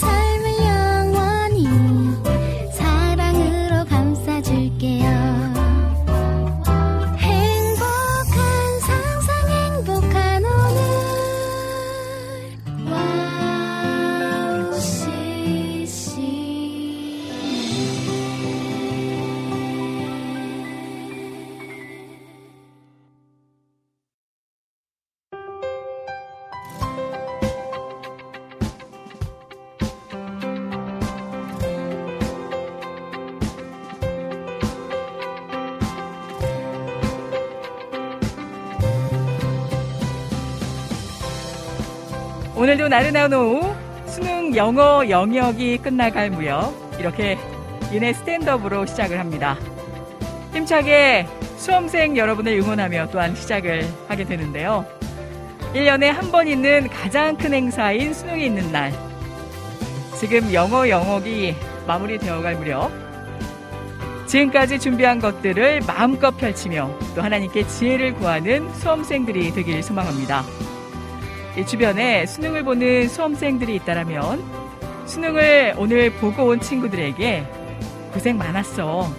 삶을 영원히 사랑으로 감싸줄게요 오늘도 나른한 오후 수능 영어 영역이 끝나갈 무렵 이렇게 이은혜 스탠드업으로 시작을 합니다. 힘차게 수험생 여러분을 응원하며 또한 시작을 하게 되는데요. 1년에 한 번 있는 가장 큰 행사인 수능이 있는 날 지금 영어 영역이 마무리되어갈 무렵 지금까지 준비한 것들을 마음껏 펼치며 또 하나님께 지혜를 구하는 수험생들이 되길 소망합니다. 이 주변에 수능을 보는 수험생들이 있다라면 수능을 오늘 보고 온 친구들에게 고생 많았어.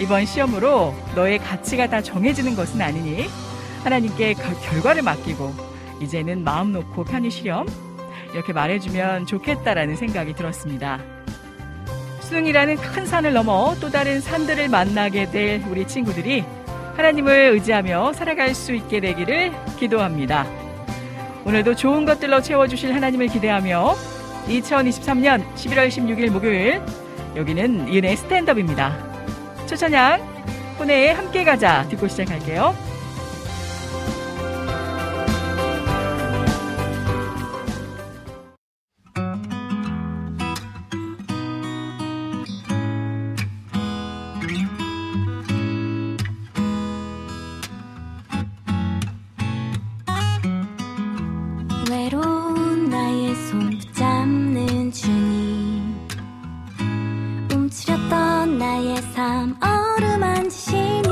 이번 시험으로 너의 가치가 다 정해지는 것은 아니니 하나님께 결과를 맡기고 이제는 마음 놓고 편히 쉬렴. 이렇게 말해주면 좋겠다라는 생각이 들었습니다. 수능이라는 큰 산을 넘어 또 다른 산들을 만나게 될 우리 친구들이 하나님을 의지하며 살아갈 수 있게 되기를 기도합니다. 오늘도 좋은 것들로 채워주실 하나님을 기대하며 2023년 11월 16일 목요일 여기는 이은혜 스탠드업입니다. 초찬양 혼혜에 함께 가자 듣고 시작할게요. 나의 삶 얼음 안 지시니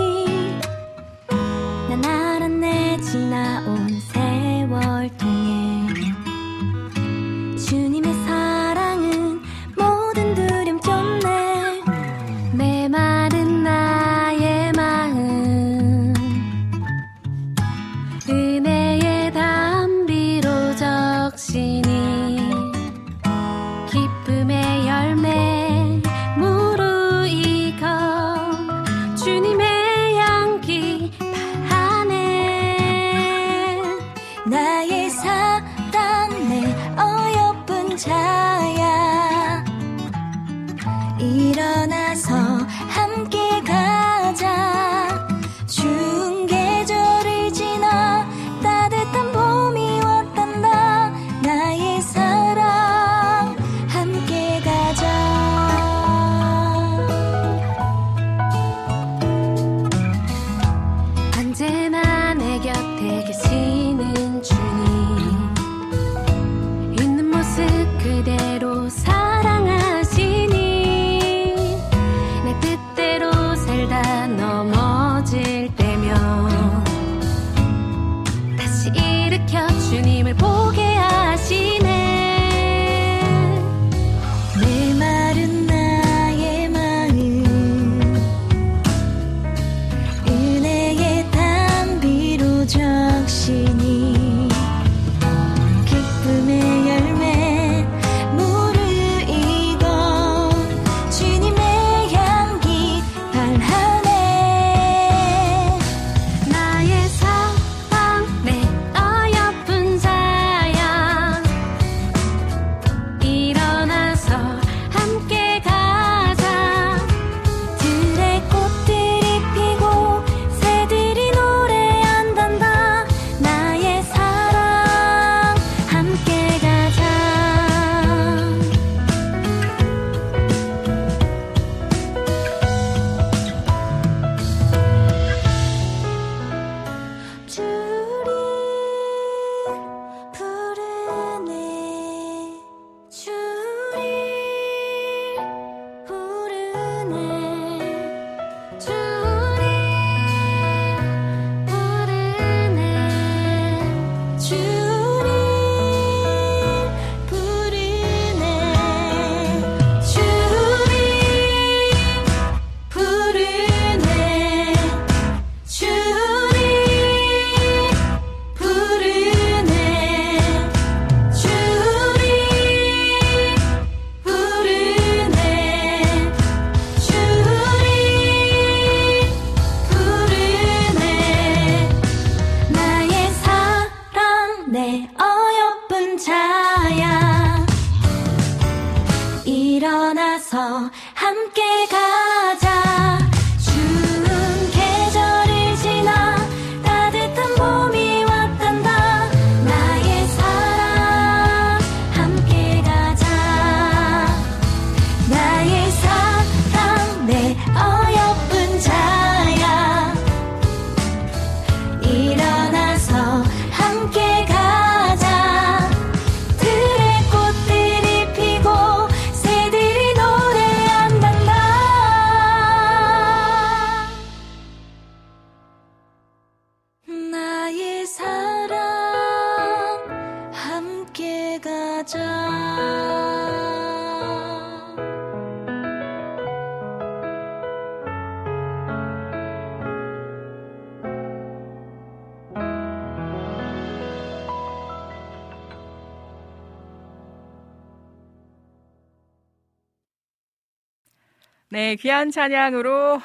네, 귀한 찬양으로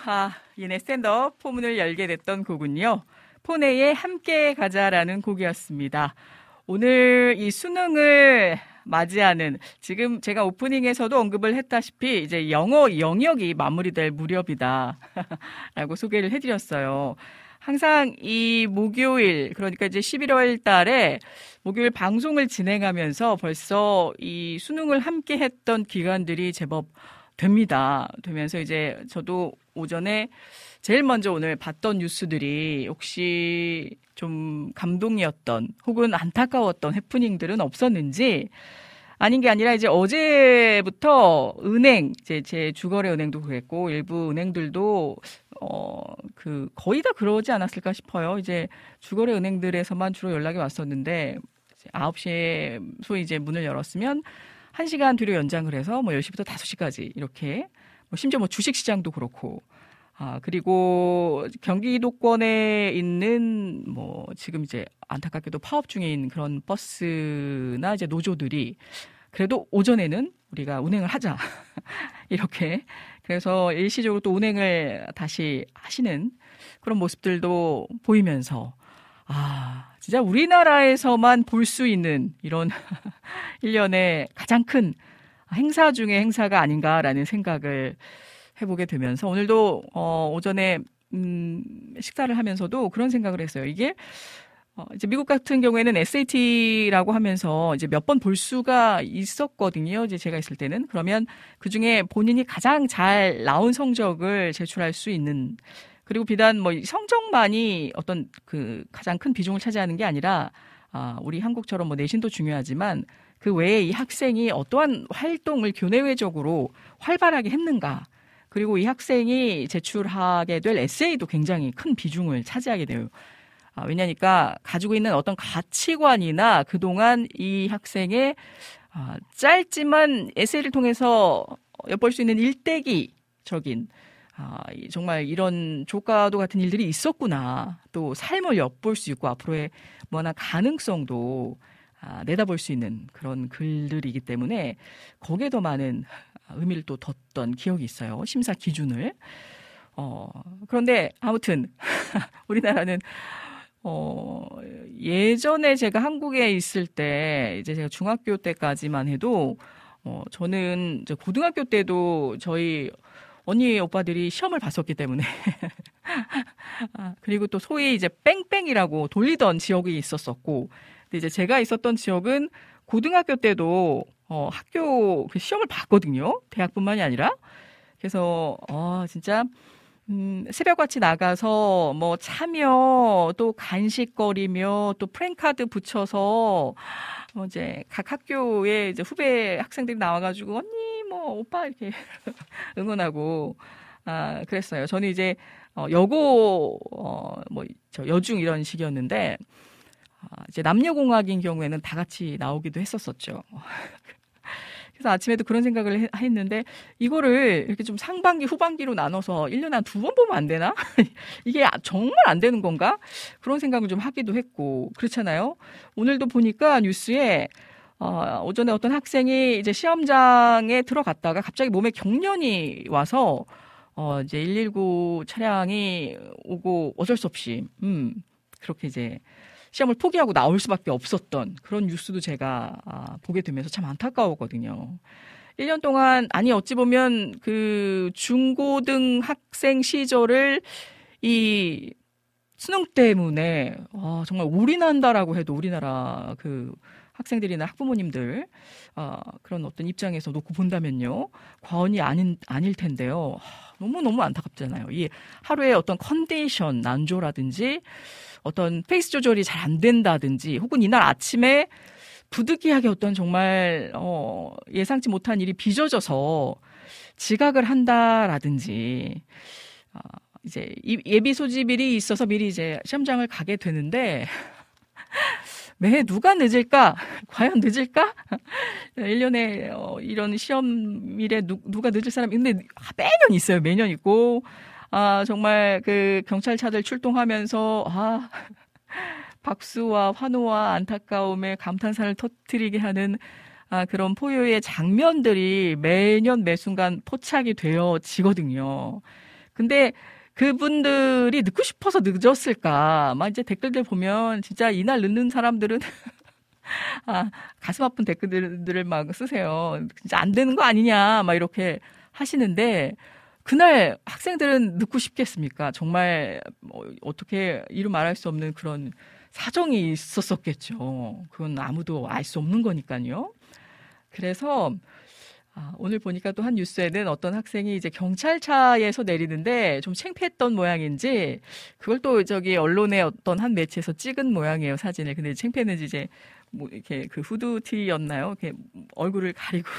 이은혜 스탠드업 포문을 열게 됐던 곡은요, 포네의 함께 가자라는 곡이었습니다. 오늘 이 수능을 맞이하는, 지금 제가 오프닝에서도 언급을 했다시피 이제 영어 영역이 마무리될 무렵이다 라고 소개를 해드렸어요. 항상 이 목요일, 그러니까 이제 11월 달에 목요일 방송을 진행하면서 벌써 이 수능을 함께 했던 기간들이 제법 됩니다. 되면서 이제 저도 오전에 제일 먼저 오늘 봤던 뉴스들이 혹시 좀 감동이었던 혹은 안타까웠던 해프닝들은 없었는지, 아닌 게 아니라 이제 어제부터 은행, 제 주거래 은행도 그랬고 일부 은행들도 거의 다 그러지 않았을까 싶어요. 이제 주거래 은행들에서만 주로 연락이 왔었는데, 9시에 소위 이제 문을 열었으면 1시간 뒤로 연장을 해서 10시부터 5시까지 이렇게, 심지어 주식시장도 그렇고, 그리고 경기도권에 있는 지금 이제 안타깝게도 파업 중인 그런 버스나 이제 노조들이 그래도 오전에는 우리가 운행을 하자. 이렇게. 그래서 일시적으로 또 운행을 다시 하시는 그런 모습들도 보이면서, 진짜 우리나라에서만 볼 수 있는 이런 일련의 가장 큰 행사 중에 행사가 아닌가라는 생각을 해보게 되면서, 오늘도 오전에 식사를 하면서도 그런 생각을 했어요. 이게 이제 미국 같은 경우에는 SAT라고 하면서 이제 몇 번 볼 수가 있었거든요. 이제 제가 있을 때는. 그러면 그 중에 본인이 가장 잘 나온 성적을 제출할 수 있는, 그리고 비단 성적만이 어떤 그 가장 큰 비중을 차지하는 게 아니라, 우리 한국처럼 내신도 중요하지만 그 외에 이 학생이 어떠한 활동을 교내외적으로 활발하게 했는가, 그리고 이 학생이 제출하게 될 에세이도 굉장히 큰 비중을 차지하게 돼요. 왜냐니까 가지고 있는 어떤 가치관이나 그동안 이 학생의 짧지만 에세이를 통해서 엿볼 수 있는 일대기적인, 정말 이런 조과도 같은 일들이 있었구나, 또 삶을 엿볼 수 있고 앞으로의 뭐나 가능성도 내다볼 수 있는 그런 글들이기 때문에 거기에 더 많은 의미를 또 뒀던 기억이 있어요. 심사 기준을. 그런데 아무튼 우리나라는 예전에 제가 한국에 있을 때, 이제 제가 중학교 때까지만 해도, 저는 이제 고등학교 때도 저희 언니 오빠들이 시험을 봤었기 때문에 그리고 또 소위 이제 뺑뺑이라고 돌리던 지역이 있었었고, 근데 이제 제가 있었던 지역은 고등학교 때도 학교 그 시험을 봤거든요. 대학뿐만이 아니라. 그래서 진짜 새벽같이 나가서 차며 또 간식거리며 또 프랭카드 붙여서 이제 각 학교에 이제 후배 학생들이 나와가지고 언니 오빠 이렇게 응원하고 그랬어요. 저는 이제 여고 여중 이런 식이었는데, 이제 남녀공학인 경우에는 다 같이 나오기도 했었었죠. 그래서 아침에도 그런 생각을 했는데, 이거를 이렇게 좀 상반기, 후반기로 나눠서 1년에 한 2번 보면 안 되나? 이게 정말 안 되는 건가? 그런 생각을 좀 하기도 했고, 그렇잖아요. 오늘도 보니까 뉴스에, 오전에 어떤 학생이 이제 시험장에 들어갔다가 갑자기 몸에 경련이 와서, 이제 119 차량이 오고 어쩔 수 없이, 그렇게 이제 시험을 포기하고 나올 수밖에 없었던 그런 뉴스도 제가 보게 되면서 참 안타까웠거든요. 1년 동안, 어찌 보면 그 중고등 학생 시절을 이 수능 때문에 정말 올인한다라고 해도 우리나라 그 학생들이나 학부모님들 그런 어떤 입장에서 놓고 본다면요, 과언이 아닐 텐데요. 너무너무 안타깝잖아요. 이 하루에 어떤 컨디션 난조라든지 어떤 페이스 조절이 잘 안 된다든지, 혹은 이날 아침에 부득이하게 어떤 정말 예상치 못한 일이 빚어져서 지각을 한다라든지, 이제 예비 소집일이 있어서 미리 이제 시험장을 가게 되는데 매해 누가 늦을까? 과연 늦을까? 1년에 이런 시험일에 누가 늦을 사람이, 근데 매년 있어요. 매년 있고, 정말 그 경찰차들 출동하면서, 박수와 환호와 안타까움에 감탄사를 터뜨리게 하는 그런 포효의 장면들이 매년 매순간 포착이 되어지거든요. 근데 그분들이 늦고 싶어서 늦었을까? 막 이제 댓글들 보면 진짜 이날 늦는 사람들은 가슴 아픈 댓글들을 막 쓰세요. 진짜 안 되는 거 아니냐? 막 이렇게 하시는데 그날 학생들은 늦고 싶겠습니까? 정말 어떻게 이루 말할 수 없는 그런 사정이 있었었겠죠. 그건 아무도 알 수 없는 거니까요. 그래서 오늘 보니까 또 한 뉴스에는 어떤 학생이 이제 경찰차에서 내리는데 좀 창피했던 모양인지 그걸 또 저기 언론의 어떤 한 매체에서 찍은 모양이에요, 사진을. 근데 창피했는지 이제 뭐 이렇게 그 후드티였나요? 이렇게 얼굴을 가리고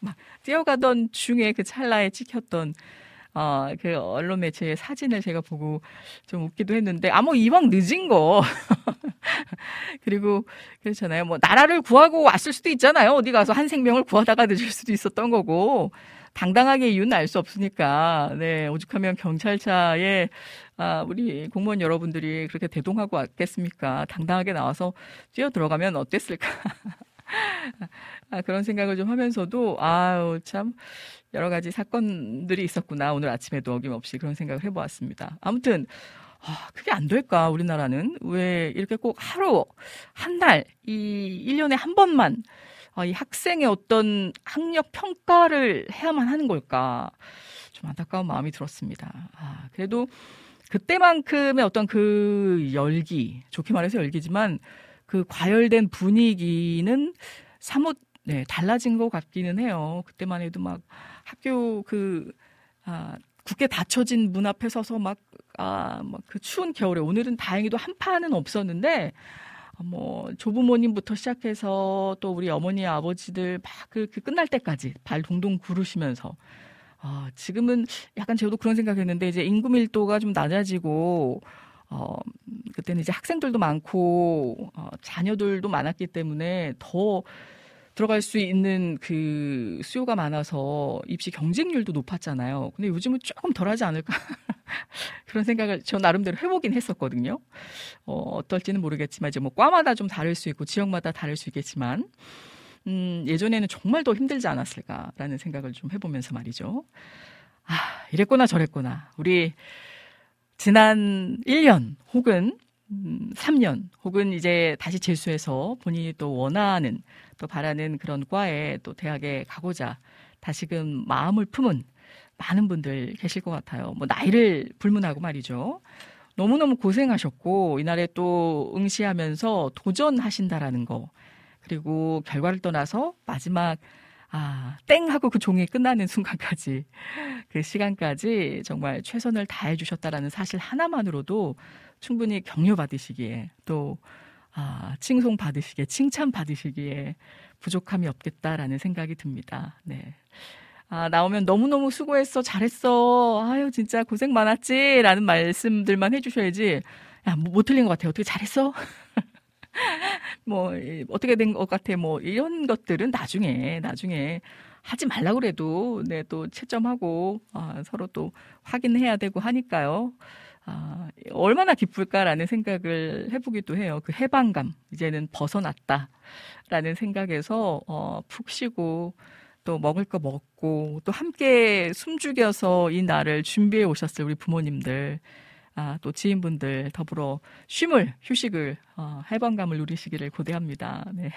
막 뛰어가던 중에 그 찰나에 찍혔던 그 언론 매체의 사진을 제가 보고 좀 웃기도 했는데, 뭐 이왕 늦은 거. 그리고 그렇잖아요. 뭐 나라를 구하고 왔을 수도 있잖아요. 어디 가서 한 생명을 구하다가 늦을 수도 있었던 거고, 당당하게 이유는 알 수 없으니까, 네, 오죽하면 경찰차에, 우리 공무원 여러분들이 그렇게 대동하고 왔겠습니까? 당당하게 나와서 뛰어 들어가면 어땠을까? 그런 생각을 좀 하면서도, 참, 여러 가지 사건들이 있었구나. 오늘 아침에도 어김없이 그런 생각을 해보았습니다. 아무튼, 그게 안 될까, 우리나라는? 왜 이렇게 꼭 하루, 한 달, 1년에 한 번만, 이 학생의 어떤 학력 평가를 해야만 하는 걸까? 좀 안타까운 마음이 들었습니다. 그래도 그때만큼의 어떤 그 열기, 좋게 말해서 열기지만, 그 과열된 분위기는 사뭇 달라진 것 같기는 해요. 그때만 해도 막 학교 굳게 닫혀진 문 앞에 서서 막 그 추운 겨울에, 오늘은 다행히도 한파는 없었는데 뭐 조부모님부터 시작해서 또 우리 어머니 아버지들 막 그 끝날 때까지 발 동동 구르시면서, 지금은 약간 저도 그런 생각했는데 이제 인구밀도가 좀 낮아지고 그때는 이제 학생들도 많고, 자녀들도 많았기 때문에 더 들어갈 수 있는 그 수요가 많아서 입시 경쟁률도 높았잖아요. 근데 요즘은 조금 덜 하지 않을까. 그런 생각을 저 나름대로 해보긴 했었거든요. 어떨지는 모르겠지만, 이제 뭐 과마다 좀 다를 수 있고, 지역마다 다를 수 있겠지만, 예전에는 정말 더 힘들지 않았을까라는 생각을 좀 해보면서 말이죠. 이랬구나, 저랬구나. 우리, 지난 1년 혹은 3년 혹은 이제 다시 재수해서 본인이 또 원하는 또 바라는 그런 과에 또 대학에 가고자 다시금 마음을 품은 많은 분들 계실 것 같아요. 뭐 나이를 불문하고 말이죠. 너무너무 고생하셨고 이날에 또 응시하면서 도전하신다라는 거, 그리고 결과를 떠나서 마지막 땡 하고 그 종이 끝나는 순간까지, 그 시간까지 정말 최선을 다해 주셨다라는 사실 하나만으로도 충분히 격려받으시기에, 또 칭송받으시기에, 칭찬받으시기에 부족함이 없겠다라는 생각이 듭니다. 네. 나오면 너무너무 수고했어, 잘했어, 아유 진짜 고생 많았지 라는 말씀들만 해주셔야지, 야, 뭐 틀린 것 같아, 어떻게 잘했어? 뭐 어떻게 된 것 같아, 뭐 이런 것들은 나중에 하지 말라고 그래도 또 채점하고 서로 또 확인해야 되고 하니까요. 얼마나 기쁠까라는 생각을 해보기도 해요. 그 해방감, 이제는 벗어났다라는 생각에서 푹 쉬고, 또 먹을 거 먹고, 또 함께 숨죽여서 이 날을 준비해 오셨을 우리 부모님들, 또 지인분들 더불어 쉼을, 휴식을, 해방감을 누리시기를 고대합니다. 네.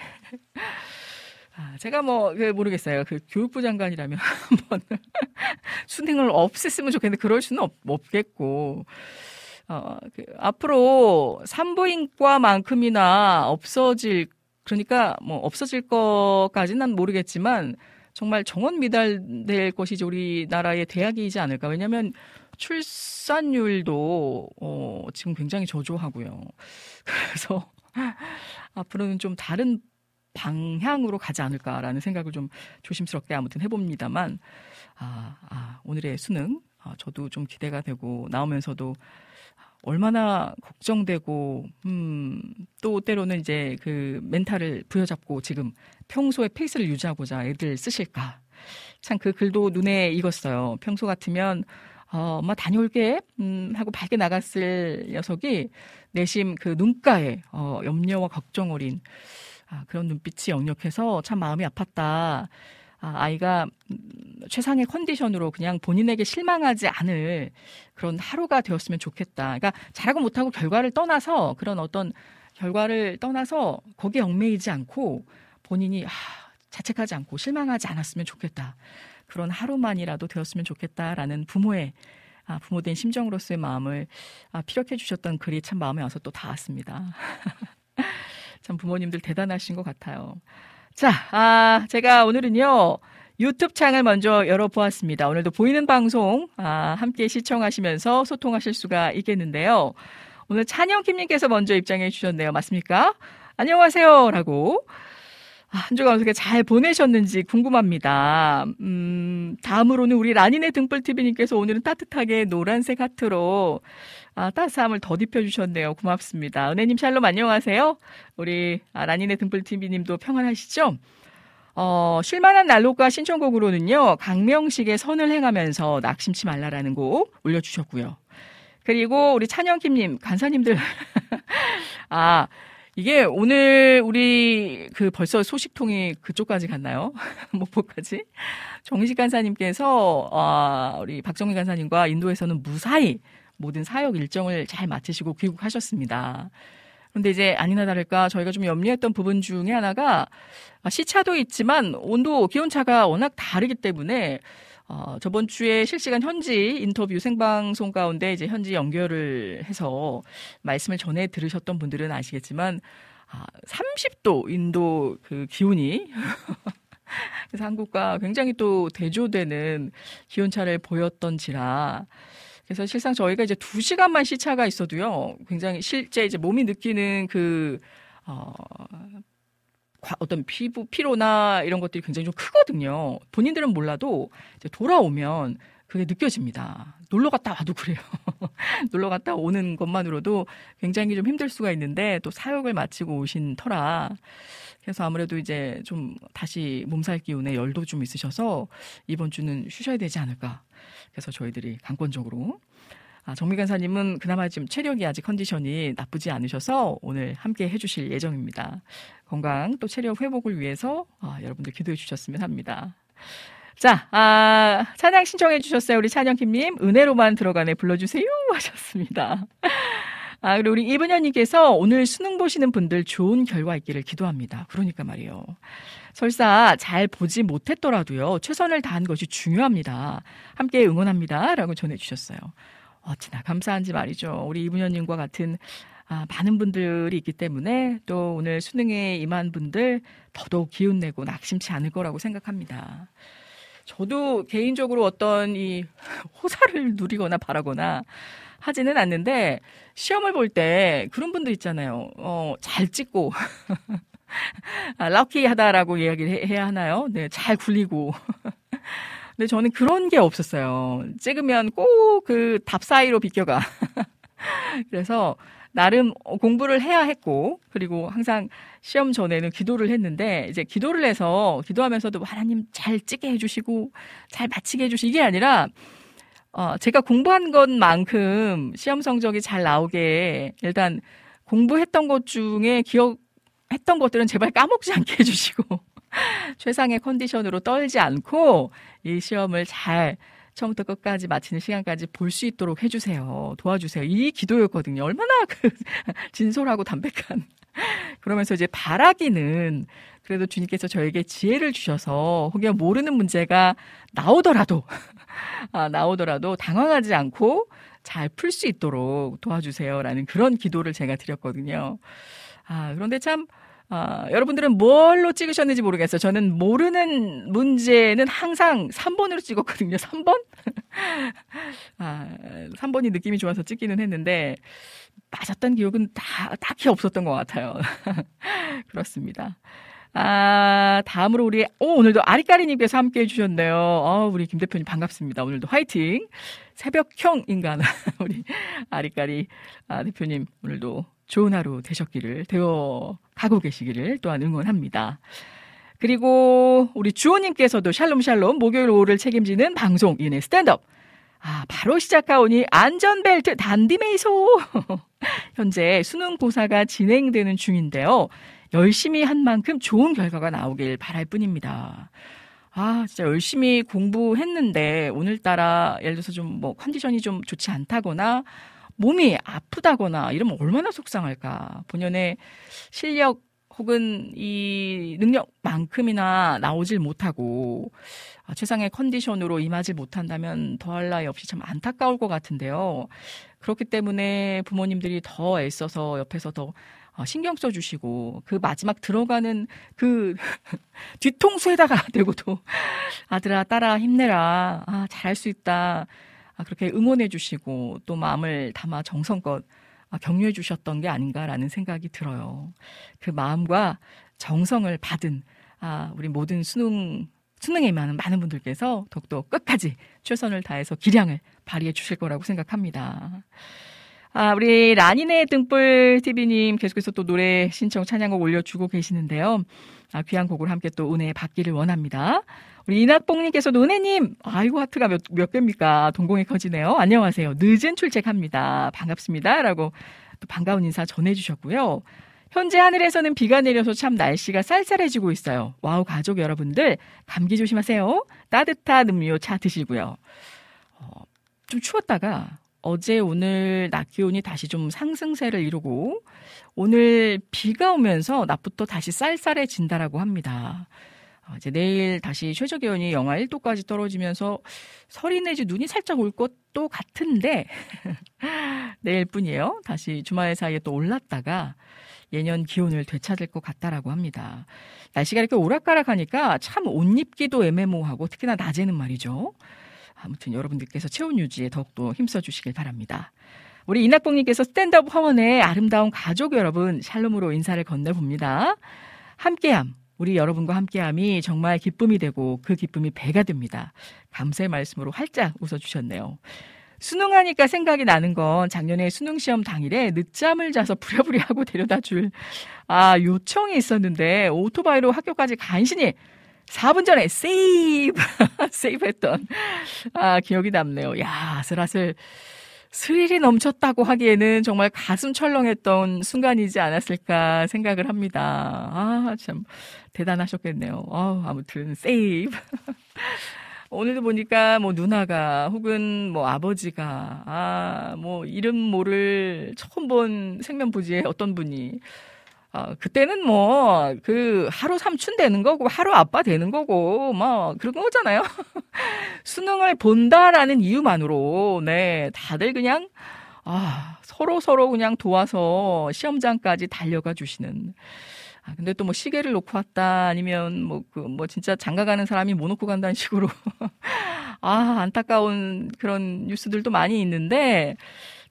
제가 모르겠어요. 그 교육부 장관이라면 한번 수능을 없앴으면 좋겠는데 그럴 수는 없겠고, 앞으로 산부인과만큼이나 그러니까 뭐 없어질 것까지는 난 모르겠지만 정말 정원 미달될 것이 우리나라의 대학이지 않을까. 왜냐하면 출산율도 지금 굉장히 저조하고요. 그래서 앞으로는 좀 다른 방향으로 가지 않을까라는 생각을 좀 조심스럽게 아무튼 해봅니다만, 오늘의 수능 저도 좀 기대가 되고, 나오면서도 얼마나 걱정되고, 또 때로는 이제 그 멘탈을 부여잡고 지금 평소에 페이스를 유지하고자 애들 쓰실까. 참 그 글도 눈에 익었어요. 평소 같으면 엄마 다녀올게 하고 밝게 나갔을 녀석이 내심 그 눈가에 염려와 걱정 어린 그런 눈빛이 역력해서 참 마음이 아팠다. 아이가 최상의 컨디션으로 그냥 본인에게 실망하지 않을 그런 하루가 되었으면 좋겠다. 그러니까 잘하고 못하고 결과를 떠나서 그런 어떤 결과를 떠나서 거기에 얽매이지 않고 본인이 자책하지 않고 실망하지 않았으면 좋겠다. 그런 하루만이라도 되었으면 좋겠다라는 부모의 부모된 심정으로서의 마음을 피력해 주셨던 글이 참 마음에 와서 또 닿았습니다. 참 부모님들 대단하신 것 같아요. 자, 제가 오늘은요. 유튜브 창을 먼저 열어보았습니다. 오늘도 보이는 방송 함께 시청하시면서 소통하실 수가 있겠는데요. 오늘 찬영킴님께서 먼저 입장해 주셨네요. 맞습니까? 안녕하세요. 라고. 한 주간 어떻게 잘 보내셨는지 궁금합니다. 다음으로는 우리 라니네 등불TV님께서 오늘은 따뜻하게 노란색 하트로 따스함을 더딥혀 주셨네요. 고맙습니다. 은혜님 샬롬 안녕하세요. 우리 라니네 등불TV님도 평안하시죠? 쉴만한 난로가 신청곡으로는요. 강명식의 선을 행하면서 낙심치 말라라는 곡 올려주셨고요. 그리고 우리 찬영킴님, 간사님들 이게 오늘 우리 벌써 소식통이 그쪽까지 갔나요? 목포까지? 정희식 간사님께서 우리 박정미 간사님과 인도에서는 무사히 모든 사역 일정을 잘 마치시고 귀국하셨습니다. 그런데 이제 아니나 다를까 저희가 좀 염려했던 부분 중에 하나가 시차도 있지만 기온차가 워낙 다르기 때문에 저번 주에 실시간 현지 인터뷰 생방송 가운데 이제 현지 연결을 해서 말씀을 전해 들으셨던 분들은 아시겠지만, 30도 인도 기온이. 그래서 한국과 굉장히 또 대조되는 기온차를 보였던지라. 그래서 실상 저희가 이제 2시간만 시차가 있어도요, 굉장히 실제 이제 몸이 느끼는 어떤 피로나 이런 것들이 굉장히 좀 크거든요. 본인들은 몰라도 이제 돌아오면 그게 느껴집니다. 놀러 갔다 와도 그래요. 놀러 갔다 오는 것만으로도 굉장히 좀 힘들 수가 있는데 또 사역을 마치고 오신 터라 그래서 아무래도 이제 좀 다시 몸살 기운에 열도 좀 있으셔서 이번 주는 쉬셔야 되지 않을까. 그래서 저희들이 강권적으로 정미 간사님은 그나마 지금 체력이 아직 컨디션이 나쁘지 않으셔서 오늘 함께 해주실 예정입니다. 건강 또 체력 회복을 위해서 여러분들 기도해 주셨으면 합니다. 자, 찬양 신청해 주셨어요. 우리 찬영킴님 은혜로만 들어가네 불러주세요 하셨습니다. 그리고 우리 이분현님께서 오늘 수능 보시는 분들 좋은 결과 있기를 기도합니다. 그러니까 말이에요. 설사 잘 보지 못했더라도요. 최선을 다한 것이 중요합니다. 함께 응원합니다. 라고 전해주셨어요. 어찌나 감사한지 말이죠. 우리 이분현님과 같은 많은 분들이 있기 때문에 또 오늘 수능에 임한 분들 더더욱 기운내고 낙심치 않을 거라고 생각합니다. 저도 개인적으로 어떤 이 호사를 누리거나 바라거나 하지는 않는데 시험을 볼 때 그런 분들 있잖아요. 잘 찍고 럭키하다라고 이야기를 해야 하나요? 네, 잘 굴리고 근데 저는 그런 게 없었어요. 찍으면 꼭 그 답 사이로 비껴가. 그래서 나름 공부를 해야 했고 그리고 항상 시험 전에는 기도를 했는데 이제 기도를 해서 기도하면서도 하나님 잘 찍게 해주시고 잘 마치게 해주시고 이게 아니라 제가 공부한 것만큼 시험 성적이 잘 나오게 일단 공부했던 것 중에 기억했던 것들은 제발 까먹지 않게 해주시고 최상의 컨디션으로 떨지 않고 이 시험을 잘 처음부터 끝까지 마치는 시간까지 볼 수 있도록 해주세요. 도와주세요. 이 기도였거든요. 얼마나 진솔하고 담백한. 그러면서 이제 바라기는 그래도 주님께서 저에게 지혜를 주셔서 혹여 모르는 문제가 나오더라도 나오더라도 당황하지 않고 잘 풀 수 있도록 도와주세요라는 그런 기도를 제가 드렸거든요. 그런데 참 여러분들은 뭘로 찍으셨는지 모르겠어요. 저는 모르는 문제는 항상 3번으로 찍었거든요. 3번? 3번이 느낌이 좋아서 찍기는 했는데 맞았던 기억은 딱히 없었던 것 같아요. 그렇습니다. 다음으로 오늘도 아리까리님께서 함께 해주셨네요. 우리 김 대표님 반갑습니다. 오늘도 화이팅! 새벽형 인간, 우리 아리까리 대표님 오늘도 좋은 하루 되어 가고 계시기를 또한 응원합니다. 그리고 우리 주호님께서도 샬롬 목요일 오후를 책임지는 방송 이은혜 스탠드업. 바로 시작하오니 안전벨트 단디메이소. 현재 수능고사가 진행되는 중인데요. 열심히 한 만큼 좋은 결과가 나오길 바랄 뿐입니다. 아, 진짜 열심히 공부했는데 오늘따라 예를 들어서 좀 뭐 컨디션이 좀 좋지 않다거나 몸이 아프다거나 이러면 얼마나 속상할까. 본연의 실력 혹은 이 능력만큼이나 나오질 못하고 최상의 컨디션으로 임하지 못한다면 더할 나위 없이 참 안타까울 것 같은데요. 그렇기 때문에 부모님들이 더 애써서 옆에서 더 신경 써주시고 그 마지막 들어가는 그 뒤통수에다가 대고도 아들아 딸아 힘내라, 아, 잘할 수 있다, 아, 그렇게 응원해 주시고 또 마음을 담아 정성껏 격려해 주셨던 게 아닌가라는 생각이 들어요. 그 마음과 정성을 받은 우리 모든 수능에 임하는 많은 분들께서 더욱더 끝까지 최선을 다해서 기량을 발휘해 주실 거라고 생각합니다. 우리 라니네 등불 TV님 계속해서 또 노래 신청 찬양곡 올려주고 계시는데요. 귀한 곡을 함께 또 은혜 받기를 원합니다. 우리 이낙봉님께서도 은혜님, 아이고 하트가 몇 개입니까? 동공이 커지네요. 안녕하세요. 늦은 출첵합니다. 반갑습니다. 라고 또 반가운 인사 전해주셨고요. 현재 하늘에서는 비가 내려서 참 날씨가 쌀쌀해지고 있어요. 와우 가족 여러분들 감기 조심하세요. 따뜻한 음료 차 드시고요. 좀 추웠다가 어제 오늘 낮 기온이 다시 좀 상승세를 이루고 오늘 비가 오면서 낮부터 다시 쌀쌀해진다라고 합니다. 이제 내일 다시 최저 기온이 영하 1도까지 떨어지면서 서리 내지 눈이 살짝 올 것도 같은데 내일뿐이에요. 다시 주말 사이에 또 올랐다가 예년 기온을 되찾을 것 같다라고 합니다. 날씨가 이렇게 오락가락하니까 참 옷 입기도 애매모호하고 특히나 낮에는 말이죠. 아무튼 여러분들께서 체온 유지에 더욱더 힘써주시길 바랍니다. 우리 이낙봉님께서 스탠드업 화원의 아름다운 가족 여러분 샬롬으로 인사를 건네봅니다. 함께함, 우리 여러분과 함께함이 정말 기쁨이 되고 그 기쁨이 배가 됩니다. 감사의 말씀으로 활짝 웃어주셨네요. 수능하니까 생각이 나는 건 작년에 수능시험 당일에 늦잠을 자서 부랴부랴 하고 데려다 줄 요청이 있었는데 오토바이로 학교까지 간신히 4분 전에 세이브했던 기억이 남네요. 야, 아슬아슬 스릴이 넘쳤다고 하기에는 정말 가슴 철렁했던 순간이지 않았을까 생각을 합니다. 아, 참 대단하셨겠네요. 아무튼 세이브. 오늘도 보니까 뭐 누나가 혹은 뭐 아버지가 뭐 이름 모를 처음 본 생면부지에 어떤 분이 그때는 뭐 그 하루 삼촌 되는 거고 하루 아빠 되는 거고 막 그런 거잖아요. 수능을 본다라는 이유만으로 다들 그냥 서로 그냥 도와서 시험장까지 달려가 주시는. 근데 또 뭐 시계를 놓고 왔다 아니면 뭐 진짜 장가 가는 사람이 뭐 놓고 간다는 식으로 안타까운 그런 뉴스들도 많이 있는데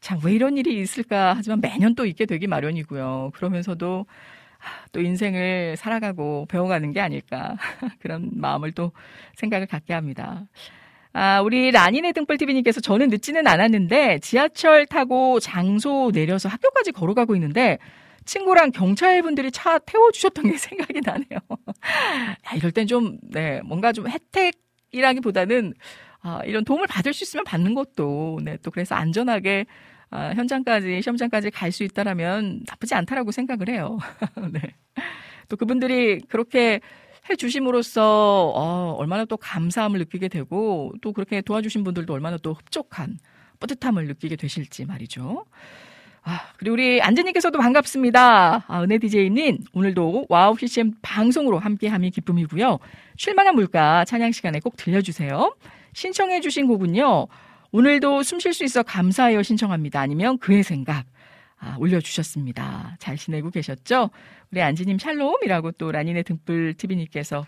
참 왜 이런 일이 있을까 하지만 매년 또 있게 되기 마련이고요. 그러면서도 또 인생을 살아가고 배워가는 게 아닐까 그런 마음을 또 생각을 갖게 합니다. 우리 라니네 등불TV님께서 저는 늦지는 않았는데 지하철 타고 장소 내려서 학교까지 걸어가고 있는데 친구랑 경찰분들이 차 태워주셨던 게 생각이 나네요. 이럴 땐 좀 뭔가 좀 혜택이라기보다는 이런 도움을 받을 수 있으면 받는 것도 또 그래서 안전하게 시험장까지 갈 수 있다라면 나쁘지 않다라고 생각을 해요. 또 그분들이 그렇게 해주심으로써 얼마나 또 감사함을 느끼게 되고 또 그렇게 도와주신 분들도 얼마나 또 흡족한 뿌듯함을 느끼게 되실지 말이죠. 그리고 우리 안재님께서도 반갑습니다. 은혜 DJ님, 오늘도 와우CCM 방송으로 함께함이 기쁨이고요. 쉴만한 물가 찬양 시간에 꼭 들려주세요. 신청해 주신 곡은요. 오늘도 숨 쉴 수 있어 감사해요 신청합니다. 아니면 그의 생각 올려주셨습니다. 잘 지내고 계셨죠? 우리 안지님 샬롬이라고 또 라니네 등불TV님께서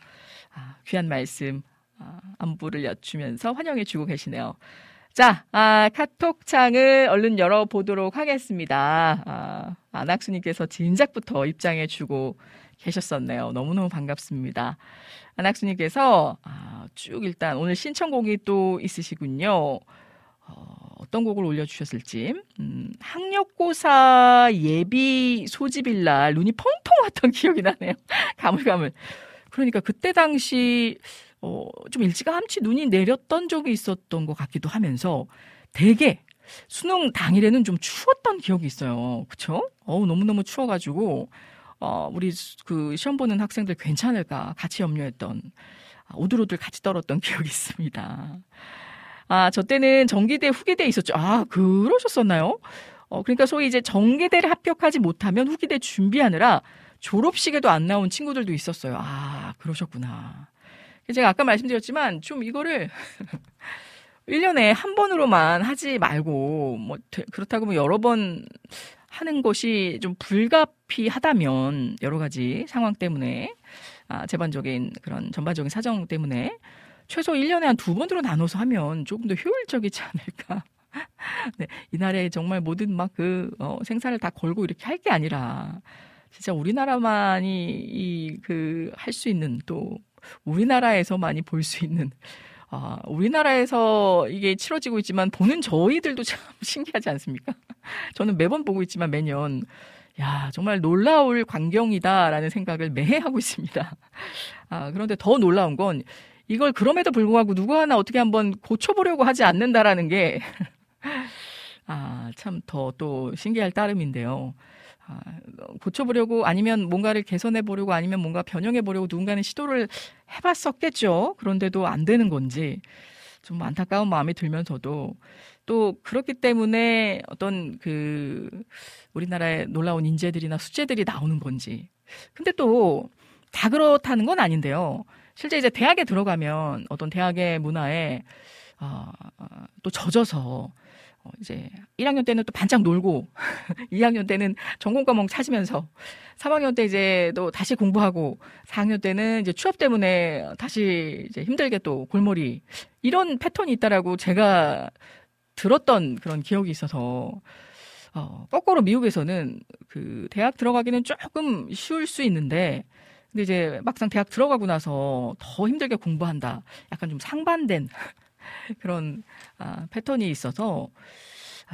귀한 말씀 안부를 여쭈면서 환영해 주고 계시네요. 자, 카톡창을 얼른 열어보도록 하겠습니다. 안학수님께서 진작부터 입장해주고 계셨었네요. 너무너무 반갑습니다. 안학수님께서 쭉 일단 오늘 신청곡이 또 있으시군요. 어떤 곡을 올려주셨을지. 학력고사 예비 소집일 날 눈이 펑펑 왔던 기억이 나네요. 가물가물. 그러니까 그때 당시 좀 일찌감치 눈이 내렸던 적이 있었던 것 같기도 하면서 되게 수능 당일에는 좀 추웠던 기억이 있어요. 그쵸? 너무너무 추워가지고 우리 그 시험 보는 학생들 괜찮을까 같이 염려했던, 오들오들 같이 떨었던 기억이 있습니다. 아, 저 때는 정기대, 후기대 있었죠. 아, 그러셨었나요? 그러니까 소위 이제 정기대를 합격하지 못하면 후기대 준비하느라 졸업식에도 안 나온 친구들도 있었어요. 아, 그러셨구나. 제가 아까 말씀드렸지만 좀 이거를 1년에 한 번으로만 하지 말고, 뭐, 그렇다고 뭐 여러 번 하는 것이 좀 불가피하다면, 여러 가지 상황 때문에, 재반적인 그런 전반적인 사정 때문에, 최소 1년에 한 2번으로 나눠서 하면 조금 더 효율적이지 않을까. 네, 이날에 정말 모든 막 생사를 다 걸고 이렇게 할 게 아니라, 진짜 우리나라만이 할 수 있는, 또 우리나라에서 많이 볼 수 있는, 우리나라에서 이게 치러지고 있지만 보는 저희들도 참 신기하지 않습니까? 저는 매번 보고 있지만 매년, 야, 정말 놀라울 광경이다라는 생각을 매해 하고 있습니다. 그런데 더 놀라운 건 이걸 그럼에도 불구하고 누구 하나 어떻게 한번 고쳐보려고 하지 않는다라는 게, 참 더 또 신기할 따름인데요. 고쳐보려고, 아니면 뭔가를 개선해보려고, 아니면 뭔가 변형해보려고 누군가는 시도를 해봤었겠죠. 그런데도 안 되는 건지 좀 안타까운 마음이 들면서도, 또 그렇기 때문에 어떤 우리나라의 놀라운 인재들이나 수재들이 나오는 건지. 근데 또 다 그렇다는 건 아닌데요. 실제 이제 대학에 들어가면 어떤 대학의 문화에 또 젖어서 이제 1학년 때는 또 반짝 놀고 2학년 때는 전공 과목 찾으면서 3학년 때 이제 또 다시 공부하고 4학년 때는 이제 취업 때문에 다시 이제 힘들게 또 골머리, 이런 패턴이 있다라고 제가 들었던 그런 기억이 있어서, 거꾸로 미국에서는 대학 들어가기는 조금 쉬울 수 있는데, 근데 이제 막상 대학 들어가고 나서 더 힘들게 공부한다, 약간 좀 상반된 그런 패턴이 있어서,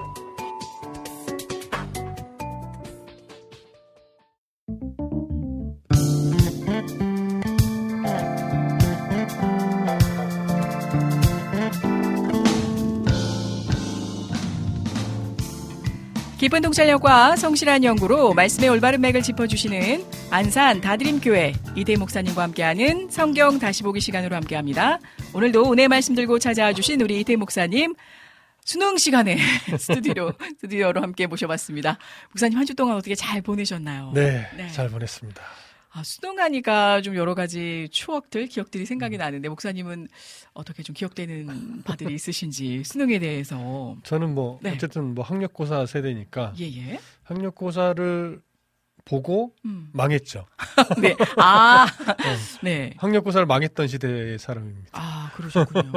깊은 통찰력과 성실한 연구로 말씀의 올바른 맥을 짚어주시는 안산 다드림교회 이태희 목사님과 함께하는 성경 다시 보기 시간으로 함께합니다. 오늘도 은혜 말씀 들고 찾아와 주신 우리 이태희 목사님 수능 시간에 스튜디오로 함께 모셔봤습니다. 목사님 한 주 동안 어떻게 잘 보내셨나요? 네. 잘 보냈습니다. 아, 수능하니까 좀 여러 가지 추억들, 기억들이 생각이 나는데 목사님은 어떻게 좀 기억되는 바들이 있으신지 수능에 대해서. 저는 뭐 네. 어쨌든 뭐 학력고사 세대니까 예예. 학력고사를 보고 망했죠. 네. 아, 네. 학력고사를 망했던 시대의 사람입니다. 아, 그러셨군요.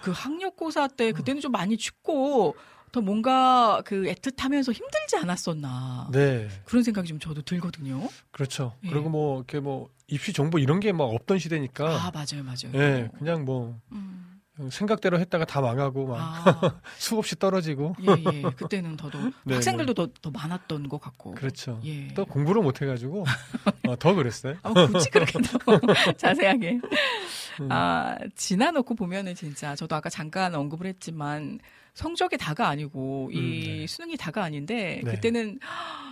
그 학력고사 때 그때는 좀 많이 춥고. 더 뭔가 그 애틋하면서 힘들지 않았었나. 네. 그런 생각이 좀 저도 들거든요. 그렇죠. 예. 그리고 뭐 이렇게 뭐 입시 정보 이런 게 막 없던 시대니까. 아 맞아요. 예, 그냥 뭐 생각대로 했다가 다 망하고 막 수없이 떨어지고. 예. 그때는 더더욱 학생들도 더 많았던 것 같고. 그렇죠. 예. 또 공부를 못 해가지고 더 그랬어요. 굳이 그렇게 자세하게. 아 지나놓고 보면은 진짜 저도 아까 잠깐 언급을 했지만. 성적이 다가 아니고 이 네. 수능이 다가 아닌데 네. 그때는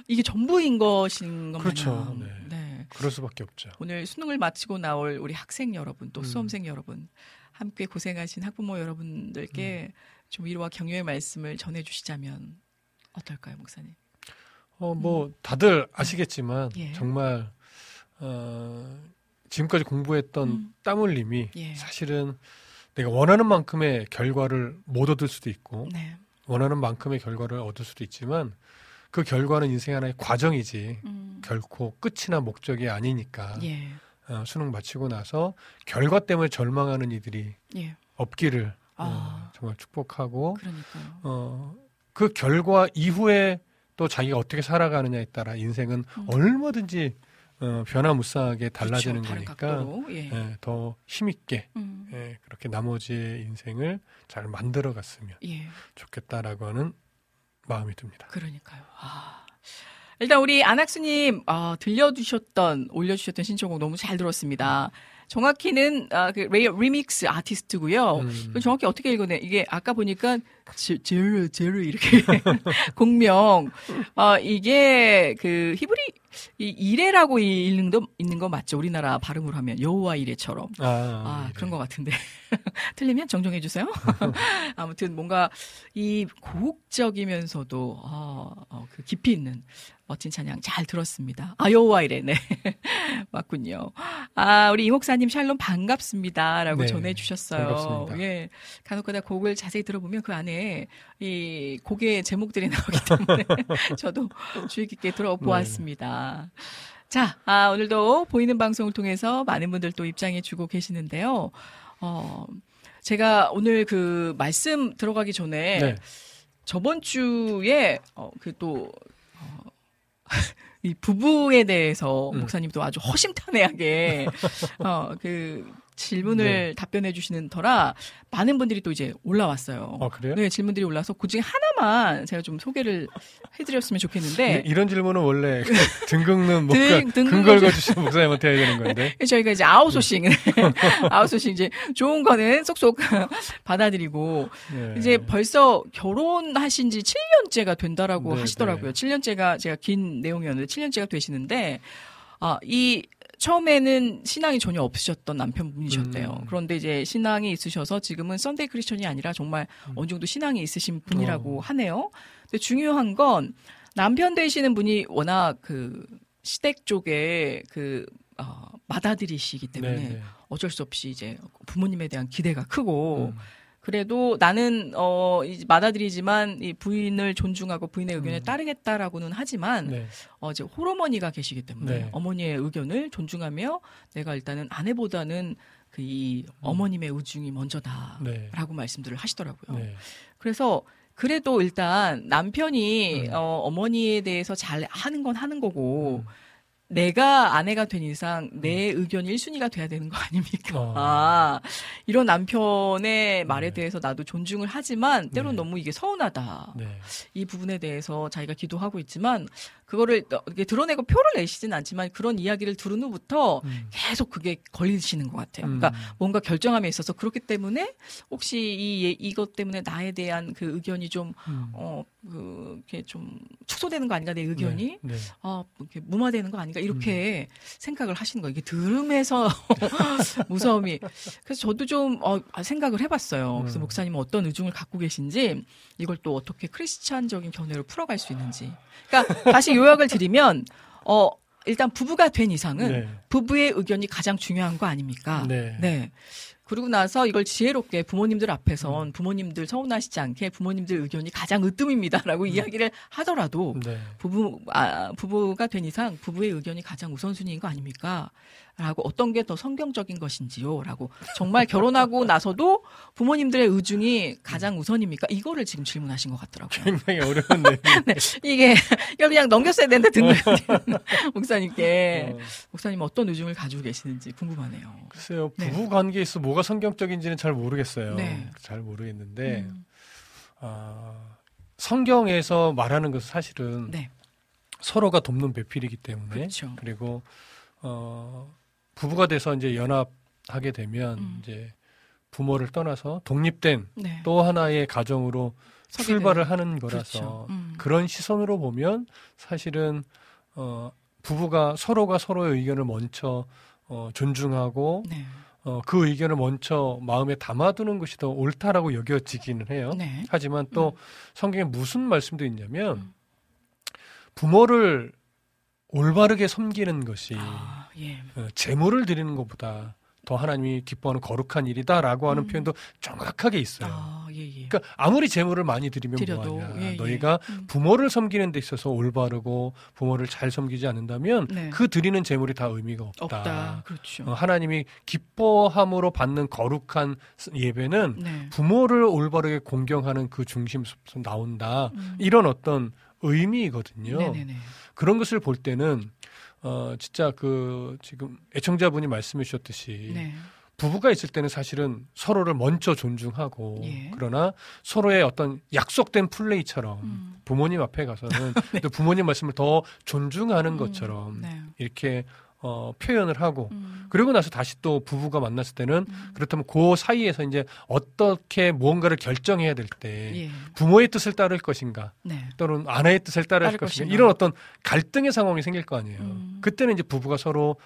이게 전부인 것인 것 마냥. 네. 그럴 수밖에 없죠. 오늘 수능을 마치고 나올 우리 학생 여러분 또 수험생 여러분 함께 고생하신 학부모 여러분들께 좀 위로와 격려의 말씀을 전해주시자면 어떨까요, 목사님? 뭐 다들 아시겠지만 정말 지금까지 공부했던 땀 흘림이 사실은 내가 원하는 만큼의 결과를 못 얻을 수도 있고 원하는 만큼의 결과를 얻을 수도 있지만 그 결과는 인생 하나의 과정이지 결코 끝이나 목적이 아니니까 수능 마치고 나서 결과 때문에 절망하는 이들이 없기를 정말 축복하고 그 결과 이후에 또 자기가 어떻게 살아가느냐에 따라 인생은 얼마든지 변화무쌍하게 달라지는 거니까 더 힘있게 그렇게 나머지의 인생을 잘 만들어갔으면 좋겠다라고 하는 마음이 듭니다. 그러니까요. 일단 우리 안학수님 올려주셨던 신청곡 너무 잘 들었습니다. 정확히는 그 리믹스 아티스트고요. 정확히 어떻게 읽어내? 이게 아까 보니까 제르 이렇게 공명. 이게 그 히브리 이 이레라고 있는 거 맞죠? 우리나라 발음으로 하면 여호와 이레처럼. 그런 것 같은데 틀리면 정정해 주세요. 아무튼 뭔가 이 고혹적이면서도 그 깊이 있는 멋진 찬양 잘 들었습니다. 여호와 이레네 맞군요. 우리 이 목사님 샬롬 반갑습니다라고 전해주셨어요. 반갑습니다. 예, 간혹가다 곡을 자세히 들어보면 그 안에 이 곡의 제목들이 나오기 때문에 저도 주의 깊게 들어보았습니다. 자, 오늘도 보이는 방송을 통해서 많은 분들 또 입장해주고 계시는데요. 제가 오늘 그 말씀 들어가기 전에 저번 주에 이 부부에 대해서 목사님도 아주 허심탄회하게 그 질문을 답변해 주시는 터라 많은 분들이 또 이제 올라왔어요. 그래요? 네, 질문들이 올라와서 그 중에 하나만 제가 좀 소개를 해드렸으면 좋겠는데 이런 질문은 원래 등 긁는 등 걸어주시는 목사님한테 해야 되는 건데 저희가 이제 아웃소싱 이제 좋은 거는 쏙쏙 받아들이고 이제 벌써 결혼하신 지 7년째가 된다라고 하시더라고요. 7년째가 제가 긴 내용이었는데 7년째가 되시는데 이 처음에는 신앙이 전혀 없으셨던 남편분이셨대요. 그런데 이제 신앙이 있으셔서 지금은 썬데이 크리스천이 아니라 정말 어느 정도 신앙이 있으신 분이라고 하네요. 근데 중요한 건 남편 되시는 분이 워낙 그 시댁 쪽에 그 맏아들이시기 때문에 어쩔 수 없이 이제 부모님에 대한 기대가 크고 그래도 나는 이제 받아들이지만 이 부인을 존중하고 부인의 의견에 따르겠다라고는 하지만 네. 이제 홀어머니가 계시기 때문에 네. 어머니의 의견을 존중하며 내가 일단은 아내보다는 그 이 어머님의 의중이 먼저다라고 네. 말씀들을 하시더라고요. 네. 그래서 그래도 일단 남편이 어머니에 대해서 잘 하는 건 하는 거고 내가 아내가 된 이상 내 의견이 1순위가 돼야 되는 거 아닙니까? 이런 남편의 말에 네. 대해서 나도 존중을 하지만 때론 네. 너무 이게 서운하다. 네. 이 부분에 대해서 자기가 기도하고 있지만 그거를 이렇게 드러내고 표를 내시진 않지만 그런 이야기를 들은 후부터 계속 그게 걸리시는 것 같아요. 그러니까 뭔가 결정함에 있어서 그렇기 때문에 혹시 이것 때문에 나에 대한 그 의견이 좀 그게 좀 축소되는 거 아닌가 내 의견이 네. 네. 이렇게 무마되는 거 아닌가 이렇게 생각을 하시는 거예요. 이게 들음에서 무서움이. 그래서 저도 좀 생각을 해봤어요. 그래서 목사님은 어떤 의중을 갖고 계신지 이걸 또 어떻게 크리스찬적인 견해로 풀어갈 수 있는지. 그러니까 다시 요약을 드리면 일단 부부가 된 이상은 네. 부부의 의견이 가장 중요한 거 아닙니까? 네. 네. 그러고 나서 이걸 지혜롭게 부모님들 앞에선 부모님들 서운하시지 않게 부모님들 의견이 가장 으뜸입니다라고 이야기를 하더라도 네. 부부가 된 이상 부부의 의견이 가장 우선순위인 거 아닙니까? 라고 어떤 게 더 성경적인 것인지요? 라고 정말 결혼하고 나서도 부모님들의 의중이 가장 우선입니까? 이거를 지금 질문하신 것 같더라고요. 굉장히 어려운데. 네, 이게 그냥 넘겼어야 되는데 목사님께. 목사님 어떤 의중을 가지고 계시는지 궁금하네요. 글쎄요. 부부관계에서 뭐가 성경적인지는 잘 모르겠어요. 네. 잘 모르겠는데 성경에서 말하는 것은 사실은 네. 서로가 돕는 배필이기 때문에 그렇죠. 그리고 부부가 돼서 이제 연합하게 되면 이제 부모를 떠나서 독립된 네. 또 하나의 가정으로 출발을 하는 거라서 그렇죠. 그런 시선으로 보면 사실은 부부가 서로가 서로의 의견을 먼저 존중하고 네. 그 의견을 먼저 마음에 담아두는 것이 더 옳다라고 여겨지기는 해요. 네. 하지만 또 성경에 무슨 말씀도 있냐면 부모를 올바르게 섬기는 것이 예. 재물을 드리는 것보다 더 하나님이 기뻐하는 거룩한 일이다라고 하는 표현도 정확하게 있어요. 예. 그러니까 아무리 재물을 많이 드리면 뭐하냐. 예, 예. 너희가 부모를 섬기는 데 있어서 올바르고 부모를 잘 섬기지 않는다면 네. 그 드리는 재물이 다 의미가 없다. 그렇죠. 하나님이 기뻐함으로 받는 거룩한 예배는 네. 부모를 올바르게 공경하는 그 중심에서 나온다. 이런 어떤 의미거든요. 네네네. 그런 것을 볼 때는 진짜 그 지금 애청자분이 말씀해 주셨듯이 네. 부부가 있을 때는 사실은 서로를 먼저 존중하고 예. 그러나 서로의 어떤 약속된 플레이처럼 부모님 앞에 가서는 네. 또 부모님 말씀을 더 존중하는 것처럼 네. 이렇게 표현을 하고 그리고 나서 다시 또 부부가 만났을 때는 그렇다면 그 사이에서 이제 어떻게 무언가를 결정해야 될 때 예. 부모의 뜻을 따를 것인가 네. 또는 아내의 뜻을 따를 것인가 이런 어떤 갈등의 상황이 생길 거 아니에요. 그때는 이제 부부가 서로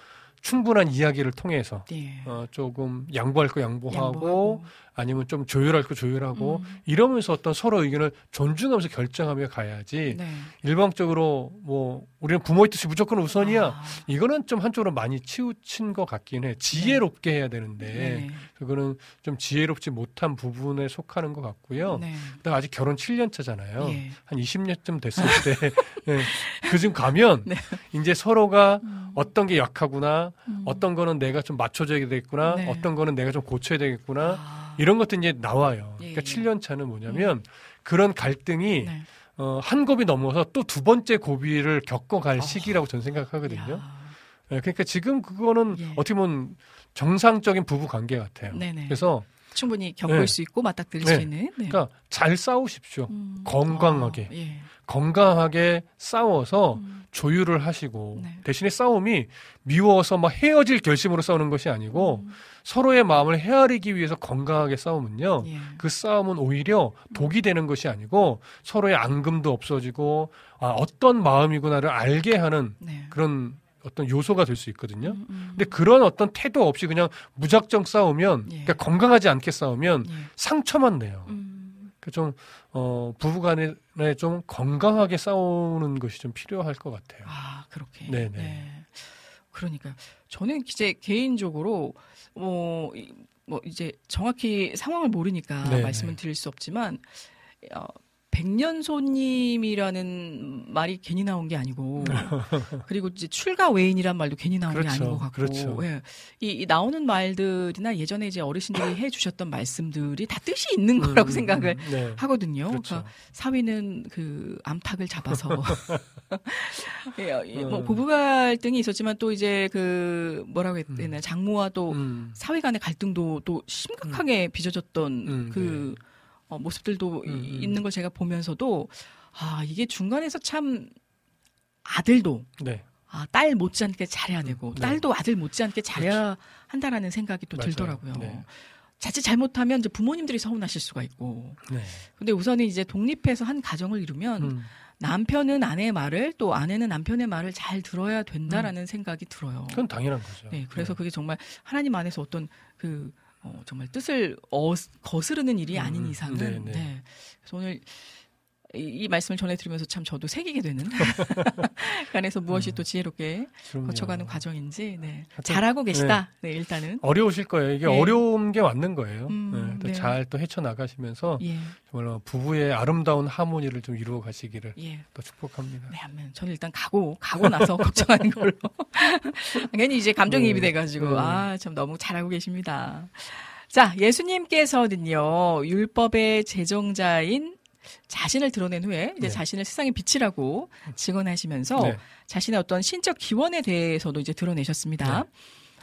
충분한 이야기를 통해서 예. 조금 양보할 거 양보하고 아니면 좀 조율할 거 조율하고 이러면서 어떤 서로 의견을 존중하면서 결정하며 가야지 네. 일방적으로 뭐 우리는 부모의 뜻이 무조건 우선이야. 이거는 좀 한쪽으로 많이 치우친 것 같긴 해. 지혜롭게 해야 되는데 네. 그거는 좀 지혜롭지 못한 부분에 속하는 것 같고요. 네. 그다음 아직 결혼 7년 차잖아요. 예. 한 20년쯤 됐을 때 네. 그쯤 가면 네. 이제 서로가 어떤 게 약하구나. 어떤 거는 내가 좀 맞춰줘야 되겠구나. 네. 어떤 거는 내가 좀 고쳐야 되겠구나. 이런 것도 이제 나와요. 예, 그러니까 7년 차는 뭐냐면 그런 갈등이 네. 한 고비 넘어서 또 두 번째 고비를 겪어갈 시기라고 저는 생각하거든요. 네, 그러니까 지금 그거는 예. 어떻게 보면 정상적인 부부 관계 같아요. 네네. 그래서 충분히 겪을 네. 수 있고 맞닥뜨릴 네. 수 있는. 네. 그러니까 잘 싸우십시오. 건강하게. 예. 건강하게 싸워서 조율을 하시고 네. 대신에 싸움이 미워서 막 헤어질 결심으로 싸우는 것이 아니고 서로의 마음을 헤아리기 위해서 건강하게 싸우면요. 예. 그 싸움은 오히려 독이 되는 것이 아니고 서로의 앙금도 없어지고 어떤 마음이구나를 알게 하는 네. 그런 어떤 요소가 될 수 있거든요. 근데 그런 어떤 태도 없이 그냥 무작정 싸우면 예. 그러니까 건강하지 않게 싸우면 예. 상처만 내요. 그러니까 좀 부부간에 좀 건강하게 싸우는 것이 좀 필요할 것 같아요. 그렇게. 네네. 네. 그러니까 저는 이제 개인적으로 뭐 이제 정확히 상황을 모르니까 네네. 말씀은 드릴 수 없지만 백년손님이라는 말이 괜히 나온 게 아니고 그리고 이제 출가 외인이란 말도 괜히 나온 그렇죠, 게 아닌 것 같고 그렇죠. 예. 이 나오는 말들이나 예전에 이제 어르신들이 해주셨던 말씀들이 다 뜻이 있는 거라고 생각을 네. 하거든요. 그렇죠. 그러니까 사위는 그 암탉을 잡아서 예, 뭐 부부 갈등이 있었지만 또 이제 그 뭐라고 해야 되나 장모와 또 사위 간의 갈등도 또 심각하게 빚어졌던 그 네. 모습들도 있는 걸 제가 보면서도 아 이게 중간에서 참 아들도 네. 아, 딸 못지않게 잘해야 되고 네. 딸도 아들 못지않게 잘해야 그치. 한다라는 생각이 또 맞아요. 들더라고요. 네. 자칫 잘못하면 이제 부모님들이 서운하실 수가 있고 네. 근데 우선은 이제 독립해서 한 가정을 이루면 남편은 아내의 말을 또 아내는 남편의 말을 잘 들어야 된다라는 생각이 들어요. 그건 당연한 거죠. 네, 그래서 네. 그게 정말 하나님 안에서 어떤 그 정말 뜻을 거스르는 일이 아닌 이상은 네. 그래서 오늘 이 말씀을 전해드리면서 참 저도 새기게 되는 그 안에서 무엇이 또 지혜롭게 그럼요. 거쳐가는 과정인지 네. 잘하고 계시다 네. 네, 일단은 어려우실 거예요. 이게 네. 어려운 게 맞는 거예요. 네. 잘 또 헤쳐나가시면서 예. 정말 부부의 아름다운 하모니를 좀 이루어 가시기를 예. 또 축복합니다. 네, 아멘. 저는 일단 가고 나서 걱정하는 걸로 괜히 이제 감정이입이 돼가지고 아, 참 너무 잘하고 계십니다. 자, 예수님께서는요 율법의 제정자인 자신을 드러낸 후에 이제 네. 자신을 세상의 빛이라고 증언하시면서 네. 자신의 어떤 신적 기원에 대해서도 이제 드러내셨습니다. 네.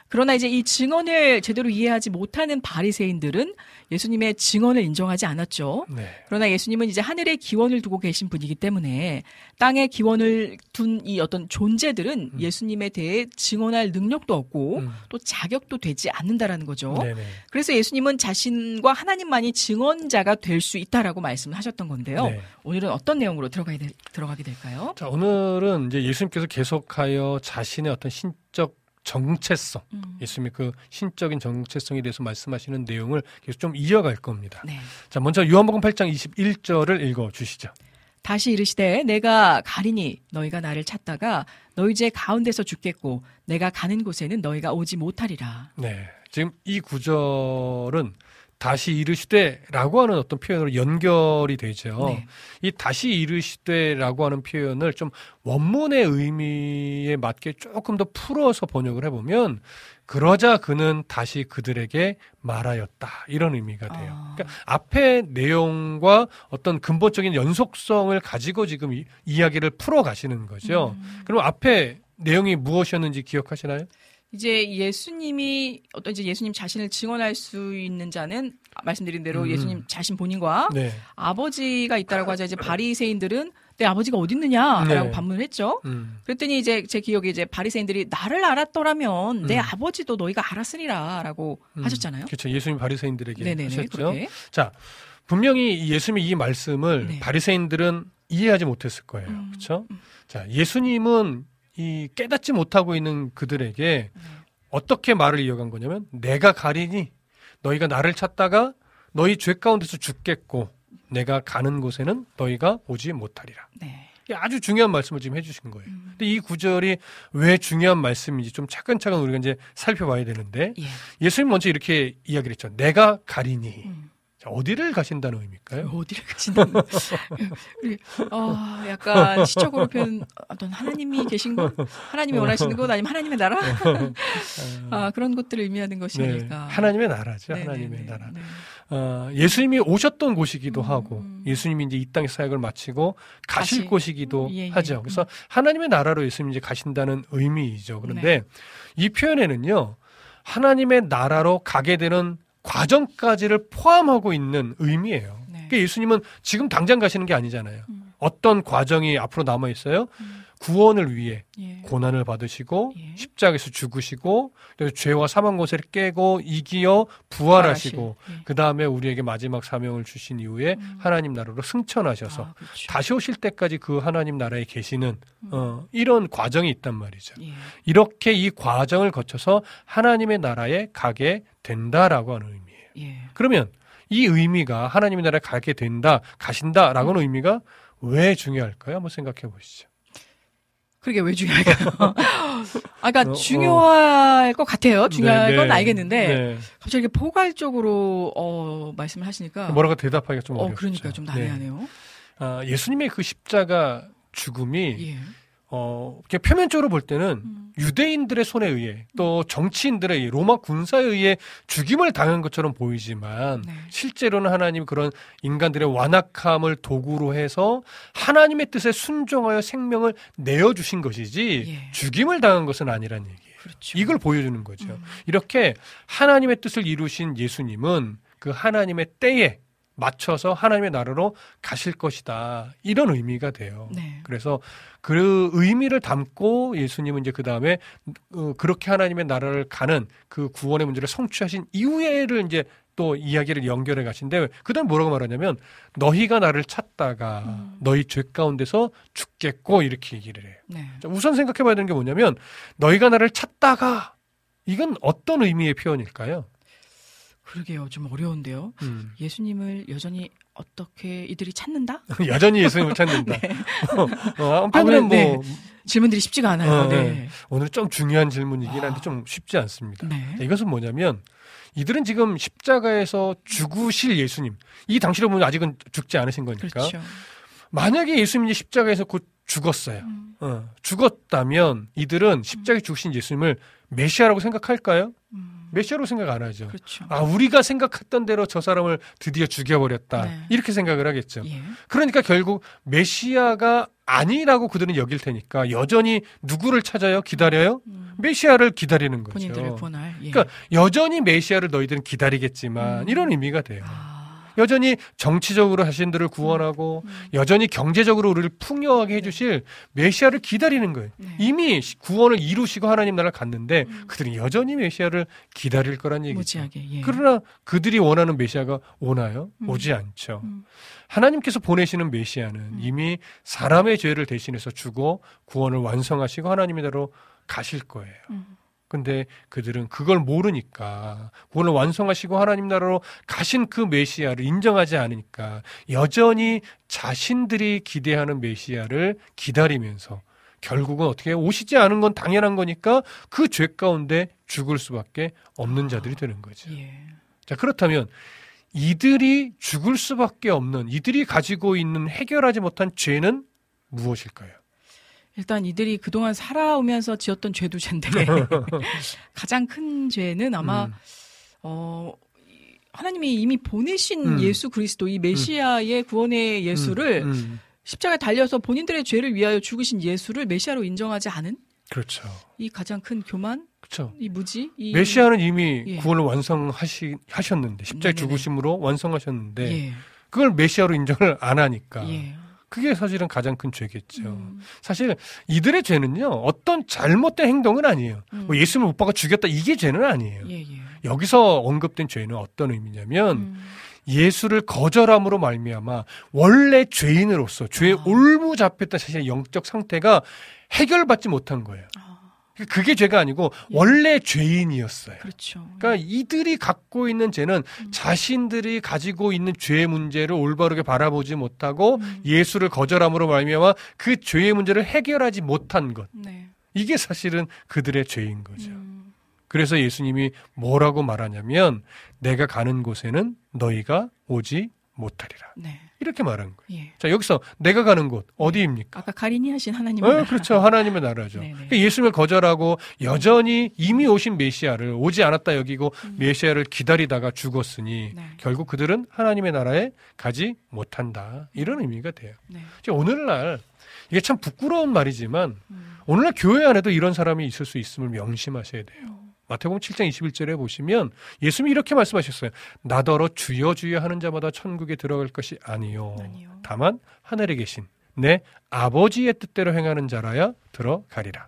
그러나 이제 이 증언을 제대로 이해하지 못하는 바리새인들은 예수님의 증언을 인정하지 않았죠. 네. 그러나 예수님은 이제 하늘의 기원을 두고 계신 분이기 때문에 땅의 기원을 둔 이 어떤 존재들은 예수님에 대해 증언할 능력도 없고 또 자격도 되지 않는다라는 거죠. 네네. 그래서 예수님은 자신과 하나님만이 증언자가 될 수 있다라고 말씀을 하셨던 건데요. 네. 오늘은 어떤 내용으로 들어가게 될까요? 자, 오늘은 이제 예수님께서 계속하여 자신의 어떤 신적 정체성, 예수님의 그 신적인 정체성에 대해서 말씀하시는 내용을 계속 좀 이어갈 겁니다. 네. 자, 먼저 요한복음 8장 21절을 읽어주시죠. 다시 이르시되 내가 가리니 너희가 나를 찾다가 너희 제 가운데서 죽겠고 내가 가는 곳에는 너희가 오지 못하리라. 네, 지금 이 구절은 다시 이르시되라고 하는 어떤 표현으로 연결이 되죠. 네. 이 다시 이르시되라고 하는 표현을 좀 원문의 의미에 맞게 조금 더 풀어서 번역을 해보면 그러자 그는 다시 그들에게 말하였다 이런 의미가 돼요. 그러니까 앞에 내용과 어떤 근본적인 연속성을 가지고 지금 이야기를 풀어가시는 거죠. 그럼 앞에 내용이 무엇이었는지 기억하시나요? 이제 예수님이 어떤 이제 예수님 자신을 증언할 수 있는 자는 말씀드린 대로 예수님 자신 본인과 네. 아버지가 있다라고 하자 이제 바리새인들은 내 아버지가 어디 있느냐라고 네. 반문을 했죠. 그랬더니 이제 제 기억에 이제 바리새인들이 나를 알았더라면 내 아버지도 너희가 알았으리라라고 하셨잖아요. 그렇죠. 예수님 바리새인들에게 네네네, 하셨죠. 그렇게. 자, 분명히 예수님이 이 말씀을 네. 바리새인들은 이해하지 못했을 거예요. 그렇죠? 자, 예수님은 이 깨닫지 못하고 있는 그들에게 어떻게 말을 이어간 거냐면 내가 가리니 너희가 나를 찾다가 너희 죄 가운데서 죽겠고 내가 가는 곳에는 너희가 오지 못하리라. 네. 아주 중요한 말씀을 지금 해주신 거예요. 근데 이 구절이 왜 중요한 말씀인지 좀 차근차근 우리가 이제 살펴봐야 되는데 예. 예수님 먼저 이렇게 이야기를 했죠. 내가 가리니. 어디를 가신다는 의미일까요? 어디를 가신다는 약간 시적으로 표현 어떤 하나님이 계신 곳, 하나님이 원하시는 곳 아니면 하나님의 나라? 아, 그런 것들을 의미하는 것이 아닐까. 네, 하나님의 나라죠. 네네네, 하나님의 나라. 네. 예수님이 오셨던 곳이기도 하고 예수님이 이제 이 땅의 사역을 마치고 가실 곳이기도 예, 하죠. 그래서 하나님의 나라로 예수님이 이제 가신다는 의미이죠. 그런데 네. 이 표현에는요. 하나님의 나라로 가게 되는 과정까지를 포함하고 있는 의미예요. 네. 그러니까 예수님은 지금 당장 가시는 게 아니잖아요. 어떤 과정이 앞으로 남아 있어요? 구원을 위해 예. 고난을 받으시고 예. 십자가에서 죽으시고 죄와 사망 권세를 깨고 이기어 부활하시고 예. 그 다음에 우리에게 마지막 사명을 주신 이후에 하나님 나라로 승천하셔서 아, 그렇죠. 다시 오실 때까지 그 하나님 나라에 계시는 이런 과정이 있단 말이죠. 예. 이렇게 이 과정을 거쳐서 하나님의 나라에 가게 된다라고 하는 의미예요. 예. 그러면 이 의미가 하나님의 나라에 가게 된다, 가신다라고 하는 의미가 왜 중요할까요? 한번 생각해 보시죠. 그러게 왜 중요할까요? 아까 그러니까 중요할 것 같아요. 중요할 건 알겠는데 갑자기 이렇게 포괄적으로 말씀을 하시니까 뭐라고 대답하기가 좀 어렵죠. 그러니까 좀 난해하네요. 아, 예수님의 그 십자가 죽음이 이렇게 표면적으로 볼 때는 유대인들의 손에 의해 또 정치인들의 로마 군사에 의해 죽임을 당한 것처럼 보이지만 실제로는 하나님 그런 인간들의 완악함을 도구로 해서 하나님의 뜻에 순종하여 생명을 내어주신 것이지 죽임을 당한 것은 아니라는 얘기예요. 그렇죠. 이걸 보여주는 거죠. 이렇게 하나님의 뜻을 이루신 예수님은 그 하나님의 때에 맞춰서 하나님의 나라로 가실 것이다. 이런 의미가 돼요. 그래서 그 의미를 담고 예수님은 이제 그 다음에 그렇게 하나님의 나라를 가는 그 구원의 문제를 성취하신 이후에를 이제 또 이야기를 연결해 가신데 그 다음에 뭐라고 말하냐면 너희가 나를 찾다가 너희 죄 가운데서 죽겠고 이렇게 얘기를 해요. 자, 우선 생각해 봐야 되는 게 뭐냐면 너희가 나를 찾다가 이건 어떤 의미의 표현일까요? 그러게요. 좀 어려운데요. 예수님을 여전히 어떻게 이들이 찾는다? 여전히 예수님을 찾는다. 한편으로는 질문들이 쉽지가 않아요. 오늘 좀 중요한 질문이긴 한데 좀 쉽지 않습니다. 자, 이것은 뭐냐면 이들은 지금 십자가에서 죽으실 예수님. 이 당시로 보면 아직은 죽지 않으신 거니까. 그렇죠. 만약에 예수님이 십자가에서 곧 죽었어요. 죽었다면 이들은 십자가에 죽으신 예수님을 메시아라고 생각할까요? 메시아로 생각 안 하죠. 그렇죠. 아, 우리가 생각했던 대로 저 사람을 드디어 죽여버렸다. 이렇게 생각을 하겠죠. 그러니까 결국 메시아가 아니라고 그들은 여길 테니까 여전히 누구를 찾아요? 기다려요? 메시아를 기다리는 거죠. 본인들을 구원할. 그러니까 여전히 메시아를 너희들은 기다리겠지만 이런 의미가 돼요. 여전히 정치적으로 자신들을 구원하고 여전히 경제적으로 우리를 풍요하게 해주실 메시아를 기다리는 거예요. 이미 구원을 이루시고 하나님 나라를 갔는데 그들은 여전히 메시아를 기다릴 거란 얘기죠. 그러나 그들이 원하는 메시아가 오나요? 오지 않죠. 하나님께서 보내시는 메시아는 이미 사람의 죄를 대신해서 주고 구원을 완성하시고 하나님의 나라로 가실 거예요. 근데 그들은 그걸 모르니까 구원을 완성하시고 하나님 나라로 가신 그 메시아를 인정하지 않으니까 여전히 자신들이 기대하는 메시아를 기다리면서 결국은 어떻게 오시지 않은 건 당연한 거니까 그 죄 가운데 죽을 수밖에 없는 자들이 되는 거죠. 자, 그렇다면 이들이 죽을 수밖에 없는 이들이 가지고 있는 해결하지 못한 죄는 무엇일까요? 일단 이들이 그동안 살아오면서 지었던 죄도 죄인데 가장 큰 죄는 아마 하나님이 이미 보내신 예수 그리스도 이 메시아의 구원의 예수를 십자가에 달려서 본인들의 죄를 위하여 죽으신 예수를 메시아로 인정하지 않은 그렇죠. 이 가장 큰 교만 그렇죠. 이 무지 이 메시아는 이미 구원을 완성하셨는데 십자가에 죽으심으로 완성하셨는데 그걸 메시아로 인정을 안 하니까 그게 사실은 가장 큰 죄겠죠. 사실 이들의 죄는요. 어떤 잘못된 행동은 아니에요. 뭐 예수님을 못 박아 죽였다 이게 죄는 아니에요. 여기서 언급된 죄는 어떤 의미냐면 예수를 거절함으로 말미암아 원래 죄인으로서 죄에 올무잡혔다 자신의 영적 상태가 해결받지 못한 거예요. 그게 죄가 아니고 원래 죄인이었어요. 그렇죠. 그러니까 이들이 갖고 있는 죄는 자신들이 가지고 있는 죄의 문제를 올바르게 바라보지 못하고 예수를 거절함으로 말미암아 그 죄의 문제를 해결하지 못한 것. 이게 사실은 그들의 죄인 거죠. 그래서 예수님이 뭐라고 말하냐면 내가 가는 곳에는 너희가 오지 못하리라. 이렇게 말한 거예요. 자, 여기서 내가 가는 곳 어디입니까? 아까 가리니 하신 하나님의 나라. 그렇죠. 하나님의 나라죠. 그러니까 예수님을 거절하고 여전히 이미 오신 메시아를 오지 않았다 여기고 메시아를 기다리다가 죽었으니 결국 그들은 하나님의 나라에 가지 못한다. 이런 의미가 돼요. 오늘날 이게 참 부끄러운 말이지만 오늘날 교회 안에도 이런 사람이 있을 수 있음을 명심하셔야 돼요. 마태복음 7장 21절에 보시면 예수님이 이렇게 말씀하셨어요. 나더러 주여 주여 하는 자마다 천국에 들어갈 것이 아니요. 다만 하늘에 계신 내 아버지의 뜻대로 행하는 자라야 들어가리라.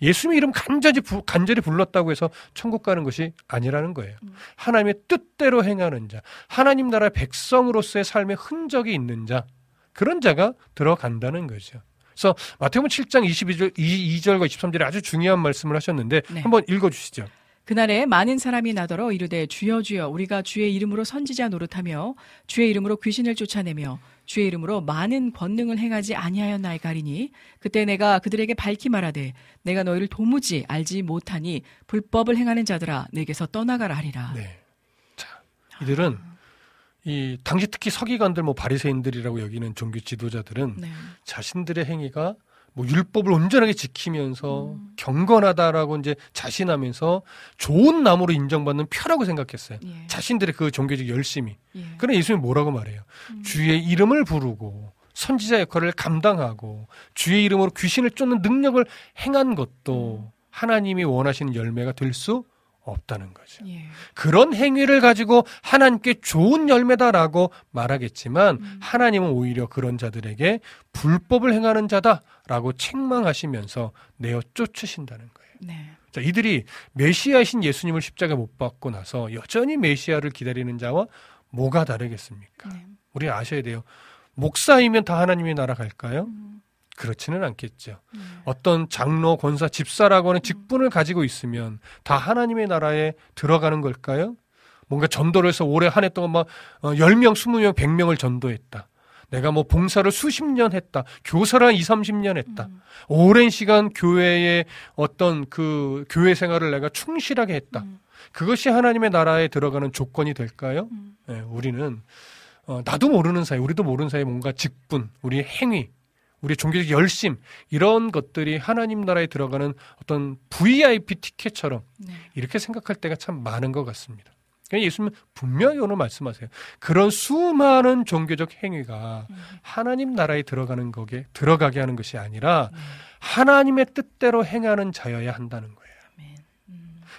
예수님의 이름 간절히 불렀다고 해서 천국 가는 것이 아니라는 거예요. 하나님의 뜻대로 행하는 자, 하나님 나라의 백성으로서의 삶의 흔적이 있는 자, 그런 자가 들어간다는 거죠. 그래서 마태복음 7장 22절과 23절에 아주 중요한 말씀을 하셨는데 한번 읽어주시죠. 그날에 많은 사람이 나더러 이르되 주여 주여 우리가 주의 이름으로 선지자 노릇하며 주의 이름으로 귀신을 쫓아내며 주의 이름으로 많은 권능을 행하지 아니하였나이까 하리니 그때 내가 그들에게 밝히 말하되 내가 너희를 도무지 알지 못하니 불법을 행하는 자들아 내게서 떠나가라 하리라. 네. 자, 이들은 이 당시 특히 서기관들 뭐 바리새인들이라고 여기는 종교 지도자들은 네. 자신들의 행위가 뭐 율법을 온전하게 지키면서 경건하다라고 이제 자신하면서 좋은 나무로 인정받는 표라고 생각했어요. 예. 자신들의 그 종교적 열심이. 예. 그런데 예수님이 뭐라고 말해요? 주의 이름을 부르고 선지자 역할을 감당하고 주의 이름으로 귀신을 쫓는 능력을 행한 것도 하나님이 원하시는 열매가 될 수 없다는 거죠. 예. 그런 행위를 가지고 하나님께 좋은 열매다라고 말하겠지만 하나님은 오히려 그런 자들에게 불법을 행하는 자다라고 책망하시면서 내어 쫓으신다는 거예요. 네. 자, 이들이 메시아이신 예수님을 십자가에 못 박고 나서 여전히 메시아를 기다리는 자와 뭐가 다르겠습니까? 네. 우리 아셔야 돼요. 목사이면 다 하나님의 나라 갈까요? 그렇지는 않겠죠. 어떤 장로, 권사, 집사라고 하는 직분을 가지고 있으면 다 하나님의 나라에 들어가는 걸까요? 뭔가 전도를 해서 올해 한 해 동안 막 10명, 20명, 100명을 전도했다. 내가 뭐 봉사를 수십 년 했다. 교사를 한 20, 30년 했다. 오랜 시간 교회의 어떤 그 교회 생활을 내가 충실하게 했다. 그것이 하나님의 나라에 들어가는 조건이 될까요? 네, 우리는 나도 모르는 사이, 우리도 모르는 사이 뭔가 직분, 우리의 행위, 우리 종교적 열심 이런 것들이 하나님 나라에 들어가는 어떤 VIP 티켓처럼 네. 이렇게 생각할 때가 참 많은 것 같습니다. 그러니까 예수님은 분명히 오늘 말씀하세요. 그런 수많은 종교적 행위가 하나님 나라에 들어가는 거기에 들어가게 하는 것이 아니라 하나님의 뜻대로 행하는 자여야 한다는 거예요.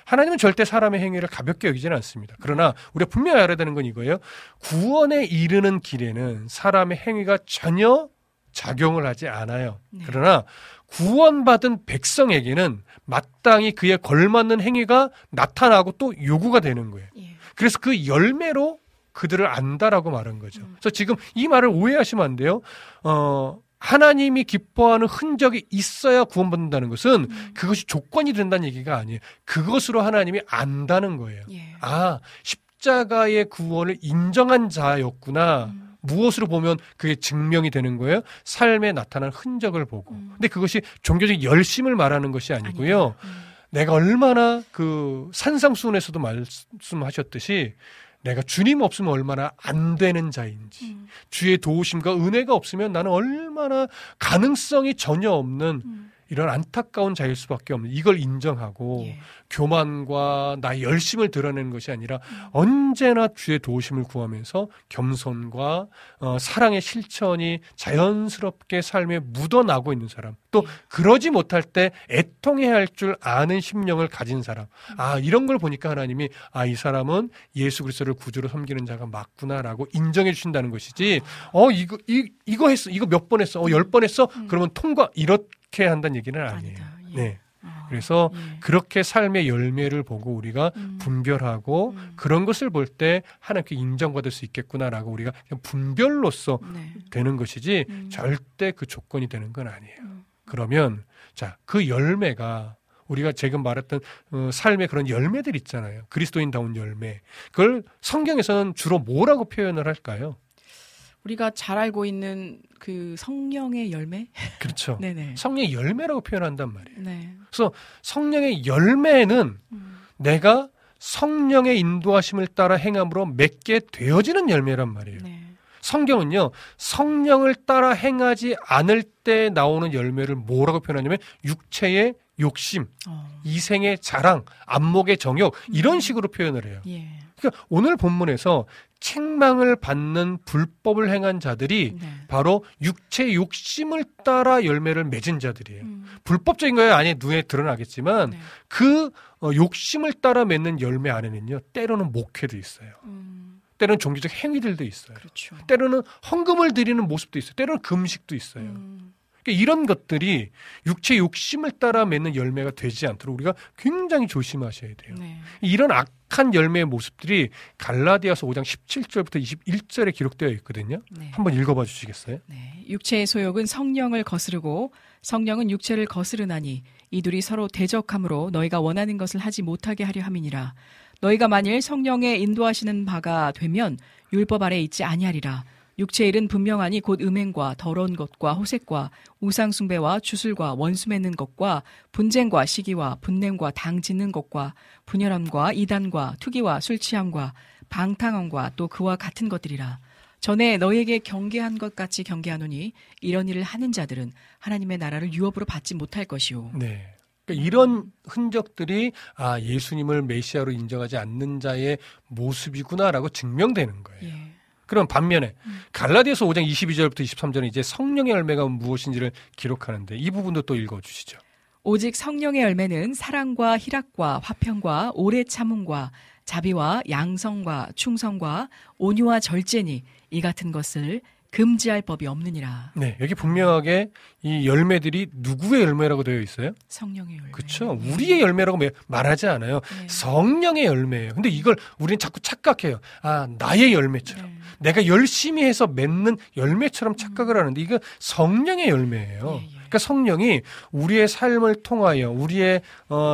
하나님은 절대 사람의 행위를 가볍게 여기지는 않습니다. 그러나 우리가 분명히 알아야 되는 건 이거예요. 구원에 이르는 길에는 사람의 행위가 전혀 작용을 하지 않아요. 네. 그러나 구원받은 백성에게는 마땅히 그에 걸맞는 행위가 나타나고 또 요구가 되는 거예요. 예. 그래서 그 열매로 그들을 안다라고 말한 거죠. 그래서 지금 이 말을 오해하시면 안 돼요. 하나님이 기뻐하는 흔적이 있어야 구원받는다는 것은 그것이 조건이 된다는 얘기가 아니에요. 그것으로 하나님이 안다는 거예요. 예. 아, 십자가의 구원을 인정한 자였구나. 무엇으로 보면 그게 증명이 되는 거예요? 삶에 나타난 흔적을 보고. 근데 그것이 종교적 열심을 말하는 것이 아니고요. 내가 얼마나 그 산상수훈에서도 말씀하셨듯이 내가 주님 없으면 얼마나 안 되는 자인지 주의 도우심과 은혜가 없으면 나는 얼마나 가능성이 전혀 없는 이런 안타까운 자일 수밖에 없는 이걸 인정하고 예. 교만과 나의 열심을 드러내는 것이 아니라 언제나 주의 도우심을 구하면서 겸손과 사랑의 실천이 자연스럽게 삶에 묻어나고 있는 사람 또 예. 그러지 못할 때 애통해야 할 줄 아는 심령을 가진 사람 아 이런 걸 보니까 하나님이 아, 이 사람은 예수 그리스도를 구주로 섬기는 자가 맞구나라고 인정해 주신다는 것이지 이거 몇 번 했어? 10번 했어? 그러면 통과 이렇게 한다는 얘기는 아니에요. 예. 네. 그래서 예. 그렇게 삶의 열매를 보고 우리가 분별하고 그런 것을 볼 때 하나님께 인정받을 수 있겠구나라고 우리가 그냥 분별로서 네. 되는 것이지 절대 그 조건이 되는 건 아니에요. 그러면 자, 그 열매가 우리가 지금 말했던 삶의 그런 열매들 있잖아요. 그리스도인다운 열매. 그걸 성경에서는 주로 뭐라고 표현을 할까요? 우리가 잘 알고 있는 그 성령의 열매? 그렇죠. 네네. 성령의 열매라고 표현한단 말이에요. 네. 그래서 성령의 열매는 내가 성령의 인도하심을 따라 행함으로 맺게 되어지는 열매란 말이에요. 네. 성경은요, 성령을 따라 행하지 않을 때 나오는 열매를 뭐라고 표현하냐면 육체의 욕심, 이생의 자랑, 안목의 정욕 이런 식으로 표현을 해요. 예. 그러니까 오늘 본문에서 책망을 받는 불법을 행한 자들이 네. 바로 육체 욕심을 따라 열매를 맺은 자들이에요. 불법적인 거예요? 아니, 눈에 드러나겠지만 네. 그 욕심을 따라 맺는 열매 안에는요. 때로는 목회도 있어요. 때로는 종교적 행위들도 있어요. 그렇죠. 때로는 헌금을 드리는 모습도 있어요. 때로는 금식도 있어요. 그러니까 이런 것들이 육체 욕심을 따라 맺는 열매가 되지 않도록 우리가 굉장히 조심하셔야 돼요. 네. 이런 악한 열매의 모습들이 갈라디아서 5장 17절부터 21절에 기록되어 있거든요. 네. 한번 읽어봐 주시겠어요? 네. 육체의 소욕은 성령을 거스르고 성령은 육체를 거스르나니 이들이 서로 대적함으로 너희가 원하는 것을 하지 못하게 하려 함이니라. 너희가 만일 성령의 인도하시는 바가 되면 율법 아래 있지 아니하리라. 육체의 일은 분명하니 곧 음행과 더러운 것과 호색과 우상숭배와 주술과 원수 맺는 것과 분쟁과 시기와 분냄과 당 짓는 것과 분열함과 이단과 투기와 술취함과 방탕함과 또 그와 같은 것들이라. 전에 너희에게 경계한 것 같이 경계하노니 이런 일을 하는 자들은 하나님의 나라를 유업으로 받지 못할 것이오. 네. 그러니까 이런 흔적들이 아 예수님을 메시아로 인정하지 않는 자의 모습이구나라고 증명되는 거예요. 예. 그럼 반면에 갈라디아서 5장 22절부터 23절은 이제 성령의 열매가 무엇인지를 기록하는데 이 부분도 또 읽어주시죠. 오직 성령의 열매는 사랑과 희락과 화평과 오래 참음과 자비와 양성과 충성과 온유와 절제니 이 같은 것을 금지할 법이 없느니라. 네, 여기 분명하게 이 열매들이 누구의 열매라고 되어 있어요? 성령의 열매. 그렇죠. 우리의 열매라고 말하지 않아요. 네. 성령의 열매예요. 근데 이걸 우리는 자꾸 착각해요. 아, 나의 열매처럼. 네. 내가 열심히 해서 맺는 열매처럼 착각을 하는데 이거 성령의 열매예요. 예, 예. 그러니까 성령이 우리의 삶을 통하여 우리의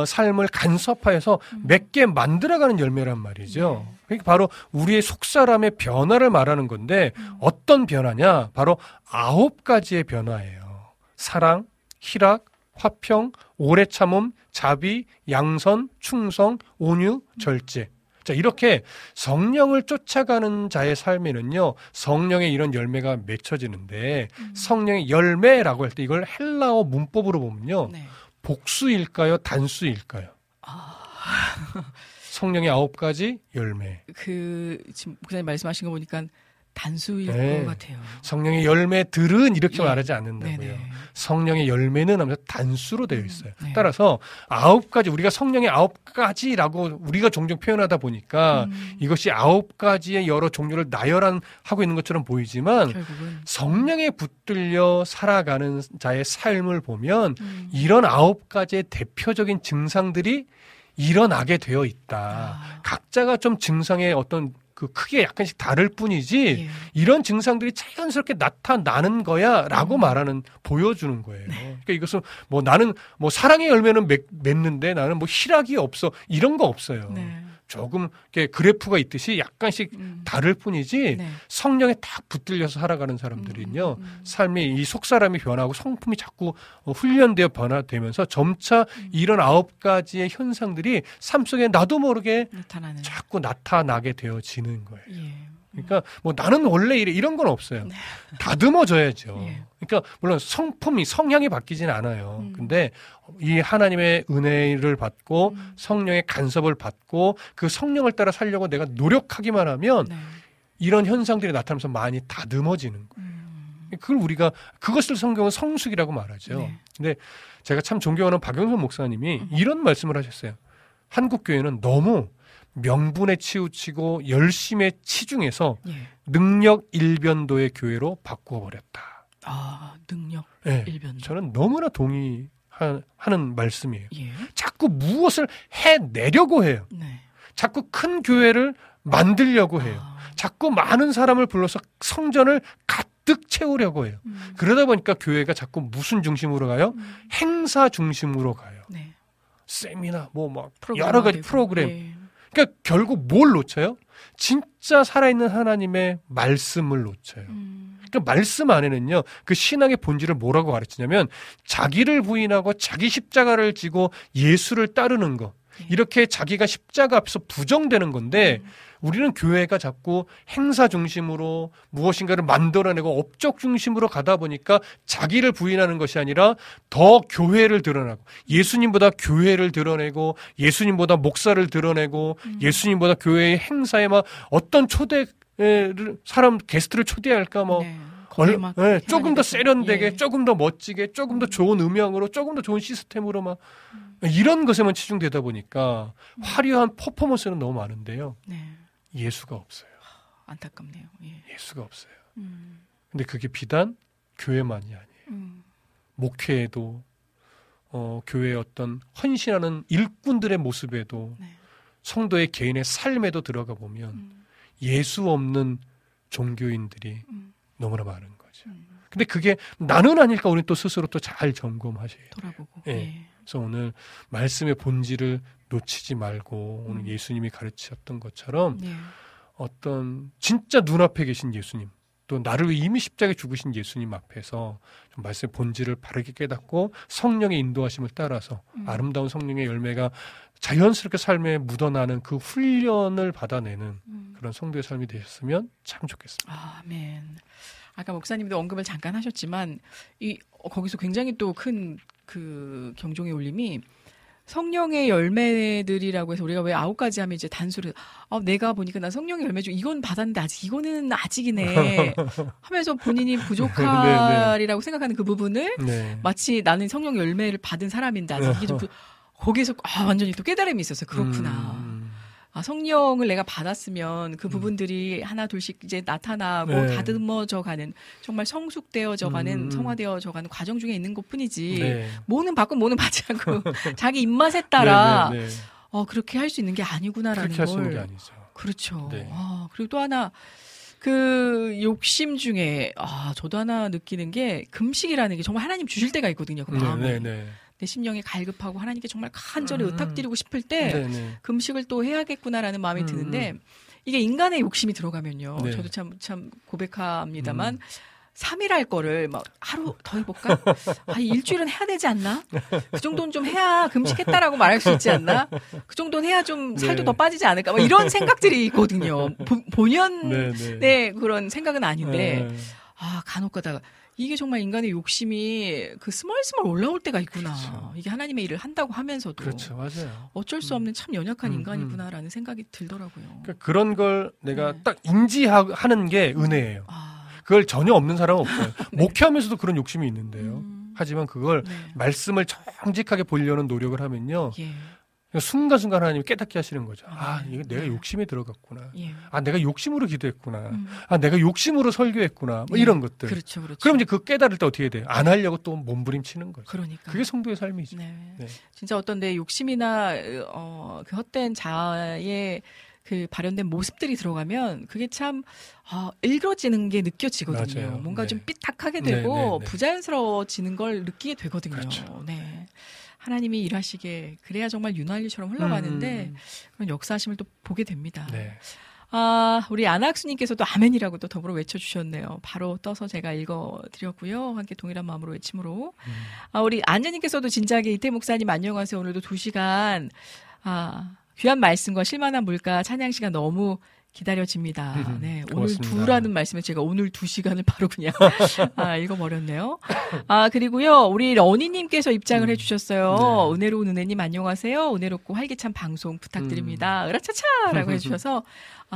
삶을 간섭하여서 맺게 만들어가는 열매란 말이죠. 예. 그러니까 바로 우리의 속사람의 변화를 말하는 건데 어떤 변화냐? 바로 9가지의 변화예요. 사랑, 희락, 화평, 오래 참음, 자비, 양선, 충성, 온유, 절제. 자, 이렇게 성령을 쫓아가는 자의 삶에는요, 성령의 이런 열매가 맺혀지는데, 성령의 열매라고 할 때 이걸 헬라어 문법으로 보면요, 네. 복수일까요? 단수일까요? 아... 성령의 9가지 열매. 지금 목사님 말씀하신 거 보니까 단수일 네. 것 같아요. 성령의 열매들은 이렇게 네. 말하지 않는다고요. 네네. 성령의 열매는 하면서 단수로 되어 있어요. 네. 따라서 9가지 우리가 성령의 9가지라고 우리가 종종 표현하다 보니까 이것이 9가지의 여러 종류를 나열하고 있는 것처럼 보이지만 결국은. 성령에 붙들려 살아가는 자의 삶을 보면 이런 9가지의 대표적인 증상들이 일어나게 되어 있다. 아. 각자가 좀 증상의 어떤 그 크게 약간씩 다를 뿐이지 예. 이런 증상들이 자연스럽게 나타나는 거야라고 말하는 보여주는 거예요. 네. 그러니까 이것은 뭐 나는 뭐 사랑의 열매는 맺는데 나는 뭐 희락이 없어 이런 거 없어요. 네. 조금 이렇게 그래프가 있듯이 약간씩 다를 뿐이지 네. 성령에 딱 붙들려서 살아가는 사람들은요 삶이 이 속사람이 변하고 성품이 자꾸 훈련되어 변화되면서 점차 이런 9가지의 현상들이 삶 속에 나도 모르게 자꾸 나타나게 되어지는 거예요. 예. 그러니까 뭐 나는 원래 이래 이런 건 없어요. 네. 다듬어져야죠. 예. 그러니까 물론 성품이 성향이 바뀌진 않아요. 근데 이 하나님의 은혜를 받고 성령의 간섭을 받고 그 성령을 따라 살려고 내가 노력하기만 하면 네. 이런 현상들이 나타나면서 많이 다듬어지는 거예요. 그걸 우리가 그것을 성경은 성숙이라고 말하죠. 네. 근데 제가 참 존경하는 박영선 목사님이 이런 말씀을 하셨어요. 한국 교회는 너무 명분에 치우치고 열심에 치중해서 예. 능력 일변도의 교회로 바꿔버렸다. 아, 능력 네, 일변도. 저는 너무나 동의하는 말씀이에요. 예. 자꾸 무엇을 해내려고 해요. 네. 자꾸 큰 교회를 만들려고 해요. 아. 자꾸 많은 사람을 불러서 성전을 가득 채우려고 해요. 그러다 보니까 교회가 자꾸 무슨 중심으로 가요? 행사 중심으로 가요. 네. 세미나 뭐 막 여러 가지 프로그램. 예. 그러니까 결국 뭘 놓쳐요? 진짜 살아있는 하나님의 말씀을 놓쳐요. 그러니까 말씀 안에는요, 그 신앙의 본질을 뭐라고 가르치냐면 자기를 부인하고 자기 십자가를 지고 예수를 따르는 거. 이렇게 자기가 십자가 앞에서 부정되는 건데 우리는 교회가 자꾸 행사 중심으로 무엇인가를 만들어내고 업적 중심으로 가다 보니까 자기를 부인하는 것이 아니라 더 교회를 드러내고 예수님보다 교회를 드러내고 예수님보다 목사를 드러내고 예수님보다 교회의 행사에 막 어떤 사람 게스트를 초대할까 뭐 네. 네, 조금 더 세련되게 예. 조금 더 멋지게 조금 더 좋은 음향으로 조금 더 좋은 시스템으로 막 이런 것에만 치중되다 보니까 화려한 퍼포먼스는 너무 많은데요. 네. 예수가 없어요. 안타깝네요. 예. 예수가 없어요. 근데 그게 비단 교회만이 아니에요. 목회에도 교회의 어떤 헌신하는 일꾼들의 모습에도 네. 성도의 개인의 삶에도 들어가 보면 예수 없는 종교인들이 너무나 많은 거죠. 근데 그게 나는 아닐까 우리 또 스스로 또 잘 점검하셔야 돼요. 돌아보고. 예. 예. 그래서 오늘 말씀의 본질을 놓치지 말고 오늘 예수님이 가르치셨던 것처럼 예. 어떤 진짜 눈앞에 계신 예수님 또 나를 위해 이미 십자가에 죽으신 예수님 앞에서 좀 말씀의 본질을 바르게 깨닫고 성령의 인도하심을 따라서 아름다운 성령의 열매가 자연스럽게 삶에 묻어나는 그 훈련을 받아내는 그런 성도의 삶이 되셨으면 참 좋겠습니다. 아멘. 아까 목사님도 언급을 잠깐 하셨지만 이 거기서 굉장히 또 큰 그 경종의 울림이 성령의 열매들이라고 해서 우리가 왜 9가지 하면 이제 단수를 내가 보니까 나 성령의 열매 중 이건 받았는데 아직 이거는 아직이네 하면서 본인이 부족하리라고 생각하는 그 부분을 네. 마치 나는 성령 열매를 받은 사람인데 아직 이게 좀 거기서 완전히 또 깨달음이 있었어요. 그렇구나. 성령을 내가 받았으면 그 부분들이 하나 둘씩 이제 나타나고 네. 다듬어져가는 정말 성숙되어져가는 성화되어져가는 과정 중에 있는 것뿐이지 네. 뭐는 받고 뭐는 받지 않고 자기 입맛에 따라 네, 네, 네. 그렇게 할 수 있는 게 아니구나라는 그렇게 할 수 있는 게 아니죠. 그렇죠. 네. 그리고 또 하나 그 욕심 중에 저도 하나 느끼는 게 금식이라는 게 정말 하나님 주실 때가 있거든요. 그 마음이. 네, 네, 네. 내 심령이 갈급하고 하나님께 정말 간절히 의탁드리고 싶을 때 네네. 금식을 또 해야겠구나라는 마음이 드는데 이게 인간의 욕심이 들어가면요. 네. 저도 참 고백합니다만 3일 할 거를 막 하루 더 해볼까? 일주일은 해야 되지 않나? 그 정도는 좀 해야 금식했다라고 말할 수 있지 않나? 그 정도는 해야 좀 살도 네. 더 빠지지 않을까? 막 이런 생각들이 있거든요. 본연의 네네. 그런 생각은 아닌데 네. 간혹 가다가 이게 정말 인간의 욕심이 그 스멀스멀 올라올 때가 있구나. 그렇죠. 이게 하나님의 일을 한다고 하면서도 그렇죠, 맞아요. 어쩔 수 없는 참 연약한 인간이구나라는 생각이 들더라고요. 그러니까 그런 걸 내가 네. 딱 인지하는 게 은혜예요. 그걸 전혀 없는 사람은 없어요. 네. 목회하면서도 그런 욕심이 있는데요. 하지만 그걸 네. 말씀을 정직하게 보려는 노력을 하면요. 예. 순간순간 하나님이 깨닫게 하시는 거죠. 이게 내가 욕심에 들어갔구나. 예. 내가 욕심으로 기도했구나. 내가 욕심으로 설교했구나. 뭐 이런 것들. 그렇죠, 그렇죠. 그럼 이제 그 깨달을 때 어떻게 돼요? 안 하려고 또 몸부림치는 거죠. 그러니까. 그게 성도의 삶이죠. 네. 네. 진짜 어떤 내 욕심이나 그 헛된 자아의 그 발현된 모습들이 들어가면 그게 참 일그러지는 게 느껴지거든요. 맞아요. 뭔가 네. 좀 삐딱하게 되고 네. 부자연스러워지는 걸 느끼게 되거든요. 그렇죠. 네. 하나님이 일하시게 그래야 정말 윤활유처럼 흘러가는데 그런 역사하심을 또 보게 됩니다. 네. 우리 안학수님께서도 아멘이라고 또 더불어 외쳐주셨네요. 바로 떠서 제가 읽어드렸고요. 함께 동일한 마음으로 외침으로 우리 안재님께서도 진작에 이태 목사님 안녕하세요. 오늘도 2시간 귀한 말씀과 실만한 물가 찬양 시간 너무 기다려집니다. 네, 고맙습니다. 오늘 두라는 말씀에 제가 오늘 2시간을 바로 그냥 읽어버렸네요. 그리고요 우리 러니님께서 입장을 해주셨어요. 네. 은혜로운 은혜님 안녕하세요. 은혜롭고 활기찬 방송 부탁드립니다. 으라차차라고 해주셔서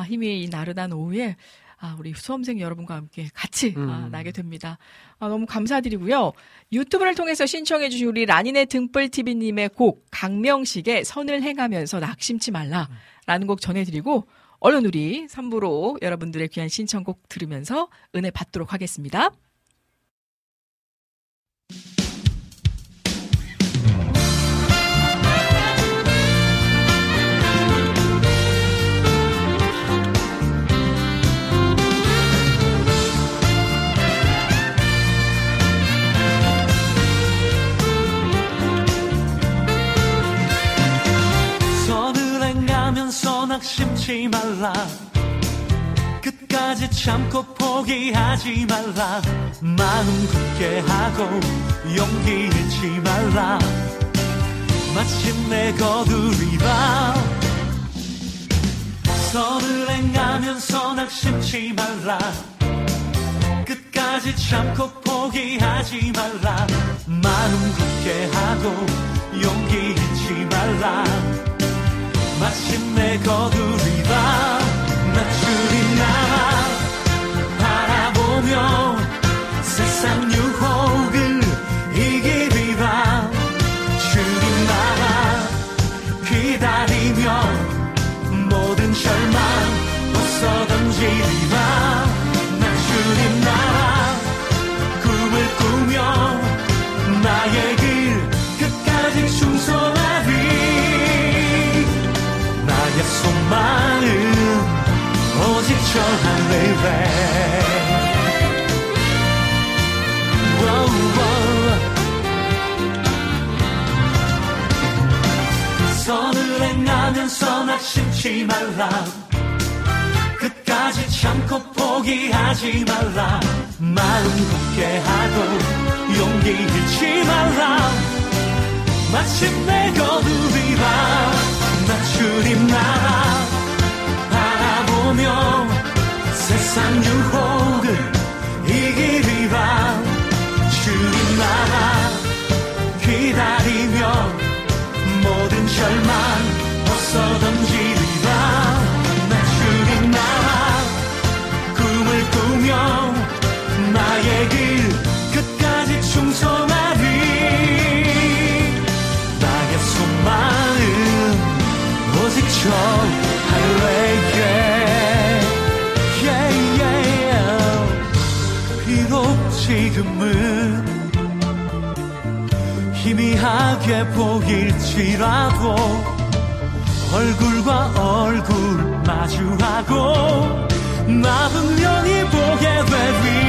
힘이 이 나른한 오후에 우리 수험생 여러분과 함께 같이 나게 됩니다. 너무 감사드리고요. 유튜브를 통해서 신청해 주신 우리 라니네 등불TV님의 곡 강명식의 선을 행하면서 낙심치 말라라는 곡 전해드리고 얼른 우리 3부로 여러분들의 귀한 신청곡 들으면서 은혜 받도록 하겠습니다. 낙심치 말라 끝까지 참고 포기하지 말라 마음 굳게 하고 용기 잃지 말라 마침내 거두리라 선을 행하면서 낙심치 말라 끝까지 참고 포기하지 말라 마음 굳게 하고 용기 잃지 말라 마침내 거두리라 나줄이 남아 바라보며 세상 유혹을 이기리라 줄이 남아 기다리며 모든 절망 벗어던지리라 나줄이 남아 꿈을 꾸며 나의 길 끝까지 충성하리 나의 소망은 오직 저 하늘에 다심치 말라. 끝까지 참고 포기하지 말라. 마음 굳게 하고 용기 잃지 말라. 마침내 거두리라. 나 주님 나라 바라보며 세상 유혹을 이기리라. 주님 나라 기다리며 모든 절망 벗어던지리라. 나 주님 나라 꿈을 꾸며 나의 길 끝까지 충성하리. 나의 소망은 오직 저 할렐루야. 지금은 희미하게 보일지라도 얼굴과 얼굴 마주하고 나 분명히 보게 되리.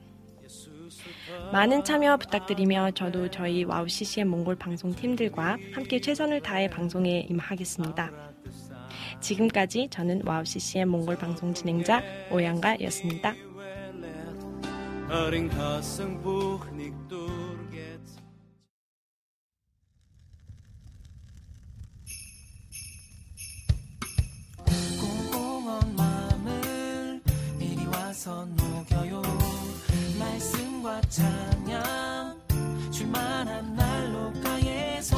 많은 참여 부탁드리며 저도 저희 와우CCM 몽골 방송팀들과 함께 최선을 다해 방송에 임하겠습니다. 지금까지 저는 와우CCM 몽골 방송 진행자 오양가였습니다. 녹여요 말씀과 찬양 줄만한 날로가에서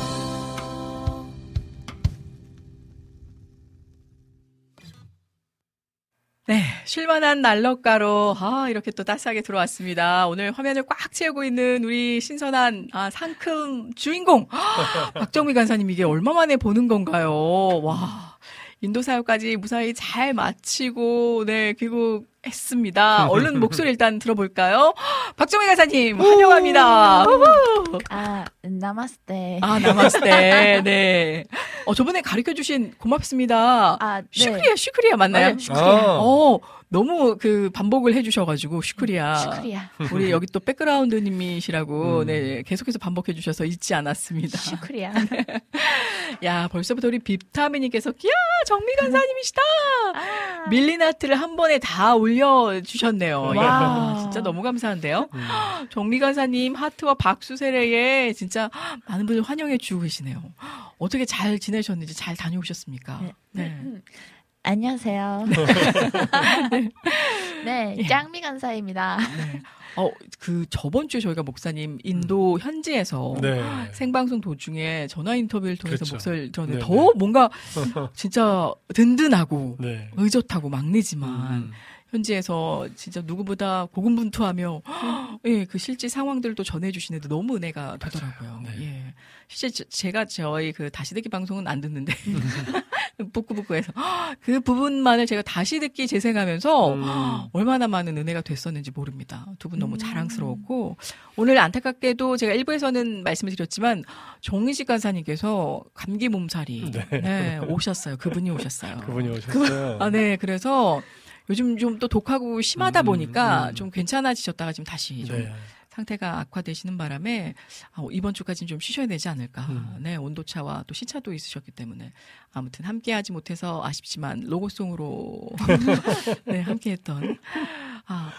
네, 쉴만한 날로가로 이렇게 또 따스하게 들어왔습니다. 오늘 화면을 꽉 채우고 있는 우리 신선한 상큼 주인공 박정미 간사님, 이게 얼마만에 보는 건가요? 와, 인도사역까지 무사히 잘 마치고 네 귀국했습니다. 얼른 목소리 일단 들어볼까요? 박정희 간사님 환영합니다. 나마스테. 나마스테. 네. 저번에 가르쳐주신 고맙습니다. 네. 슈크리아 맞나요? 네, 슈크리아. 너무 반복을 해주셔가지고 슈크리아. 우리 여기 또 백그라운드님이시라고 네 계속해서 반복해주셔서 잊지 않았습니다. 슈크리아. 야, 벌써부터 우리 비타민님께서 이야 정미 간사님이시다. 밀린하트를 한 번에 다 올려주셨네요. 와, 진짜 너무 감사한데요. 정미 간사님 하트와 박수 세례에 진짜 많은 분들 환영해주고 계시네요. 어떻게 잘 지내셨는지, 잘 다녀오셨습니까? 네. 안녕하세요. 네, 짱미 간사입니다. 네. 저번 주에 저희가 목사님 인도 현지에서 네. 생방송 도중에 전화 인터뷰를 통해서 그렇죠. 목소리를 들었는데 더 뭔가 진짜 든든하고 네. 의젓하고 막내지만 현지에서 진짜 누구보다 고군분투하며 예, 그 실제 상황들도 전해주시는데 너무 은혜가 되더라고요. 네. 예. 실제 제가 저희 그 다시 듣기 방송은 안 듣는데 북구북구에서 그 부분만을 제가 다시 듣기 재생하면서 얼마나 많은 은혜가 됐었는지 모릅니다. 두 분 너무 자랑스러웠고 오늘 안타깝게도 제가 1부에서는 말씀을 드렸지만 정희식 간사님께서 감기 몸살이 네, 오셨어요. 그분이 오셨어요. 네, 그래서 요즘 좀 또 독하고 심하다 보니까 좀 괜찮아지셨다가 지금 다시 좀 상태가 악화되시는 바람에 이번 주까지는 좀 쉬셔야 되지 않을까. 네, 온도차와 또 시차도 있으셨기 때문에 아무튼 함께하지 못해서 아쉽지만 로고송으로 네, 함께했던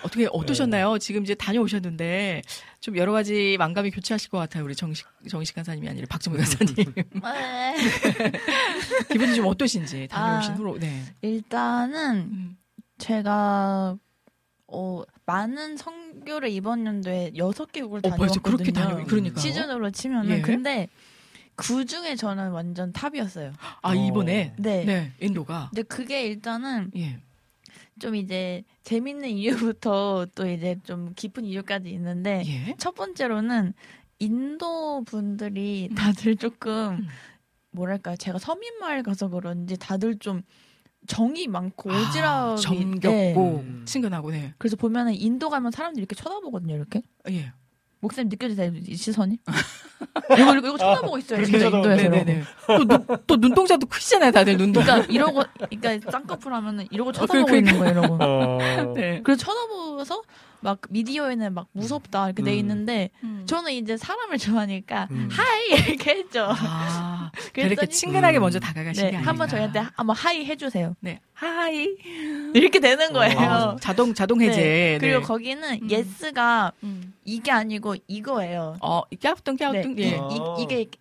어떻게 어떠셨나요? 지금 이제 다녀오셨는데 좀 여러 가지 만감이 교차하실 것 같아요. 우리 정식 간사님이 아니라 박정우 간사님. 기분이 좀 어떠신지 다녀오신 후로. 네. 일단은 제가 많은 선교를 이번 연도에 6개국을 다녀왔거든요. 그러니까 시즌으로 치면은. 예. 근데 그 중에 저는 완전 탑이었어요. 이번에? 네, 인도가. 근데 그게 일단은 좀 이제 재밌는 이유부터 또 이제 좀 깊은 이유까지 있는데 첫 번째로는 인도 분들이 다들 조금 뭐랄까요, 제가 서민 마을 가서 그런지 다들 좀 정이 많고 오지랖이 정겹고 친근하고. 네. 그래서 보면은 인도 가면 사람들이 이렇게 쳐다보거든요, 이렇게. 예. 목사님 느껴지세요, 이 시선이? 이거 쳐다보고 있어요, 이렇게 인도에서. 또 눈동자도 크시잖아요, 다들 눈동자. 그러니까 쌍꺼풀 하면은 이러고 쳐다보고 있는 거예요, 이러고. 네. 그래서 쳐다보면서 막 미디어에는 막 무섭다 이렇게 돼 있는데 저는 이제 사람을 좋아하니까 하이 이렇게 했죠. 그렇게 친근하게 먼저 다가가시는 게 아니라. 한번 저희한테 한번 하이 해주세요. 네, 하이 이렇게 되는 거예요. 자동 해제. 네. 그리고 거기는 예스가 이게 아니고 이거예요. 깨우뚱. 네.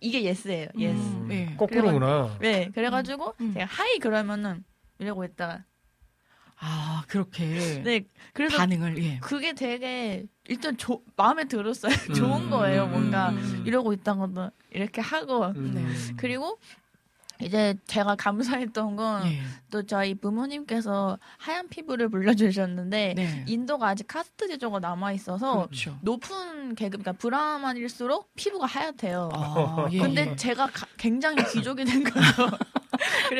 이게 예스예요. 예스. 네. 거꾸로구나. 네, 그래가지고 제가 하이 그러면은 이러고 있다가. 그렇게. 네, 그래서 반응을. 예. 그게 되게 일단 마음에 들었어요. 좋은 거예요, 뭔가. 이러고 있다가도 이렇게 하고. 그리고 이제 제가 감사했던 건 또 저희 부모님께서 하얀 피부를 물려주셨는데 인도가 아직 카스트 제도가 남아있어서 높은 계급, 그러니까 브라만일수록 피부가 하얗대요. 근데 제가 굉장히 귀족이 된 거예요.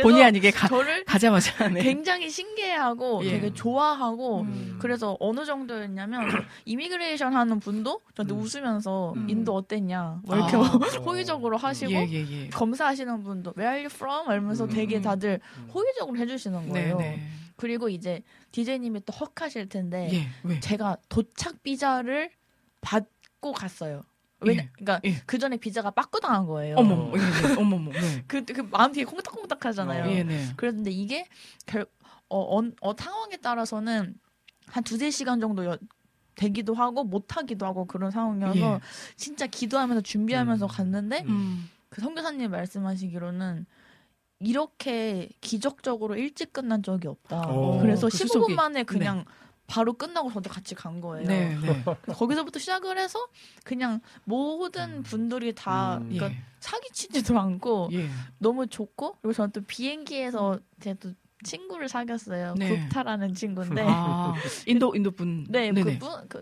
본의 아니게 저를 가자마자 굉장히 신기해하고 되게 좋아하고. 그래서 어느 정도였냐면 이미그레이션 하는 분도 저한테 웃으면서 인도 어땠냐 뭐 이렇게 호의적으로 하시고 검사하시는 분도 Where are you from? 이러면서 되게 다들 호의적으로 해주시는 거예요. 그리고 이제 DJ님이 또 헉 하실 텐데 제가 도착 비자를 받 받고 갔어요. 왜냐, 그러니까 예. 그 전에 비자가 빠꾸당한 거예요. 어머, 어머, 네. 그 마음 되게 콩닥콩닥하잖아요. 예, 네. 그런데 이게 상황에 따라서는 한 두세 시간 정도 되기도 하고 못하기도 하고 그런 상황이어서 예. 진짜 기도하면서 준비하면서 갔는데 그 선교사님 말씀하시기로는 이렇게 기적적으로 일찍 끝난 적이 없다. 오, 그래서 15분 만에 그냥 네. 바로 끝나고 저도 같이 간 거예요. 네, 네. 거기서부터 시작을 해서 그냥 모든 분들이 다 그러니까 예. 사기치지도 않고 예. 너무 좋고 그리고 저는 또 비행기에서 제가 또 친구를 사귀었어요. 네. 굽타라는 친구인데 아, 인도분. 네, 그분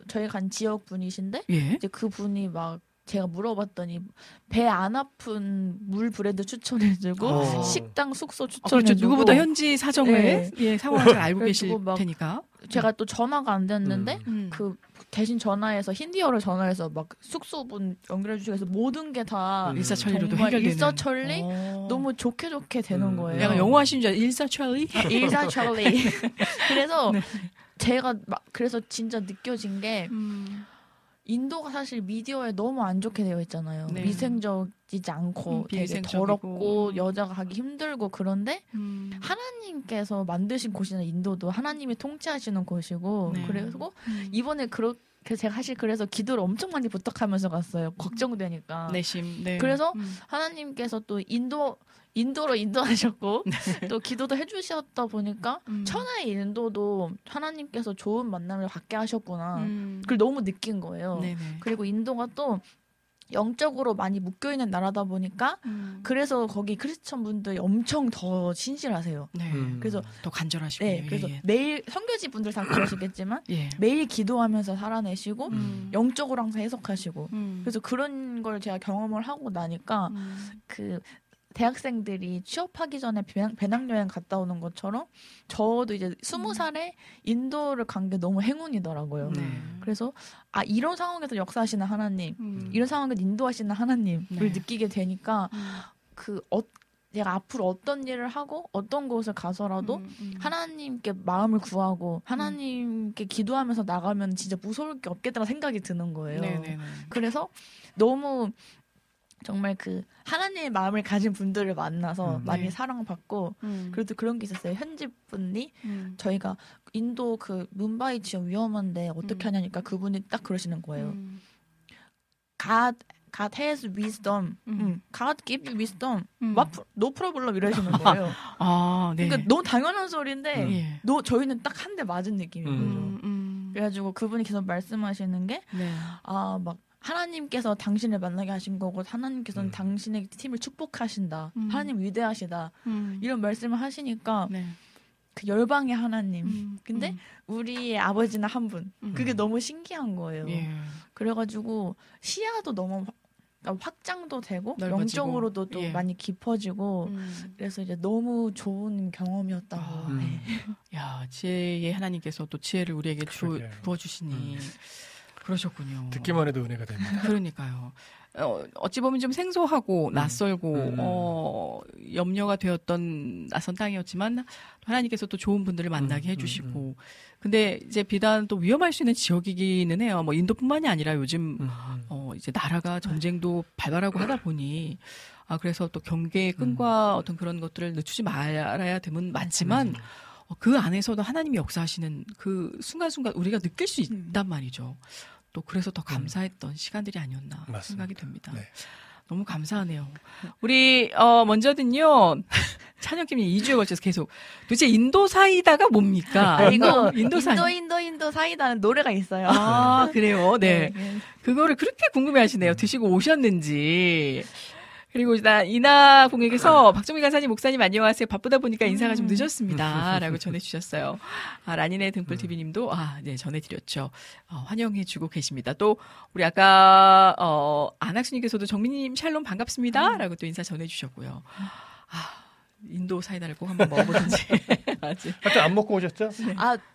저희 간 지역 분이신데 예. 이제 그 분이 막 제가 물어봤더니 배 안 아픈 물 브랜드 추천해주고 식당 숙소 추천해주고 그렇죠. 누구보다 현지 사정을 네. 예, 상황을 잘 알고 계실 테니까 제가 또 전화가 안 됐는데 그 대신 전화해서 힌디어로 전화해서 막 숙소분 연결해주시고 해서 모든 게 다 일사천리로도 해결되는 일사천리 너무 좋게 되는 거예요. 약간 영어 하시는 줄 알아요. 일사천리 그래서 네. 제가 막 그래서 진짜 느껴진 게 인도가 사실 미디어에 너무 안 좋게 되어 있잖아요. 네. 위생적이지 않고 되게 더럽고 여자가 가기 힘들고 그런데 하나님께서 만드신 곳이나 인도도 하나님이 통치하시는 곳이고 네. 그리고 이번에 그렇게 제가 사실 그래서 기도를 엄청 많이 부탁하면서 갔어요. 걱정되니까. 내심. 네. 그래서 하나님께서 또 인도로 인도하셨고 네. 또 기도도 해주셨다 보니까 천하의 인도도 하나님께서 좋은 만남을 갖게 하셨구나 그걸 너무 느낀 거예요. 네네. 그리고 인도가 또 영적으로 많이 묶여있는 나라다 보니까 그래서 거기 크리스천 분들이 엄청 더 신실하시고 네. 그래서 더 간절하시고 네, 그래서 예, 예. 매일 선교지 분들 다 그러시겠지만 예. 매일 기도하면서 살아내시고 영적으로 항상 해석하시고 그래서 그런 걸 제가 경험을 하고 나니까 그 대학생들이 취업하기 전에 배낭여행 갔다 오는 것처럼 저도 이제 20살에 인도를 간 게 너무 행운이더라고요. 네. 그래서 아 이런 상황에서 역사하시는 하나님, 이런 상황에서 인도하시는 하나님을 네. 느끼게 되니까 내가 앞으로 어떤 일을 하고 어떤 곳을 가서라도 하나님께 마음을 구하고 하나님께 기도하면서 나가면 진짜 무서울 게 없겠다는 생각이 드는 거예요. 네, 네, 네. 그래서 너무 정말 그 하나님의 마음을 가진 분들을 만나서 많이 네. 사랑받고 그래도 그런 게 있었어요. 현지 분이 저희가 인도 그 뭄바이 지역 위험한데 어떻게 하냐니까 그분이 딱 그러시는 거예요. God has wisdom. God give you wisdom. No problem 이러시는 거예요. 아, 네. 그러니까 너무 당연한 소리인데 저희는 딱 한 대 맞은 느낌인 거죠. 그래가지고 그분이 계속 말씀하시는 게 하나님께서 당신을 만나게 하신 거고 하나님께서는 당신의 팀을 축복하신다. 하나님 위대하시다. 이런 말씀을 하시니까 네. 그 열방의 하나님. 근데 우리의 아버지는 한 분. 그게 너무 신기한 거예요. 예. 그래가지고 시야도 너무 확장도 되고 넓어지고. 영적으로도 또 예. 많이 깊어지고 그래서 이제 너무 좋은 경험이었다고. 네. 야, 지혜의 하나님께서 또 지혜를 우리에게 부어주시니. 그러셨군요. 듣기만 해도 은혜가 됩니다. 그러니까요. 어찌 보면 좀 생소하고 낯설고 염려가 되었던 낯선 땅이었지만 하나님께서 또 좋은 분들을 만나게 해주시고 근데 이제 비단 또 위험할 수 있는 지역이기는 해요. 뭐 인도뿐만이 아니라 요즘 이제 나라가 전쟁도 발발하고 하다 보니 그래서 또 경계의 끈과 어떤 그런 것들을 늦추지 말아야 되면 많지만 그 안에서도 하나님이 역사하시는 그 순간순간 우리가 느낄 수 있단 말이죠. 또 그래서 더 감사했던 시간들이 아니었나 맞습니다. 생각이 듭니다. 네. 너무 감사하네요. 우리 먼저는요. 찬혁님이 2주에 걸쳐서 계속 도대체 인도 사이다가 뭡니까? 아, 이거 인도 사이다는 노래가 있어요. 아 그래요? 네. 네. 그거를 그렇게 궁금해하시네요. 드시고 오셨는지. 그리고 이나 공에게서 박정미 간사님 목사님 안녕하세요. 바쁘다 보니까 인사가 좀 늦었습니다. 라고 전해주셨어요. 라니네 등불TV님도 네 전해드렸죠. 환영해주고 계십니다. 또 우리 아까 안학수님께서도 정민님 샬롬 반갑습니다. 라고 또 인사 전해주셨고요. 인도 사이다를 꼭 한번 먹어보든지. 하여튼 안 먹고 오셨죠?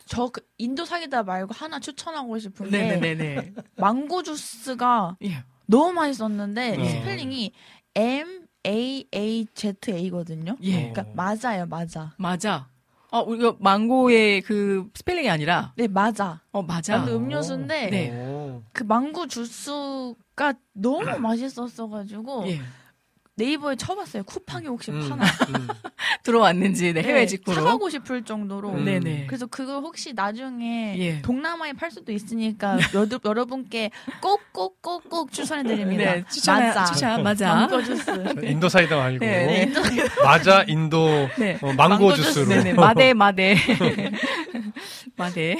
저 인도 사이다 말고 하나 추천하고 싶은 게 네네네네. 망고 주스가 너무 맛있었는데 스펠링이 MAAZA거든요. 예. 그러니까 맞아요, 맞아. 우리가 망고의 그 스펠링이 아니라. 네, 맞아. 맞아. 음료수인데. 네. 그 망고 주스가 너무 맛있었어가지고 예. 네이버에 쳐봤어요. 쿠팡이 혹시 파나 들어왔는지 네, 해외 직구로 사가고 싶을 정도로. 네네. 그래서 그거 혹시 나중에 예. 동남아에 팔 수도 있으니까 여러분께 꼭 추천해드립니다. 네, 추천 맞아. 망고 주스. 인도 사이다 아니고 네, 인도. 맞아 인도 네. 망고 주스로. 네네. 마대.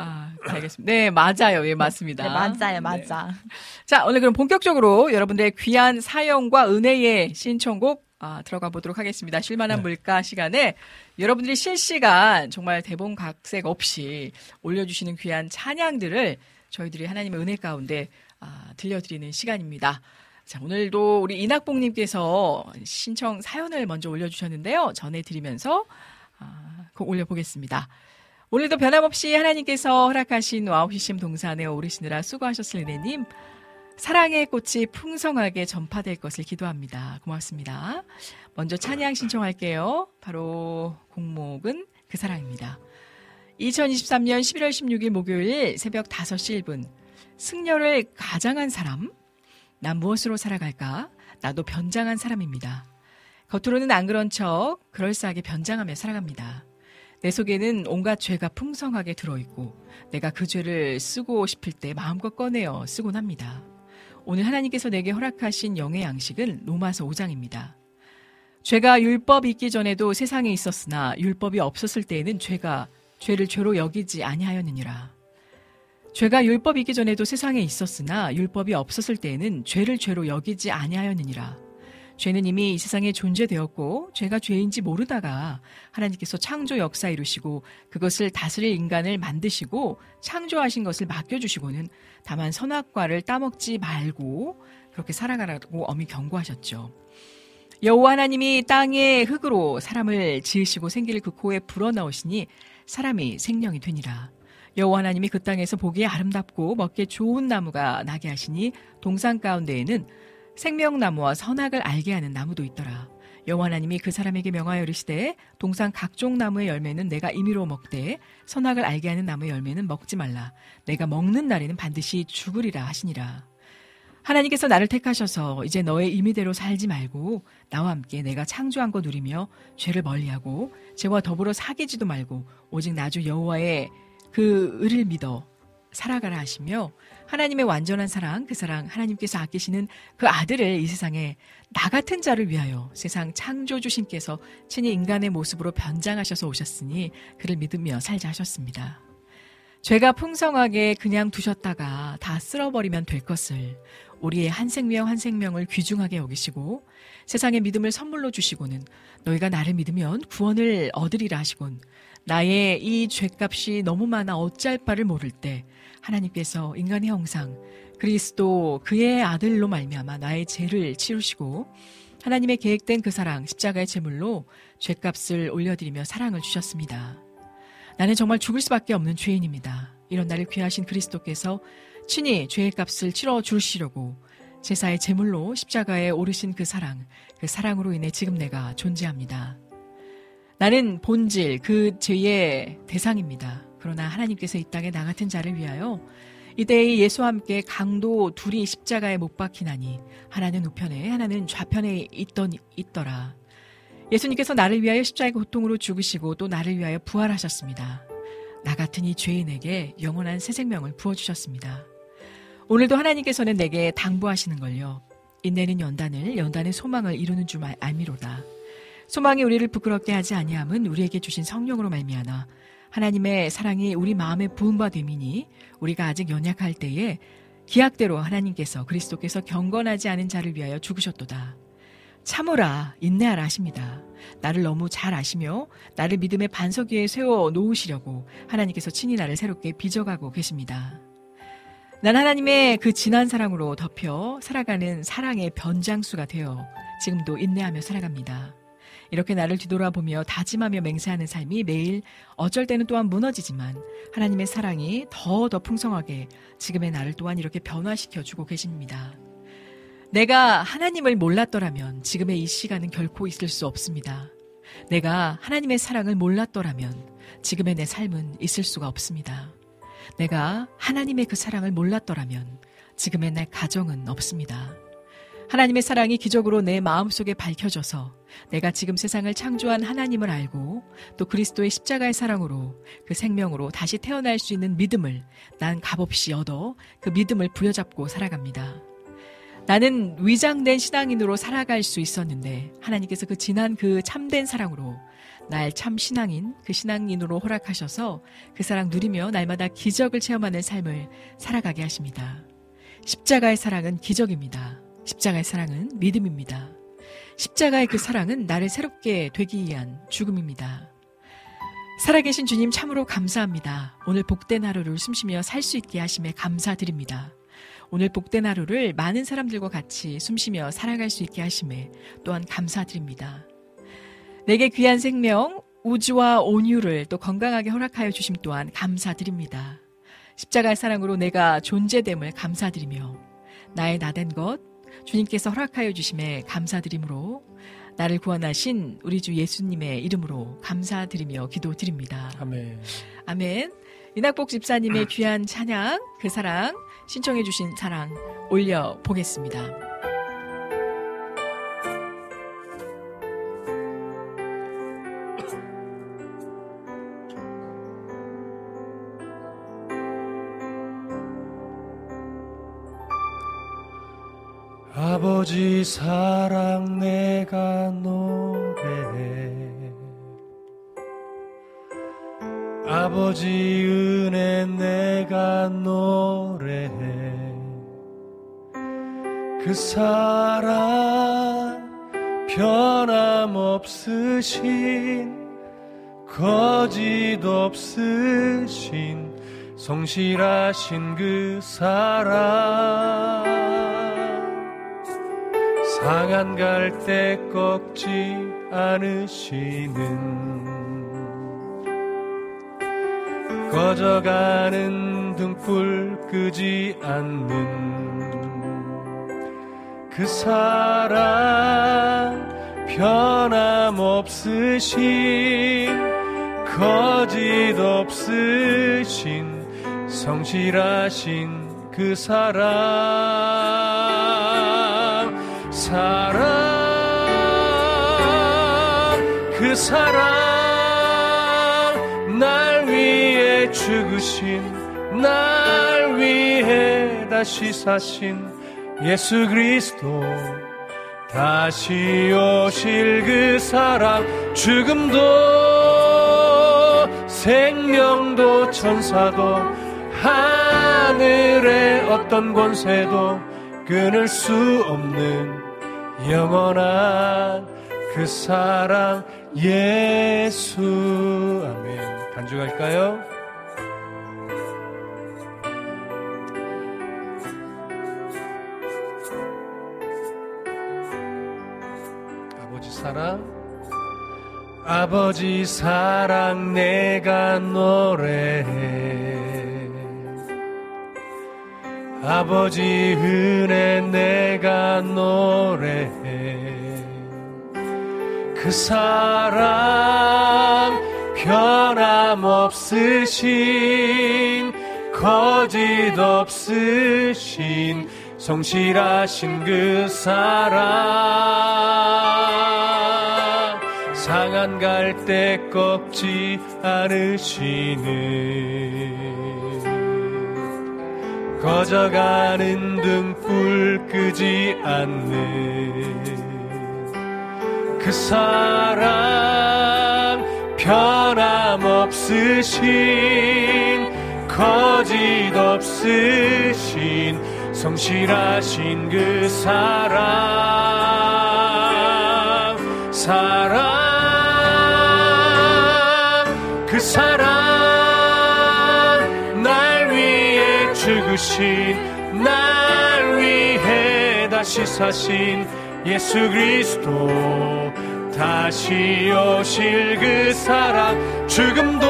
아, 알겠습니다. 네, 맞아요. 예, 맞습니다. 네, 맞아요. 맞아. 네. 자, 오늘 그럼 본격적으로 여러분들의 귀한 사연과 은혜의 신청곡 들어가 보도록 하겠습니다. 쉴만한 네. 물가 시간에 여러분들이 실시간 정말 대본 각색 없이 올려주시는 귀한 찬양들을 저희들이 하나님의 은혜 가운데 들려드리는 시간입니다. 자, 오늘도 우리 이낙봉님께서 신청 사연을 먼저 올려주셨는데요. 전해드리면서 곡 올려보겠습니다. 오늘도 변함없이 하나님께서 허락하신 와우CCM 동산에 오르시느라 수고하셨을 은혜님, 사랑의 꽃이 풍성하게 전파될 것을 기도합니다. 고맙습니다. 먼저 찬양 신청할게요. 바로 곡목은 그 사랑입니다. 2023년 11월 16일 목요일 새벽 5시 1분, 승려를 가장한 사람, 난 무엇으로 살아갈까? 나도 변장한 사람입니다. 겉으로는 안 그런 척 그럴싸하게 변장하며 살아갑니다. 내 속에는 온갖 죄가 풍성하게 들어있고 내가 그 죄를 쓰고 싶을 때 마음껏 꺼내어 쓰곤 합니다. 오늘 하나님께서 내게 허락하신 영의 양식은 로마서 5장입니다. 죄가 율법이 있기 전에도 세상에 있었으나 율법이 없었을 때에는 죄를 죄로 여기지 아니하였느니라. 죄가 율법이 있기 전에도 세상에 있었으나 율법이 없었을 때에는 죄를 죄로 여기지 아니하였느니라. 죄는 이미 이 세상에 존재되었고 죄가 죄인지 모르다가 하나님께서 창조 역사 이루시고 그것을 다스릴 인간을 만드시고 창조하신 것을 맡겨주시고는 다만 선악과를 따먹지 말고 그렇게 살아가라고 엄히 경고하셨죠. 여호와 하나님이 땅의 흙으로 사람을 지으시고 생기를 그 코에 불어넣으시니 사람이 생명이 되니라. 여호와 하나님이 그 땅에서 보기에 아름답고 먹기에 좋은 나무가 나게 하시니 동산 가운데에는 생명나무와 선악을 알게 하는 나무도 있더라. 여호와 하나님이 그 사람에게 명하여 이르시되 동산 각종 나무의 열매는 내가 임의로 먹되 선악을 알게 하는 나무의 열매는 먹지 말라. 내가 먹는 날에는 반드시 죽으리라 하시니라. 하나님께서 나를 택하셔서 이제 너의 임의대로 살지 말고 나와 함께 내가 창조한 거 누리며 죄를 멀리하고 죄와 더불어 사귀지도 말고 오직 나 주 여호와의 그 의를 믿어 살아가라 하시며 하나님의 완전한 사랑, 그 사랑 하나님께서 아끼시는 그 아들을 이 세상에 나 같은 자를 위하여 세상 창조주 신께서 친히 인간의 모습으로 변장하셔서 오셨으니 그를 믿으며 살자 하셨습니다. 죄가 풍성하게 그냥 두셨다가 다 쓸어버리면 될 것을 우리의 한 생명 한 생명을 귀중하게 여기시고 세상의 믿음을 선물로 주시고는 너희가 나를 믿으면 구원을 얻으리라 하시곤 나의 이 죄값이 너무 많아 어찌할 바를 모를 때 하나님께서 인간의 형상 그리스도 그의 아들로 말미암아 나의 죄를 치루시고 하나님의 계획된 그 사랑 십자가의 제물로 죄값을 올려드리며 사랑을 주셨습니다. 나는 정말 죽을 수밖에 없는 죄인입니다. 이런 나를 귀하신 그리스도께서 친히 죄의 값을 치러 주시려고 제사의 제물로 십자가에 오르신 그 사랑, 그 사랑으로 인해 지금 내가 존재합니다. 나는 본질 그 죄의 대상입니다. 그러나 하나님께서 이 땅에 나 같은 자를 위하여 이때의 예수와 함께 강도 둘이 십자가에 못 박히나니 하나는 우편에 하나는 좌편에 있더라. 예수님께서 나를 위하여 십자가의 고통으로 죽으시고 또 나를 위하여 부활하셨습니다. 나 같은 이 죄인에게 영원한 새 생명을 부어주셨습니다. 오늘도 하나님께서는 내게 당부하시는 걸요. 인내는 연단을, 연단의 소망을 이루는 줄 알미로다. 소망이 우리를 부끄럽게 하지 아니함은 우리에게 주신 성령으로 말미암아 하나님의 사랑이 우리 마음에 부음바 됨이니 우리가 아직 연약할 때에 기약대로 하나님께서 그리스도께서 경건하지 않은 자를 위하여 죽으셨도다. 참으라 인내하라 하십니다. 나를 너무 잘 아시며 나를 믿음의 반석 위에 세워 놓으시려고 하나님께서 친히 나를 새롭게 빚어가고 계십니다. 난 하나님의 그 진한 사랑으로 덮여 살아가는 사랑의 변장수가 되어 지금도 인내하며 살아갑니다. 이렇게 나를 뒤돌아보며 다짐하며 맹세하는 삶이 매일 어쩔 때는 또한 무너지지만 하나님의 사랑이 더더 풍성하게 지금의 나를 또한 이렇게 변화시켜주고 계십니다. 내가 하나님을 몰랐더라면 지금의 이 시간은 결코 있을 수 없습니다. 내가 하나님의 사랑을 몰랐더라면 지금의 내 삶은 있을 수가 없습니다. 내가 하나님의 그 사랑을 몰랐더라면 지금의 내 가정은 없습니다. 하나님의 사랑이 기적으로 내 마음속에 밝혀져서 내가 지금 세상을 창조한 하나님을 알고 또 그리스도의 십자가의 사랑으로 그 생명으로 다시 태어날 수 있는 믿음을 난 값없이 얻어 그 믿음을 부여잡고 살아갑니다. 나는 위장된 신앙인으로 살아갈 수 있었는데 하나님께서 그 진한 그 참된 사랑으로 날 참 신앙인, 그 신앙인으로 허락하셔서 그 사랑 누리며 날마다 기적을 체험하는 삶을 살아가게 하십니다. 십자가의 사랑은 기적입니다. 십자가의 사랑은 믿음입니다. 십자가의 그 사랑은 나를 새롭게 되기 위한 죽음입니다. 살아계신 주님 참으로 감사합니다. 오늘 복된 하루를 숨쉬며 살 수 있게 하심에 감사드립니다. 오늘 복된 하루를 많은 사람들과 같이 숨쉬며 살아갈 수 있게 하심에 또한 감사드립니다. 내게 귀한 생명, 우주와 온유를 또 건강하게 허락하여 주심 또한 감사드립니다. 십자가의 사랑으로 내가 존재됨을 감사드리며 나의 나된 것 주님께서 허락하여 주심에 감사드리므로 나를 구원하신 우리 주 예수님의 이름으로 감사드리며 기도드립니다. 아멘. 아멘. 이낙복 집사님의 귀한 찬양, 그 사랑, 신청해 주신 사랑 올려보겠습니다. 아버지 사랑 내가 노래해, 아버지 은혜 내가 노래해. 그 사랑 변함없으신, 거짓없으신, 성실하신 그 사랑. 상한 갈대 꺾지 않으시는, 꺼져가는 등불 끄지 않는 그 사랑. 변함없으신, 거짓없으신, 성실하신 그 사랑, 그 사랑. 날 위해 죽으신, 날 위해 다시 사신 예수 그리스도 다시 오실 그 사랑. 죽음도 생명도 천사도 하늘의 어떤 권세도 끊을 수 없는 영원한 그 사랑 예수. 아멘. 간주할까요? 아버지 사랑. 아버지 사랑 내가 노래해, 아버지 은혜 내가 노래해. 그 사랑 변함없으신, 거짓없으신, 성실하신 그 사랑. 상한 갈대 꺾지 않으시는, 꺼져가는 등불 끄지 않는 그 사랑. 변함없으신, 거짓없으신, 성실하신 그 사랑. 그 사랑. 죽으신, 날 위해 다시 사신 예수 그리스도 다시 오실 그 사랑. 죽음도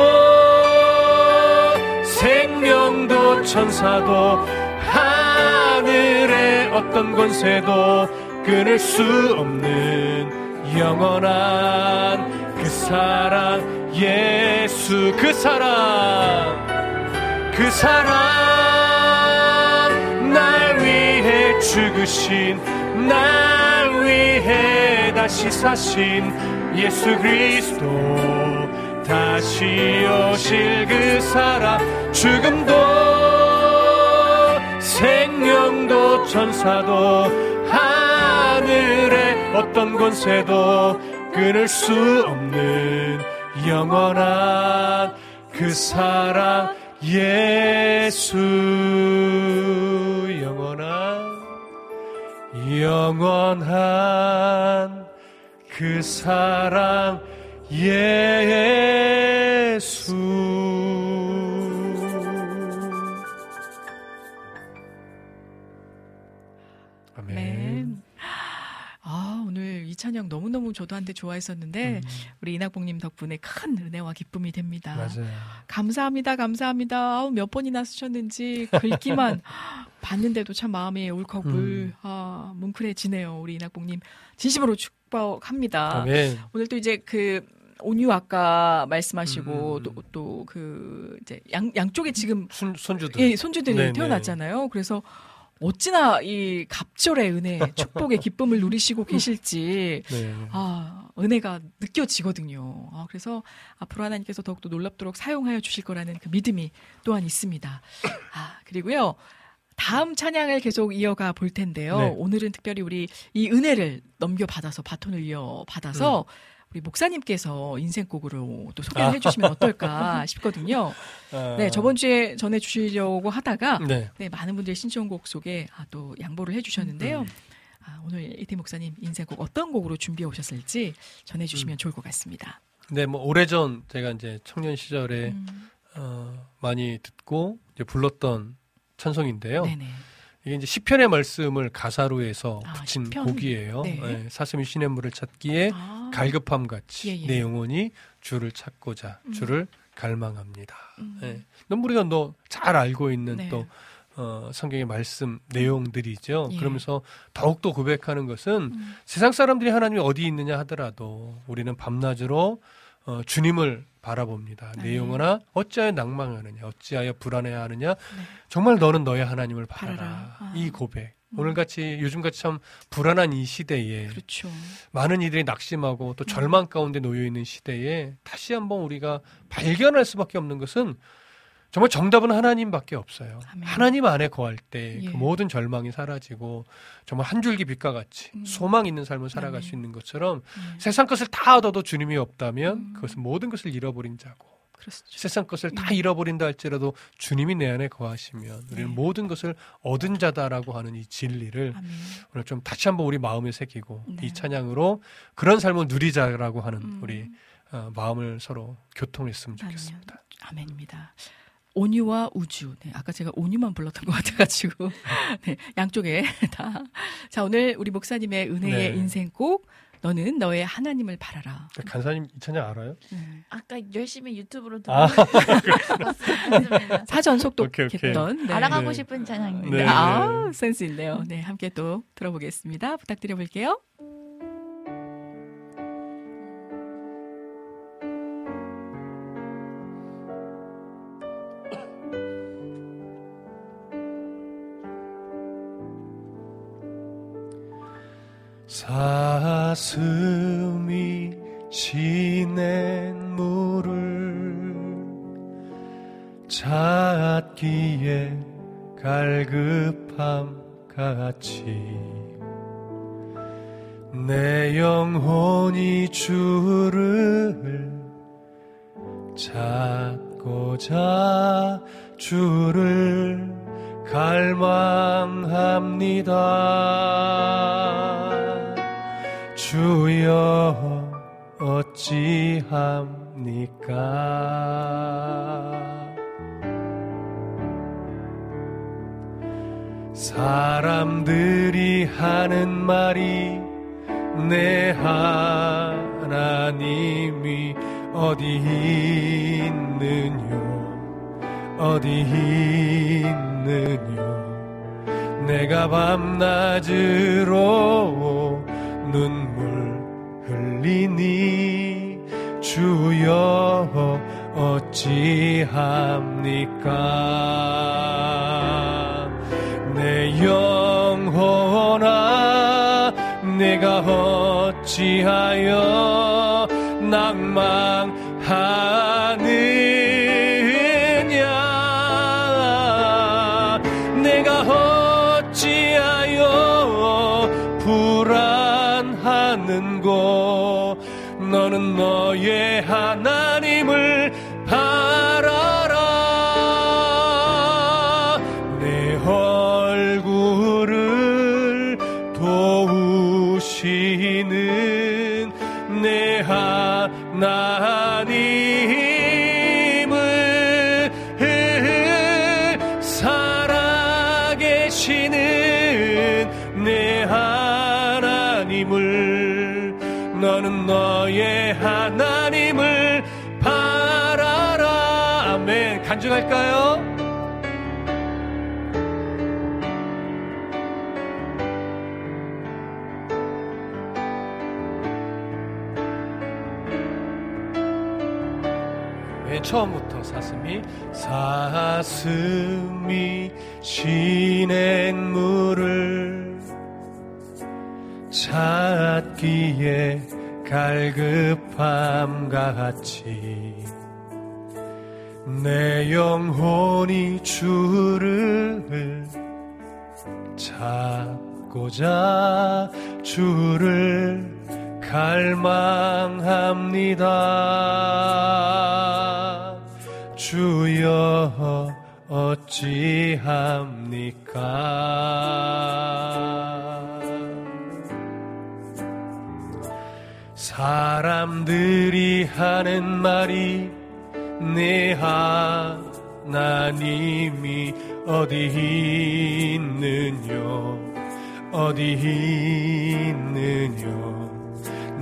생명도 천사도 하늘의 어떤 권세도 끊을 수 없는 영원한 그 사랑 예수. 그 사랑, 그 사랑 날 위해 죽으신 날 위해 다시 사신 예수 그리스도 다시 오실 그 사랑 죽음도 생명도 천사도 하늘의 어떤 권세도 끊을 수 없는 영원한 그 사랑 예수 영원한 그 사랑 예수. 아멘. 아, 오늘 이 찬양 너무너무 저도 한때 좋아했었는데 우리 이낙봉님 덕분에 큰 은혜와 기쁨이 됩니다. 맞아요. 감사합니다. 감사합니다. 아우, 몇 번이나 쓰셨는지 글귀만 봤는데도 참 마음이 울컥울 아, 뭉클해지네요. 우리 이낙봉님 진심으로 축복합니다. 아멘. 오늘 또 이제 그 온유 아까 말씀하시고 또 그 이제 양쪽에 지금 손주들 예, 손주들이 네네. 태어났잖아요. 그래서 어찌나 이 갑절의 은혜, 축복의 기쁨을 누리시고 계실지 네. 아, 은혜가 느껴지거든요. 아, 그래서 앞으로 하나님께서 더욱더 놀랍도록 사용하여 주실 거라는 그 믿음이 또한 있습니다. 아, 그리고요. 다음 찬양을 계속 이어가 볼 텐데요. 네. 오늘은 특별히 우리 이 은혜를 넘겨받아서 바톤을 이어받아서 우리 목사님께서 인생곡으로 또 소개를 해주시면 어떨까 싶거든요. 네, 저번 주에 전해주시려고 하다가 네, 많은 분들의 신청곡 속에 또 양보를 해주셨는데요. 아, 오늘 이태희 목사님 인생곡 어떤 곡으로 준비해 오셨을지 전해주시면 좋을 것 같습니다. 네, 뭐 오래전 제가 이제 청년 시절에 많이 듣고 이제 불렀던 찬송인데요. 네네. 이게 이제 시편의 말씀을 가사로 해서 붙인 시편? 곡이에요. 네. 네. 사슴이 시냇물을 찾기에 갈급함 같이 내 영혼이 주를 찾고자 주를 갈망합니다. 네. 우리가 너 잘 알고 있는 네. 또 성경의 말씀 내용들이죠. 예. 그러면서 더욱더 고백하는 것은 세상 사람들이 하나님이 어디 있느냐 하더라도 우리는 밤낮으로 주님을 바라봅니다. 네 영혼아 어찌하여 낭망하느냐 어찌하여 불안해하느냐 네. 정말 너는 너의 하나님을 바라라. 아. 이 고백 오늘같이 요즘같이 참 불안한 이 시대에 그렇죠. 많은 이들이 낙심하고 또 절망 가운데 놓여있는 시대에 다시 한번 우리가 발견할 수밖에 없는 것은 정말 정답은 하나님밖에 없어요. 아멘. 하나님 안에 거할 때 그 모든 절망이 사라지고 정말 한 줄기 빛과 같이 소망 있는 삶을 살아갈 수 있는 것처럼 세상 것을 다 얻어도 주님이 없다면 그것은 모든 것을 잃어버린 자고 그렇죠. 세상 것을 다 잃어버린다 할지라도 주님이 내 안에 거하시면 우리는 모든 것을 얻은 자다라고 하는 이 진리를 아멘. 오늘 좀 다시 한번 우리 마음에 새기고 이 찬양으로 그런 삶을 누리자라고 하는 우리 마음을 서로 교통했으면 좋겠습니다. 아멘입니다. 온유와 우주. 네, 아까 제가 온유만 불렀던 것 같아가지고 네, 양쪽에 다. 자, 오늘 우리 목사님의 은혜의 인생곡 너는 너의 하나님을 바라라. 간사님 이 찬양 알아요? 네. 아까 열심히 유튜브로 듣고 사전 속독했던 네. 알아가고 싶은 찬양입니다. 네. 아, 센스 있네요. 네, 함께 또 들어보겠습니다. 부탁드려볼게요. 사슴이 시냇물을 찾기에 갈급함 같이 내 영혼이 주를 찾고자 주를 갈망합니다. 주여 어찌합니까? 사람들이 하는 말이 내 하나님이 어디 있느뇨 어디 있느뇨 내가 밤낮으로 눈물 흘리니 주여 어찌합니까? 내 영혼아, 내가 어찌하여 낭망하느냐? 내가 어찌하여 불안하는고? 너는 너의 하나님을 바라라. 내 얼굴을 도우시는 내 하나님을, 살아계시는 내 하나님을, 너는 너의 하나님을 바라라. 아멘. 간증할까요? 네, 처음부터 사슴이 진액물을 찾기에 갈급함과 같이 내 영혼이 주를 찾고자 주를 갈망합니다. 주여 어찌합니까? 사람들이 하는 말이 내 하나님이 어디 있느뇨, 어디 있느뇨.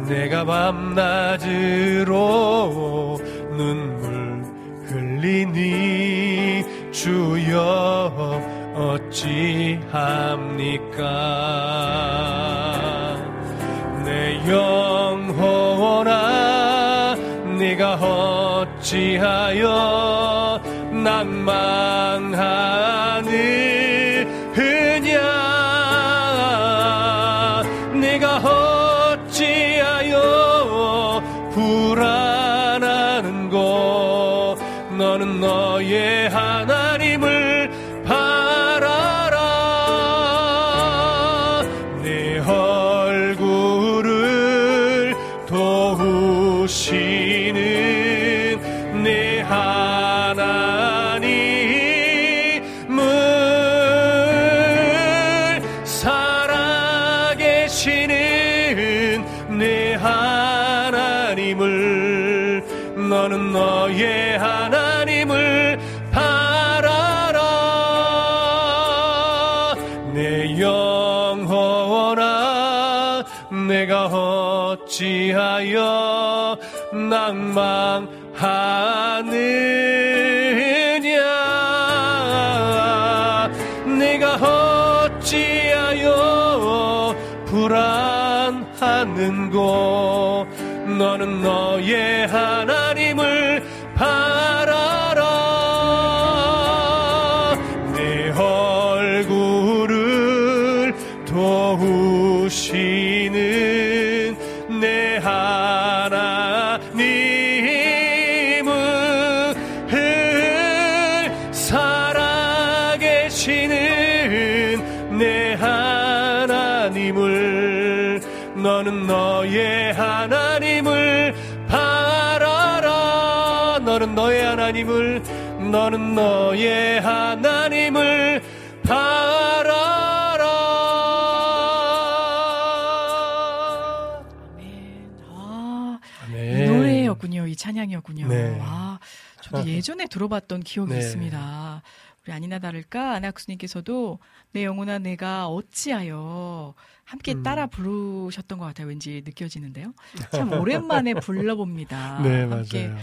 내가 밤낮으로 눈물 흘리니 주여 어찌합니까? 내 영혼아, 네가 어찌하여 낭망하느냐? 네가 어찌하여 불안하는고? 너는 너의 하나님을 바라라. 내 얼굴을 도우시는 내 하나님을, 살아계시는 내 하나님을, 너는 너의 하나님을 바라라. 내 영혼아, 내가 어찌하여 낭망하느냐? 내가 어찌하여 불안하는고? 너는 너의 하나님을 바라라. 내 얼굴을 도우시는 내 하나님을, 살아계시는 내 하나님을, 너는 너의 하나님을 바라라. 너는 너의 하나님을, 너는 너의 하나님을 바라라. 아멘. 아, 이 노래였군요. 이 찬양이었군요. 네. 아, 저도 예전에 들어봤던 기억이 있습니다. 우리 아니나 다를까 안혜 학수님께서도 내 영혼아 내가 어찌하여 함께 따라 부르셨던 것 같아요. 왠지 느껴지는데요. 참 오랜만에 불러봅니다. 네, 함께. 맞아요.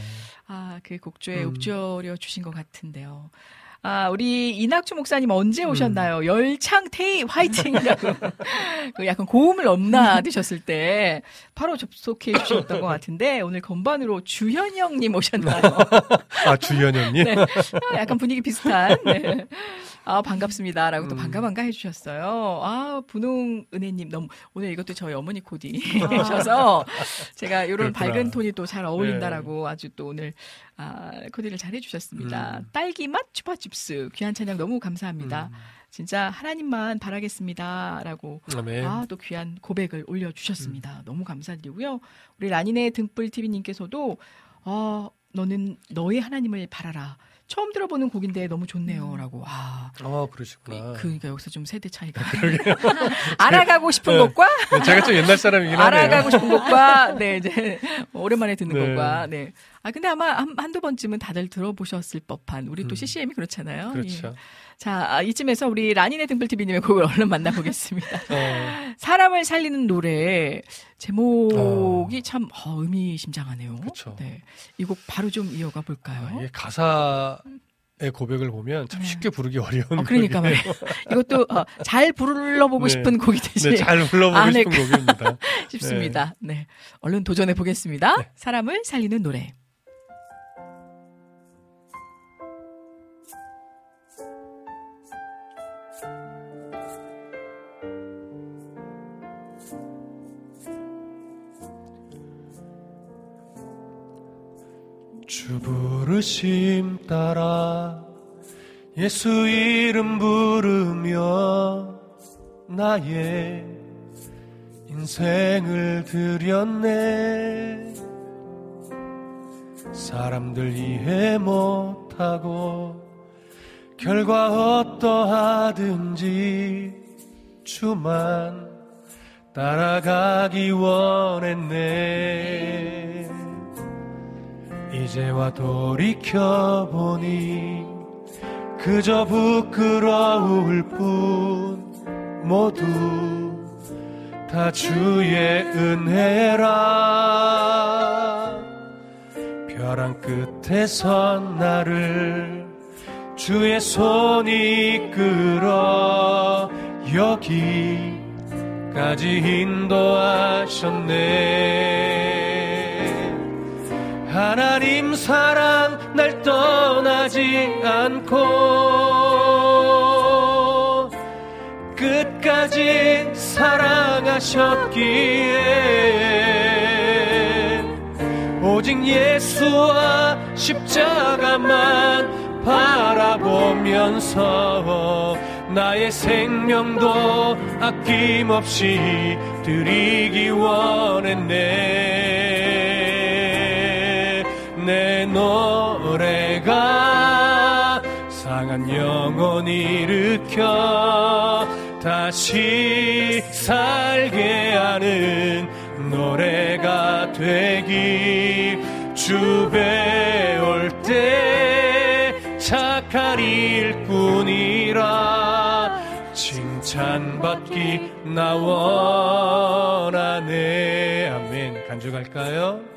아, 그 곡조에 읊조려 주신 것 같은데요. 아, 우리 이낙주 목사님 언제 오셨나요? 열창태희 화이팅이라고 그 약간 고음을 넘나드셨을 때 바로 접속해 주셨던 것 같은데 오늘 건반으로 주현영님 오셨나요? 아, 주현영님? 네, 약간 분위기 비슷한. 네. 아, 반갑습니다라고 또 반가반가 해주셨어요. 아, 분홍은혜님 너무 오늘 이것도 저희 어머니 코디셔서 제가 이런 밝은 톤이 또 잘 어울린다라고 네. 아주 또 오늘 아, 코디를 잘 해주셨습니다. 딸기맛 슈퍼칩스 귀한 찬양 너무 감사합니다. 진짜 하나님만 바라겠습니다라고 아, 또 귀한 고백을 올려주셨습니다. 너무 감사드리고요. 우리 라니네 등불TV님께서도 너는 너의 하나님을 바라라. 처음 들어보는 곡인데 너무 좋네요라고. 아, 그러시구나. 그러니까 여기서 좀 세대 차이가. 알아가고 싶은 것과 제가 좀 옛날 사람이긴 하네요. 알아가고 싶은 것과 네, 이제 오랜만에 듣는 것과 네. 아, 근데 아마 한두 번쯤은 다들 들어보셨을 법한 우리 또 CCM이 그렇잖아요. 그렇죠. 예. 자, 이쯤에서 우리 라니네 등불TV님의 곡을 얼른 만나보겠습니다. 사람을 살리는 노래 제목이 참 의미심장하네요. 그렇죠. 네, 이 곡 바로 좀 이어가 볼까요? 아, 예, 가사의 고백을 보면 참 쉽게 부르기 어려운 그러니까 곡이에요. 이것도 잘 불러보고 싶은 곡이 되지. 네, 잘 불러보고 싶은 곡입니다. 싶습니다. 네. 네, 얼른 도전해 보겠습니다. 네. 사람을 살리는 노래. 주 부르심 따라 예수 이름 부르며 나의 인생을 드렸네. 사람들 이해 못하고 결과 어떠하든지 주만 따라가기 원했네. 이제와 돌이켜보니 그저 부끄러울 뿐 모두 다 주의 은혜라. 벼랑 끝에 선 나를 주의 손이 이끌어 여기까지 인도하셨네. 하나님 사랑 날 떠나지 않고 끝까지 사랑하셨기에 오직 예수와 십자가만 바라보면서 나의 생명도 아낌없이 드리기 원했네. 내 노래가 상한 영혼 일으켜 다시 살게 하는 노래가 되길 주 배울 때 착한 일뿐이라 칭찬받기 나 원하네. 아멘. 간주갈까요?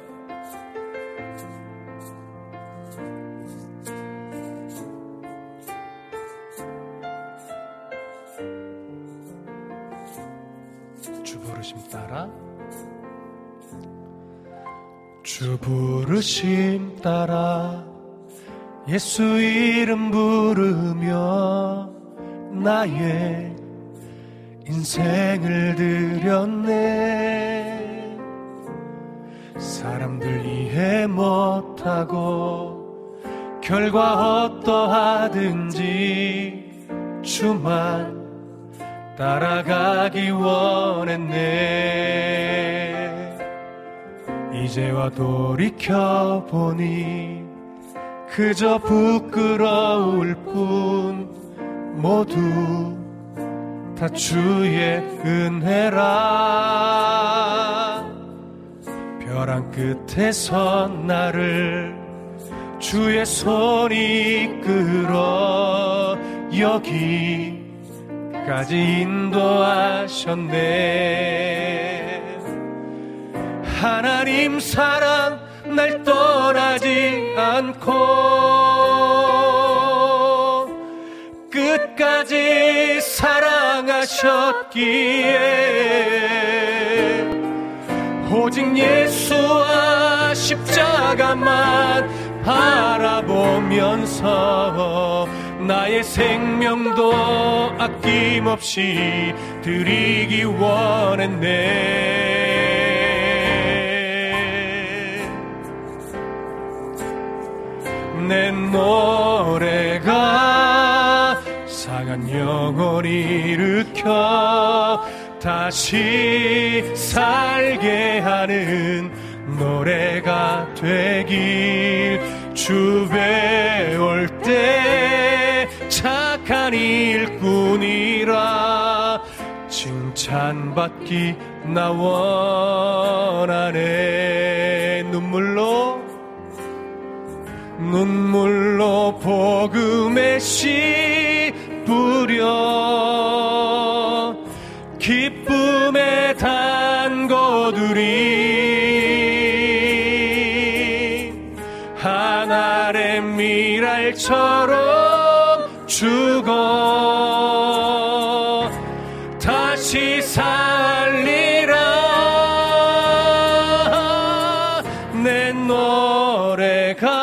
주 부르심 따라 예수 이름 부르며 나의 인생을 드렸네. 사람들 이해 못하고 결과 어떠하든지 주만 따라가기 원했네. 이제와 돌이켜보니 그저 부끄러울 뿐 모두 다 주의 은혜라. 벼랑 끝에 선 나를 주의 손이 이끌어 여기 까지 인도하셨네. 하나님 사랑 날 떠나지 않고 끝까지 사랑하셨기에 오직 예수와 십자가만 바라보면서 나의 생명도 아낌없이 드리기 원했네. 내 노래가 상한 영혼을 일으켜 다시 살게 하는 노래가 되길. 주 배울 때 착한 일꾼이라 칭찬받기 나 원하네. 눈물로 복음의 씨 뿌려 기쁨의 단고들이 하늘의 미랄처럼 죽어 다시 살리라. 내 노래가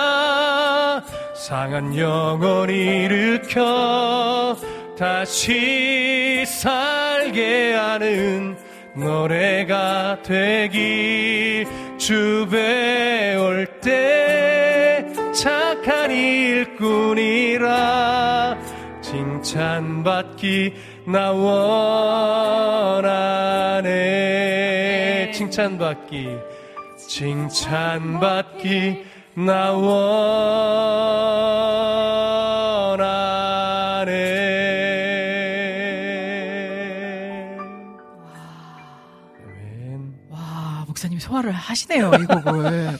상한 영혼을 일으켜 다시 살게 하는 노래가 되길. 주 배울 때 착한 일꾼이라 칭찬받기 나 원하네. 칭찬받기 나 원하네. 와, 목사님 소화를 하시네요, 이 곡을.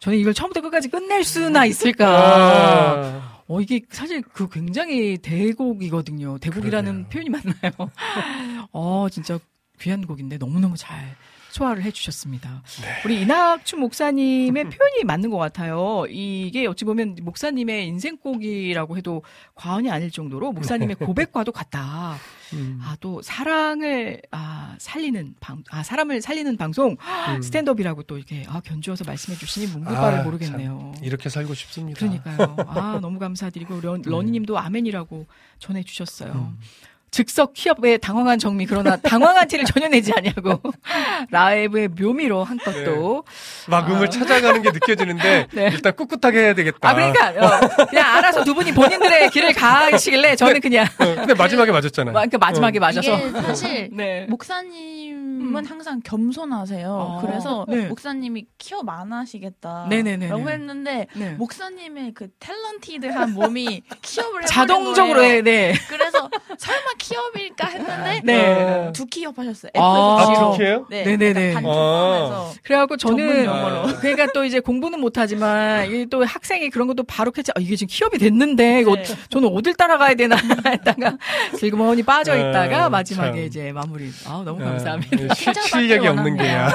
저는 이걸 처음부터 끝까지 끝낼 수나 있을까. 이게 사실 그 굉장히 대곡이거든요. 대곡이라는 그러네요. 표현이 맞나요? 진짜 귀한 곡인데 너무너무 잘 소화를 해주셨습니다. 네. 우리 이낙춘 목사님의 표현이 맞는 것 같아요. 이게 어찌 보면 목사님의 인생곡이라고 해도 과언이 아닐 정도로 목사님의 고백과도 같다. 또 사랑을 살리는 사람을 살리는 방송 스탠드업이라고 또 이렇게 견주어서 말씀해 주시니 문구바를 모르겠네요. 이렇게 살고 싶습니다. 그러니까요. 너무 감사드리고 러니님도 아멘이라고 전해 주셨어요. 즉석 키업의 당황한 정미, 그러나 당황한 티를 전혀 내지 않냐고. 라이브의 묘미로 한껏 또. 막 음을 찾아가는 게 느껴지는데, 네. 일단 꿋꿋하게 해야 되겠다. 그러니까, 그냥 알아서 두 분이 본인들의 길을 가시길래 저는 그냥. 근데 마지막에 맞았잖아요. 그러니까 마지막에 맞아서. 이게 사실, 네. 목사님은 항상 겸손하세요. 그래서 네. 목사님이 키업 안 하시겠다. 라고 했는데, 네. 목사님의 그 탤런티드한 몸이 키업을 해버린 자동적으로, 거예요. 네. 그래서 설마 키업일까 했는데 두 키업 하셨어요. 두 키예요? 네네네. 그래갖고 저는 그러니까 또 이제 공부는 못하지만 또 학생이 그런 것도 바로 캐치. 이게 지금 키업이 됐는데 이거 저는 어딜 따라가야 되나 했다가 슬그머니 빠져 있다가 마지막에 이제 마무리. 너무 감사합니다. 실력이 없는 게야.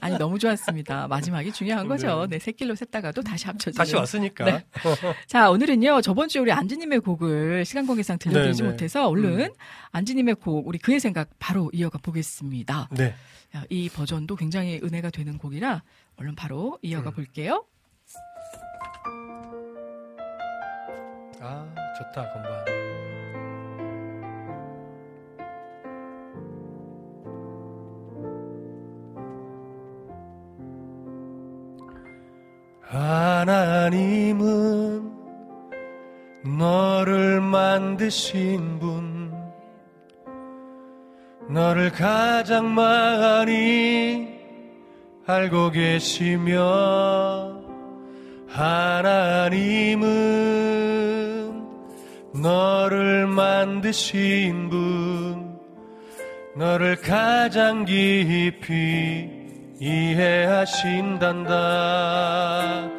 아니 너무 좋았습니다. 마지막이 중요한 거죠. 네, 세 길로 샜다가도 다시 합쳐지고. 다시 왔으니까. 네. 자 오늘은요 저번 주에 우리 안지님의 곡을 시간 관계상 들려드리지 못해서. 얼른 안지님의 곡 우리 그의 생각 바로 이어가 보겠습니다. 네. 이 버전도 굉장히 은혜가 되는 곡이라 얼른 바로 이어가 볼게요. 좋다 건반. 하나님은 너를 만드신 분, 너를 가장 많이 알고 계시며, 하나님은 너를 만드신 분, 너를 가장 깊이 이해하신단다.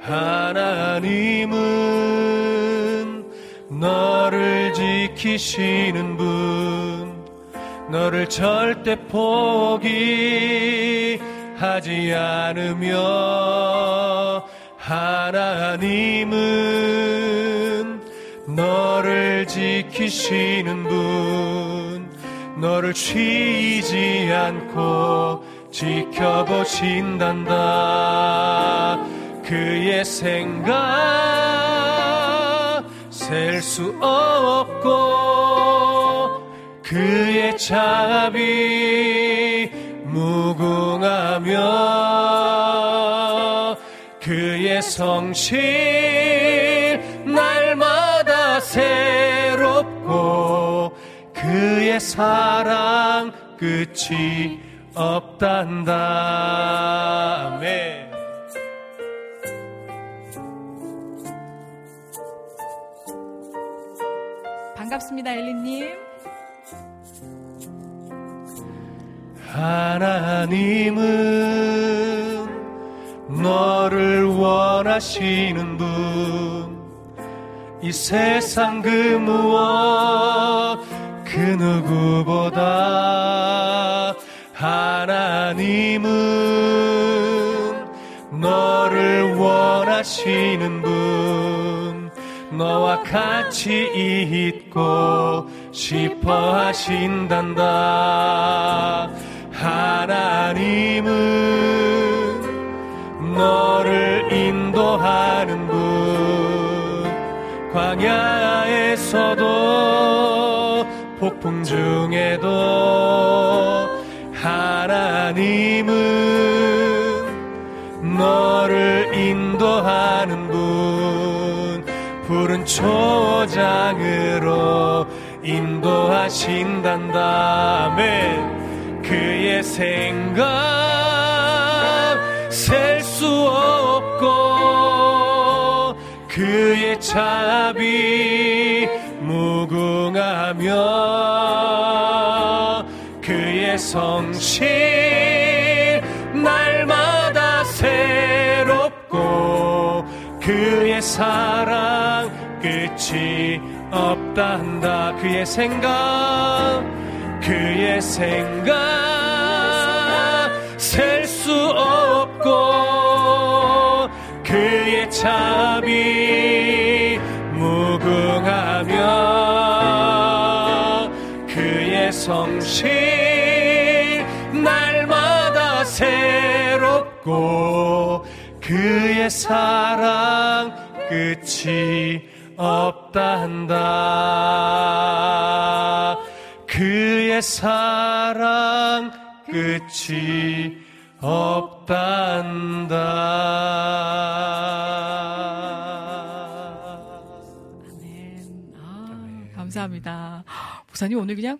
하나님은 너를 지키시는 분, 너를 절대 포기 하지 않으며 하나님은 너를 지키시는 분, 너를 쉬지 않고 지켜보신단다. 그의 생각 셀 수 없고 그의 자비 무궁하며 그의 성실 날마다 새롭고 그의 사랑 끝이 없단다. 아멘. 반갑습니다, 엘리님. 하나님은 너를 원하시는 분, 이 세상 그 무엇 그 누구보다 하나님은 너를 원하시는 분, 너와 같이 있고 싶어 하신단다. 하나님은 너를 인도하는 분, 광야에서도 폭풍 중에도 하나님은 너를 인도하는 분, 푸른 초장으로 인도하신단다. 아멘. 그의 생각 셀 수 없고 그의 자비 무궁하며 그의 성실 날마다 새롭고 그의 사랑 끝이 없단다. 그의 생각 셀 수 없고 그의 자비 무궁하며 그의 성실 날마다 새롭고 그의 사랑 끝이 없단다. 그의 사랑 끝이 없단다. 아멘. 아멘. 감사합니다. 목사님 오늘 그냥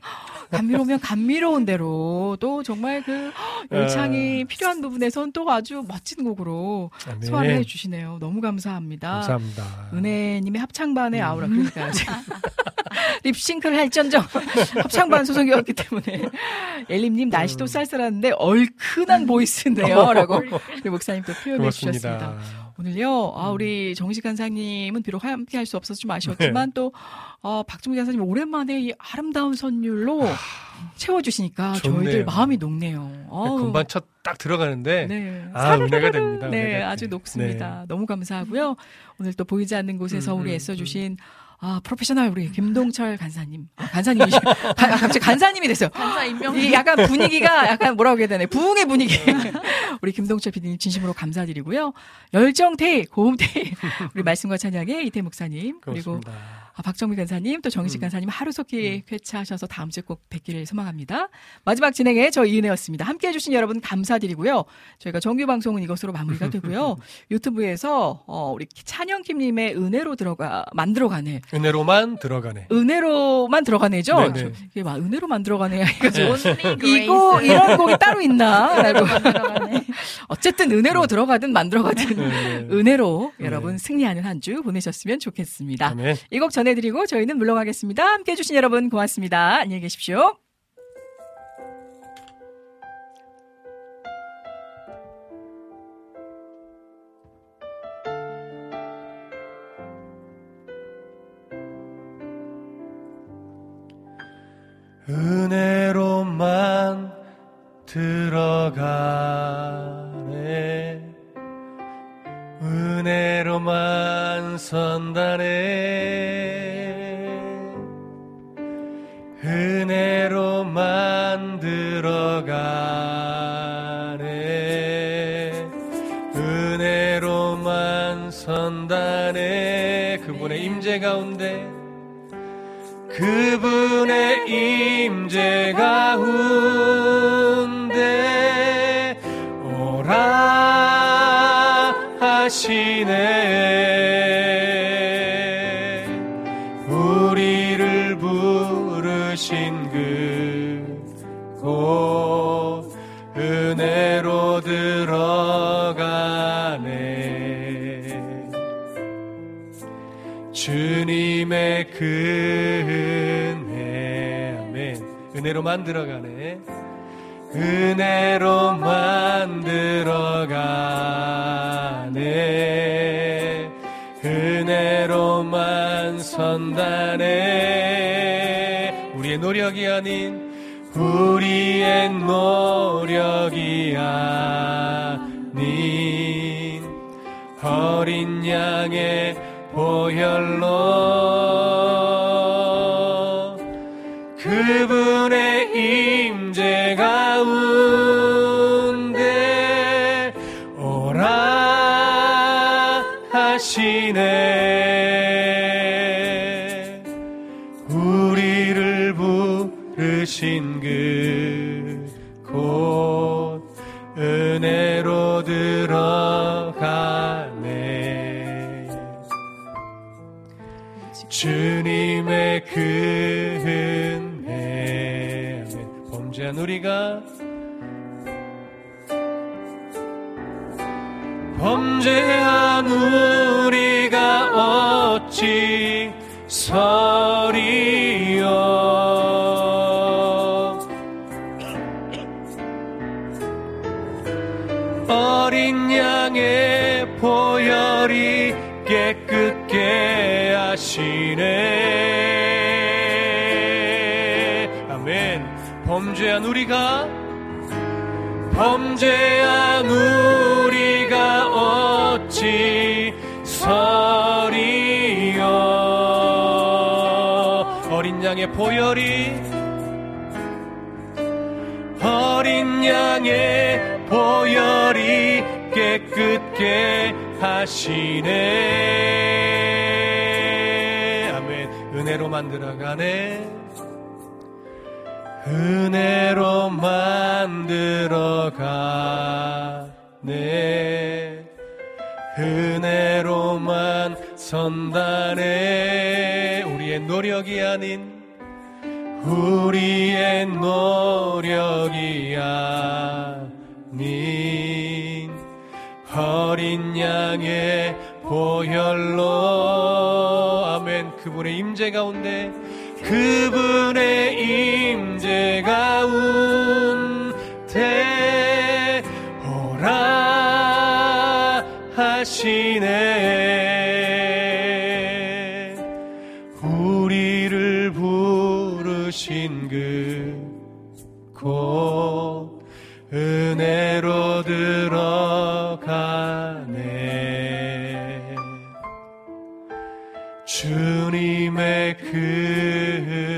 감미로우면 감미로운 대로 또 정말 그 열창이 필요한 부분에선 또 아주 멋진 곡으로 아멘. 소화를 해주시네요. 너무 감사합니다. 감사합니다. 은혜님의 합창반의 아우라. 그러니까 립싱크를 할전정 합창반 소속이었기 때문에 엘림님 날씨도 쌀쌀한데 얼큰한 보이스인데요 라고 우리 목사님 또 표현해 그렇습니다. 주셨습니다. 오늘요, 우리 정식 간사님은 비록 함께 할 수 없어서 좀 아쉬웠지만 네. 또, 박정미 간사님 오랜만에 이 아름다운 선율로 채워주시니까 좋네요. 저희들 마음이 녹네요. 금방 첫 딱 들어가는데, 네. 은혜가 됩니다. 네, 은혜가 아주 녹습니다. 네. 너무 감사하고요. 오늘 또 보이지 않는 곳에서 우리 애써주신 프로페셔널 우리 김동철 간사님. 갑자기 간사님이 됐어요. 간사 임명. 이 약간 분위기가 약간 뭐라고 해야 되나? 부흥의 분위기. 우리 김동철 PD님 진심으로 감사드리고요. 열정테이, 고음테이. 우리 말씀과 찬양의 이태희 목사님. 그렇습니다. 그리고 박정미 간사님, 또 정희식 간사님 하루속히 쾌차하셔서 다음 주에 꼭 뵙기를 소망합니다. 마지막 진행에 저 이은혜였습니다. 함께해 주신 여러분 감사드리고요. 저희가 정규 방송은 이것으로 마무리가 되고요. 유튜브에서 우리 찬영킴님의 은혜로 들어가 만들어가네. 은혜로만 들어가네. 은혜로만 들어가네죠. 네네. 이게 막 은혜로만 들어가네. 이거 이런 곡이 따로 있나라고. 어쨌든 은혜로 들어가든 만 들어가든 은혜로 여러분 승리하는 한 주 보내셨으면 좋겠습니다. 이 곡 전해드리고 저희는 물러가겠습니다. 함께해 주신 여러분 고맙습니다. 안녕히 계십시오. 은혜로만 들어가 임재 가운데, 그분의 임재 가운데 오라 하시네. 우리를 부르신 그곳 은혜로 들어가네. 주님의 은혜, 아멘. 은혜로만 들어가네. 은혜로만 들어가네. 은혜로만 선다네. 우리의 노력이 아닌, 우리의 노력이 아닌 어린 양의 보혈로 그분의 임재 가운데 오라 하시네. 우리를 부르신 그곳 은혜로 들어가. 주님의 은혜, 범죄한 우리가, 범죄한 우리가 어찌 서리요. 어린 양의 보혈이 깨끗게 하시네. 아멘. 범죄한 우리가 어찌 서리요. 어린 양의 보혈이 깨끗게 하시네. 아멘. 은혜로만 들어가네. 은혜로만 들어가네. 은혜로만 선다네. 우리의 노력이 아닌, 우리의 노력이 아닌 어린 양의 보혈로. 아멘. 그분의 임재 가운데, 그분의 임재 가운데 오라 하시네. 우리를 부르신 그곳 은혜로 들어가네. 주님의 그